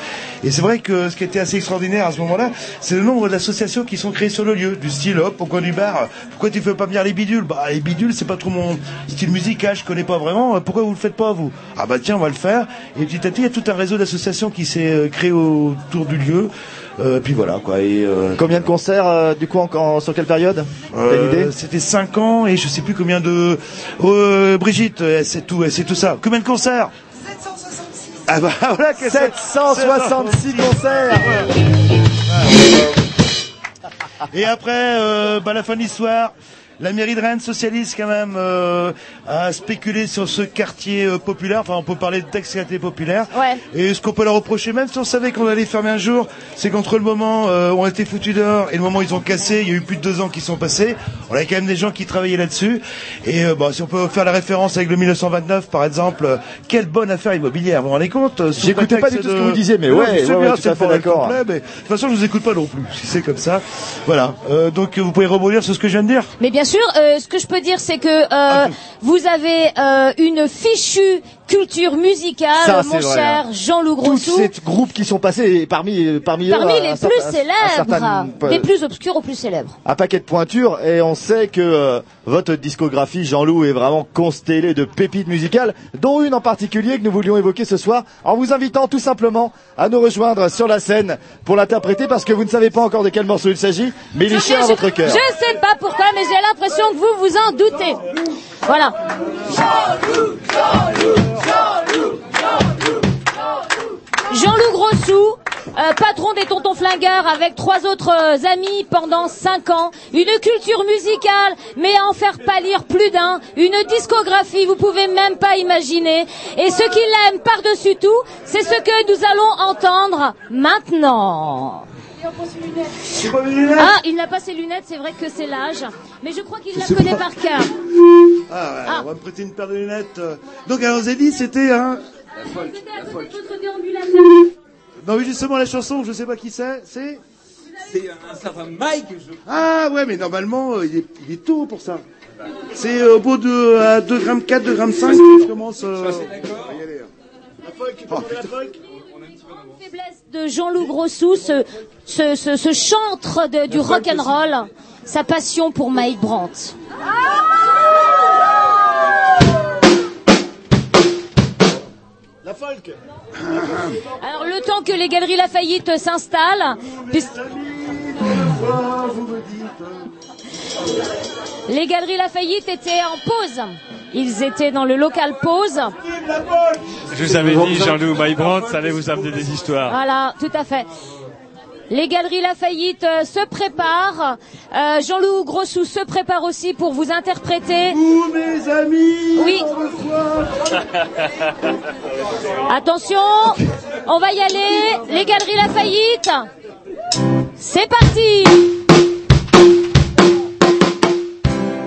Et c'est vrai que ce qui était assez extraordinaire à ce moment-là, c'est le nombre d'associations qui sont créées sur le lieu, du style, hop, pourquoi du bar, pourquoi tu fais pas venir les bidules? Bah les bidules, c'est pas trop mon style musical, je connais pas vraiment, pourquoi vous le faites pas vous? Ah bah tiens, on va le faire. Et petit à petit, il y a tout un réseau d'associations qui s'est créé autour du lieu. Euh, puis voilà quoi. Et, euh, combien de concerts euh, du coup en, en, sur quelle période? euh, C'était cinq ans et je sais plus combien de... Euh, Brigitte, elle sait tout, elle sait tout ça. Combien de concerts? Sept cent soixante-six. Ah bah voilà que sept cent soixante-six concerts. Et après, euh, bah, la fin de l'histoire, la mairie de Rennes, socialiste quand même, euh, a spéculé sur ce quartier euh, populaire. Enfin, on peut parler de texte quartier populaire. Ouais. Et ce qu'on peut leur reprocher, même si on savait qu'on allait fermer un jour, c'est qu'entre le moment euh, où on était foutus dehors et le moment où ils ont cassé, il y a eu plus de deux ans qui sont passés. On avait quand même des gens qui travaillaient là-dessus. Et euh, bon, si on peut faire la référence avec le mille neuf cent vingt-neuf, par exemple, euh, quelle bonne affaire immobilière. Vous vous rendez compte? euh, J'écoutais pas du tout de... ce que vous disiez, mais ouais, ouais, ouais, ouais, ouais tout à fait d'accord. Mais... de toute façon, je vous écoute pas non plus. Si c'est comme ça, voilà. Euh, donc, vous pouvez rebondir sur ce que je viens de dire. Mais bien sûr, euh, ce que je peux dire, c'est que euh, ah, vous avez euh, une fichue culture musicale, ça, mon vrai, cher hein. Jean-Loup Grossou. Tous ces groupes qui sont passés, parmi parmi, parmi eux, les plus certain, célèbres, un, un, des plus obscurs aux plus célèbres. Un paquet de pointures, et on sait que euh, votre discographie, Jean-Loup, est vraiment constellée de pépites musicales, dont une en particulier que nous voulions évoquer ce soir, en vous invitant tout simplement à nous rejoindre sur la scène pour l'interpréter, parce que vous ne savez pas encore de quel morceau il s'agit, mais il est cher à votre cœur. Je sais pas pourquoi, mais j'ai l'impression que vous vous en doutez. Voilà. Jean-Loup, Jean-Loup. Jean-Loup, Jean-Loup, Jean-Loup, Jean-Loup Grossou, euh, patron des Tontons Flingueurs avec trois autres euh, amis pendant cinq ans, une culture musicale, mais à en faire pâlir plus d'un, une discographie, vous pouvez même pas imaginer, et ce qui l'aime par-dessus tout, c'est ce que nous allons entendre maintenant. Ah, il n'a pas ses lunettes, c'est vrai que c'est l'âge, mais je crois qu'il la connaît pas par cœur. Ah, ouais, ah, on va me prêter une paire de lunettes. Donc, alors, vous avez dit, c'était hein... Non, mais justement, la chanson, je sais pas qui c'est, c'est... C'est un certain Mike, je... Ah, ouais, mais normalement, il est, il est tôt pour ça. C'est au bout de deux grammes quatre, deux grammes cinq, je commence... Euh... Je suis assez d'accord. La folk, oh, la folk. Faiblesse de Jean-Loup Grossou, ce, ce, ce, ce chantre de, du rock'n'roll. sa passion pour Mike Brant. La folk. Alors le temps que les Galeries Lafayette s'installent, puisque... les Galeries Lafayette étaient en pause. Ils étaient dans le local pause. Je vous avais dit, Jean-Louis Mike Brant, ça allait vous amener des histoires. Voilà, tout à fait. Les Galeries Lafayette euh, se préparent. Euh, Jean-Loup Grossou se prépare aussi pour vous interpréter. Vous, mes amis, oui. Attention, on va y aller. Les Galeries Lafayette, c'est parti.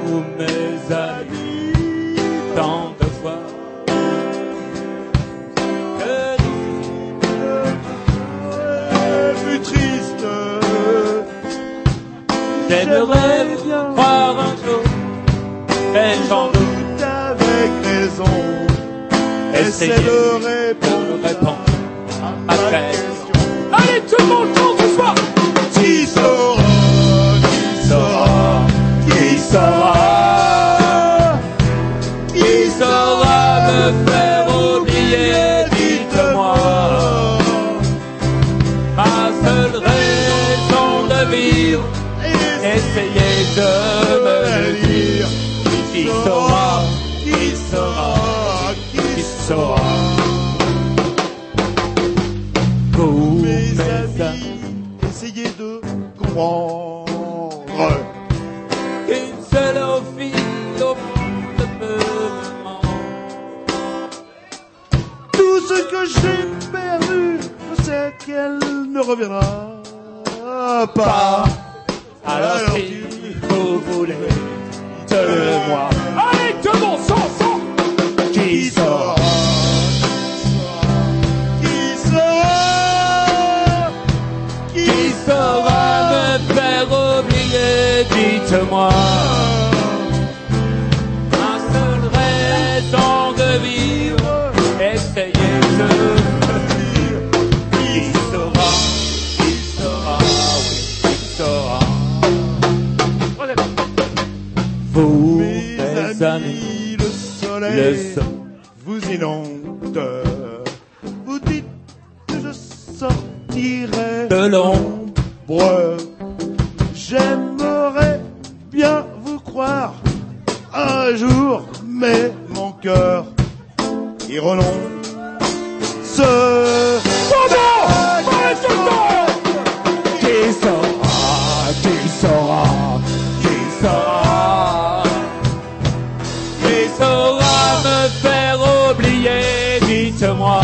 Vous, mes amis, tant de fois. J'aimerais bien croire un jour, et sans doute avec raison, essayer de répondre, répondre à la question. Allez tout le monde, chante ce soir. Qui saura, qui saura, qui saura, qui saura me faire oublier, dites-moi, ma seule raison de vivre. Essayez de me le dire. Qui saura, qui saura, qui saura. Vous, mes amis, essayez de comprendre qu'une seule fille au monde me demande. Tout ce que j'ai perdu, je sais qu'elle ne reviendra pas. Alors, Alors si vous voulez de moi. Allez, de mon sang, sang. Qui saura, qui saura, qui saura me faire oublier, dites-moi. Ma seule raison de vivre, essayez de me dire. Qui saura, qui saura, oui, qui saura. Vous, mes, mes amis, amis, le soleil le so vous inonde. Vous dites que je sortirai de l'ombre. J'aimerais bien vous croire un jour, mais mon cœur y renonce. Ce Mondo, qui saura, qui saura, qui saura. Dites-moi,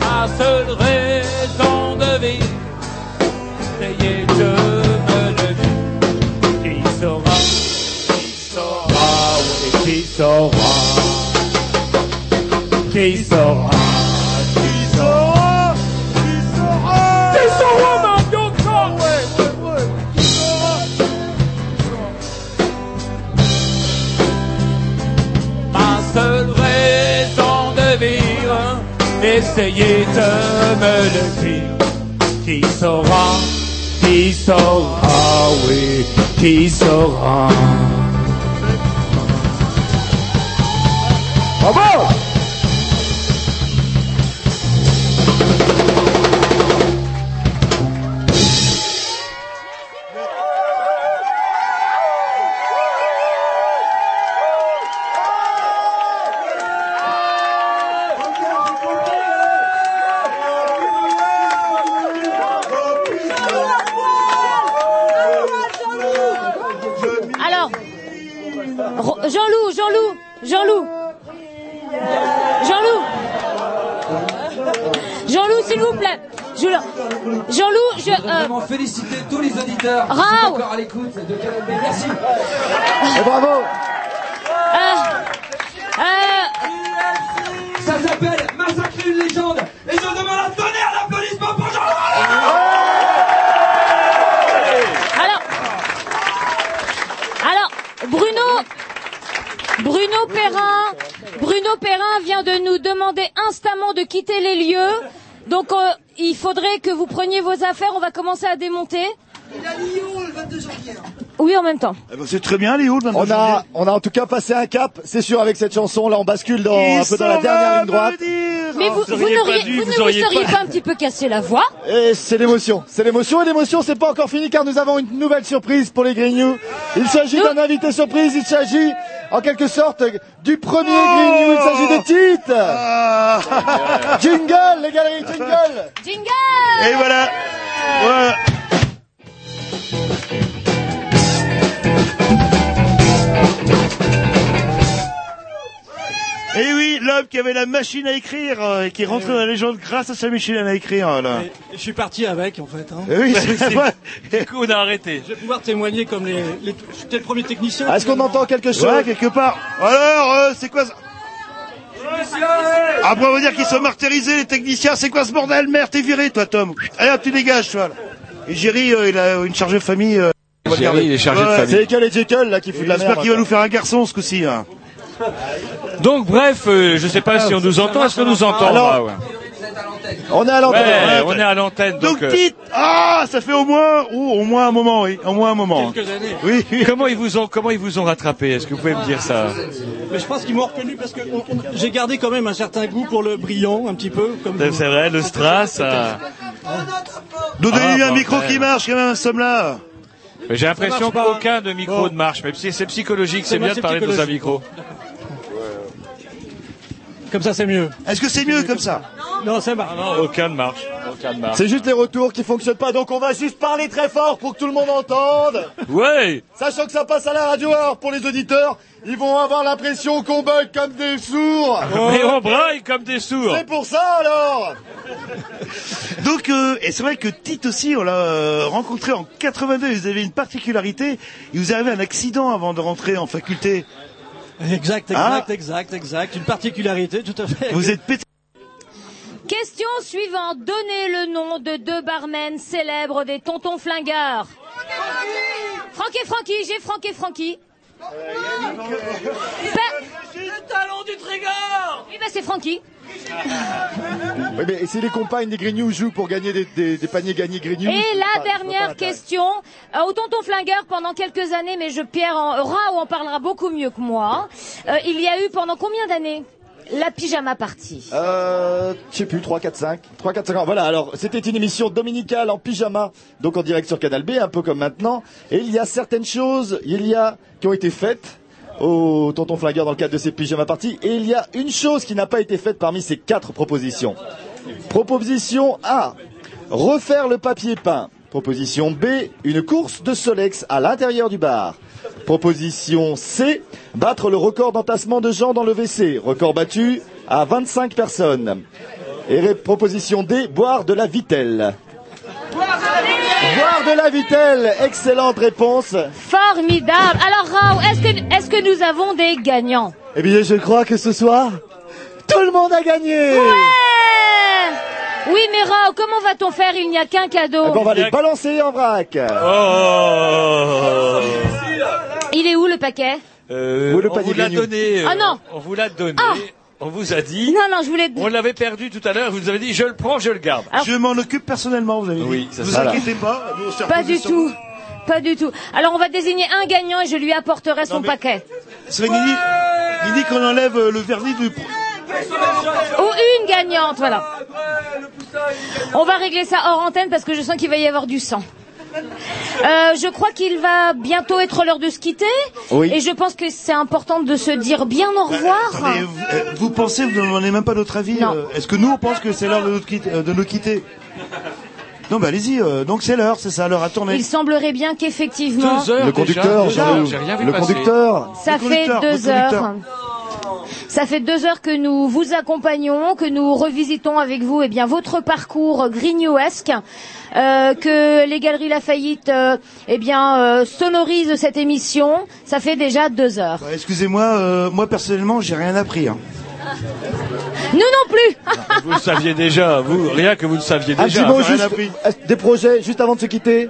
ma seule raison de vivre, essayez de me le dire. Qui saura, qui saura, oui, qui saura, qui saura, qui saura, qui saura, qui saura, ma viande corps, ouais, ouais, ouais, qui saura, ma seule raison. Essayez de me le dire. Qui saura, qui saura, oui, qui saura. Bravo! Féliciter tous les auditeurs qui sont encore à l'écoute de Canal B. Merci. Et bravo. Euh, euh, Ça s'appelle Massacrer une légende. Et je demande à donner un applaudissement pour Jean-Louis. Alors, alors Bruno, Bruno Perrin, Bruno Perrin vient de nous demander instamment de quitter les lieux. Donc, euh, il faudrait que vous preniez vos affaires. On va commencer à démonter. Il a Lyon le vingt-deux janvier. Oui, en même temps. Eh ben, c'est très bien, Lyon le vingt-deux on a, janvier. On a en tout cas passé un cap, c'est sûr, avec cette chanson. Là, on bascule dans, un peu dans la dernière ligne droite. Mais vous, vous, vous, n'auriez, dû, vous, vous ne vous seriez pas. pas un petit peu cassé la voix? Et c'est l'émotion. C'est l'émotion. Et l'émotion, c'est pas encore fini car nous avons une nouvelle surprise pour les Grignou. Il s'agit nous... d'un invité surprise. Il s'agit, en quelque sorte, du premier Grignou. Il s'agit de Tite. Ah. Jingle, les galeries, jingle. Jingle. Et voilà. Voilà. Et oui, l'homme qui avait la machine à écrire euh, et qui est rentré et dans ouais. la légende grâce à sa machine à écrire. Là. Je suis parti avec, en fait. Hein. Et oui, c'est, c'est, c'est... Du coup, on a arrêté. Je vais pouvoir témoigner comme les... les... J'étais le premier technicien. Ah, est-ce finalement. qu'on entend quelque chose ouais, quelque part. Alors, euh, c'est quoi ça? Après, on va dire qu'ils sont martyrisés, les techniciens. C'est quoi ce bordel? Merde, t'es viré, toi, Tom. Allez, hop, tu dégages, toi. Là. Et Jerry, euh, il a une chargée de famille. Euh... Jerry, il est chargé ouais, de famille. C'est que les Jekyll, là, qui foutent de la merde. J'espère qu'il va nous faire un garçon, ce coup-ci. Hein. Donc bref, euh, je sais pas ah, si on nous entend, est-ce qu'on nous entend alors, là, ouais. On est à l'antenne. Ouais, on est à l'antenne. Donc, donc Tite, ah, ça fait au moins, oh, au moins un moment, oui, au moins un moment. Quelques années. Oui. Comment ils vous ont, comment ils vous ont rattrapé? Est-ce que vous pouvez me dire ça? Mais je pense qu'ils m'ont reconnu parce que on, on, j'ai gardé quand même un certain goût pour le brillant, un petit peu. Comme c'est, c'est vrai, le strass. Ah. Nous donnez lui un micro qui marche quand même, somme là. Mais j'ai l'impression qu'aucun de micro ne marche. Mais c'est psychologique, c'est bien de parler dans un micro. Comme ça, c'est mieux. Est-ce que c'est mieux comme ça? Non, non, ça marche. Non, non, aucun ne marche. Aucun marche. C'est juste les retours qui fonctionnent pas. Donc, on va juste parler très fort pour que tout le monde entende. Ouais. Sachant que ça passe à la radio, alors pour les auditeurs, ils vont avoir l'impression qu'on bug comme des sourds. Oh. Et on braille comme des sourds. C'est pour ça, alors. Donc, euh, et c'est vrai que Tite aussi, on l'a euh, rencontré en quatre-vingt-deux. Vous avez une particularité. Il vous arrivait un accident avant de rentrer en faculté. Exact, exact, ah. exact, exact. Une particularité, tout à fait. Vous êtes pété. Question suivante. Donnez le nom de deux barmen célèbres des Tontons Flingueurs. Franck et Francky, j'ai Franck et Francky. Euh, pa- le talon du Trégor. Oui, bah c'est Francky. Oui, mais si les compagnes des Grignou jouent pour gagner des, des, des paniers gagnés Grignou. Et la pas, dernière question, euh, au Tonton Flingueur pendant quelques années, mais je Pierre en aura ou en parlera beaucoup mieux que moi. Euh, il y a eu pendant combien d'années la pyjama party? Euh, je sais plus, trois, quatre, cinq. trois, quatre, cinq ans. Voilà, alors, c'était une émission dominicale en pyjama, donc en direct sur Canal B, un peu comme maintenant. Et il y a certaines choses, il y a, qui ont été faites au Tonton Flingueur dans le cadre de ces pyjama parties. Et il y a une chose qui n'a pas été faite parmi ces quatre propositions. Proposition A, refaire le papier peint. Proposition B, une course de Solex à l'intérieur du bar. Proposition C, battre le record d'entassement de gens dans le W C. Record battu à vingt-cinq personnes. Et ré- proposition D, boire de la vitelle. Boire de la vitelle, excellente réponse. Formidable. Alors Raoult, est-ce que, est-ce que nous avons des gagnants? Eh bien je crois que ce soir, tout le monde a gagné. Ouais. Oui mais Raoult, comment va-t-on faire? Il n'y a qu'un cadeau. Ah, bon, on va les balancer en vrac. Oh. Il est où le paquet? euh, vous le On vous l'a donné. Euh, oh non. On vous l'a donné. Ah. On vous a dit. Non, non, je voulais. On l'avait perdu tout à l'heure. Vous nous avez dit, je le prends, je le garde. Alors, je m'en occupe personnellement. Vous avez dit. Oui, ça vous inquiétez pas. Nous, on pas du sur... tout. Pas du tout. Alors, on va désigner un gagnant et je lui apporterai non, son mais... paquet. C'est ouais Nini. Nini qu'on enlève le vernis du. Ou une gagnante, voilà. On va régler ça hors antenne parce que je sens qu'il va y avoir du sang. Euh, je crois qu'il va bientôt être l'heure de se quitter. Oui. Et je pense que c'est important de se dire bien au revoir. Bah, attendez, vous, euh, vous pensez, vous ne demandez même pas notre avis. Non. Euh, est-ce que nous, on pense que c'est l'heure de, quitter, euh, de nous quitter? Non, bah allez-y. Euh, donc c'est l'heure, c'est ça, l'heure à tourner. Il semblerait bien qu'effectivement... Deux heures, le conducteur, déjà, déjà, j'ai rien vu le passer. Conducteur. Ça le fait conducteur, deux heures. Ça fait deux heures que nous vous accompagnons, que nous revisitons avec vous eh bien votre parcours grignouesque, euh, que les Galeries Lafayette euh, eh bien euh, sonorisent cette émission. Ça fait déjà deux heures. Bah, excusez-moi, euh, moi personnellement, j'ai rien appris. Hein. Nous non plus. Vous le saviez déjà, vous rien que vous le saviez déjà. Ah, bon, juste, rien appris. Des projets juste avant de se quitter.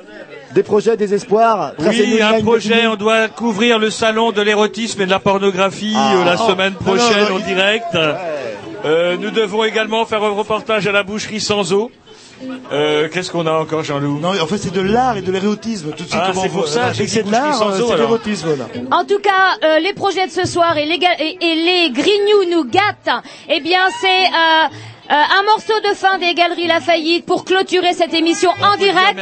Des projets, des espoirs. Oui, un projet, on doit couvrir le salon de l'érotisme et de la pornographie ah, euh, la oh, semaine prochaine non, non, non, en direct. Ouais. Euh, nous devons également faire un reportage à la boucherie sans eau. Euh, Qu'est-ce qu'on a encore, Jean-Loup? Non, en fait, c'est de l'art et de l'érotisme. Tout de suite, ah, c'est pour ça. Dès que c'est de l'art, c'est de l'érotisme. En tout cas, euh, les projets de ce soir et les, et, et les Grignou nous gâtent. Eh bien, c'est... Euh, Euh, un morceau de fin des Galeries Lafayette pour clôturer cette émission en direct.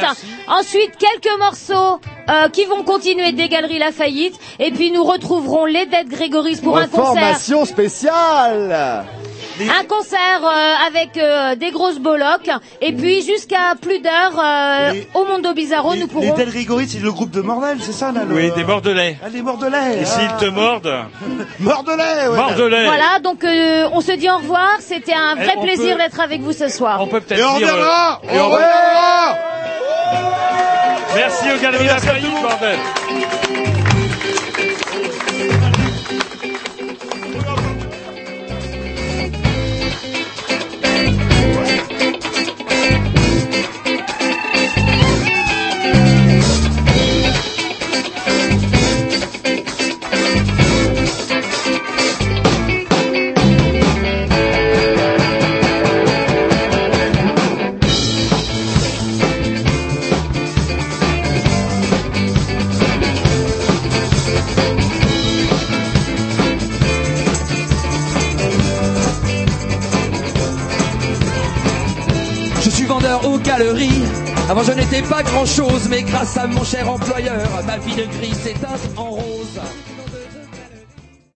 Ensuite, quelques morceaux euh, qui vont continuer des Galeries Lafayette. Et puis, nous retrouverons les Dead Grégorise pour un concert. Formation spéciale. Un concert euh, avec euh, des grosses bolocs. Et puis, jusqu'à plus d'heure, euh, au Mondo Bizarro, les, nous pourrons... Les Dead Grégorise, c'est le groupe de Mordelais, c'est ça là, le... Oui, des Mordelais. Ah, les Mordelais. Et ah. s'ils te mordent... Mordelais, ouais. Mordelais. Voilà, donc euh, on se dit au revoir. C'était un vrai plaisir. Plaisir d'être avec vous ce soir. On peut peut-être dire. Verra, euh, et on reviendra. On... Merci aux Galeries Lafayette, bordel. Avant je n'étais pas grand chose, mais grâce à mon cher employeur, ma vie de gris s'éteint en rose.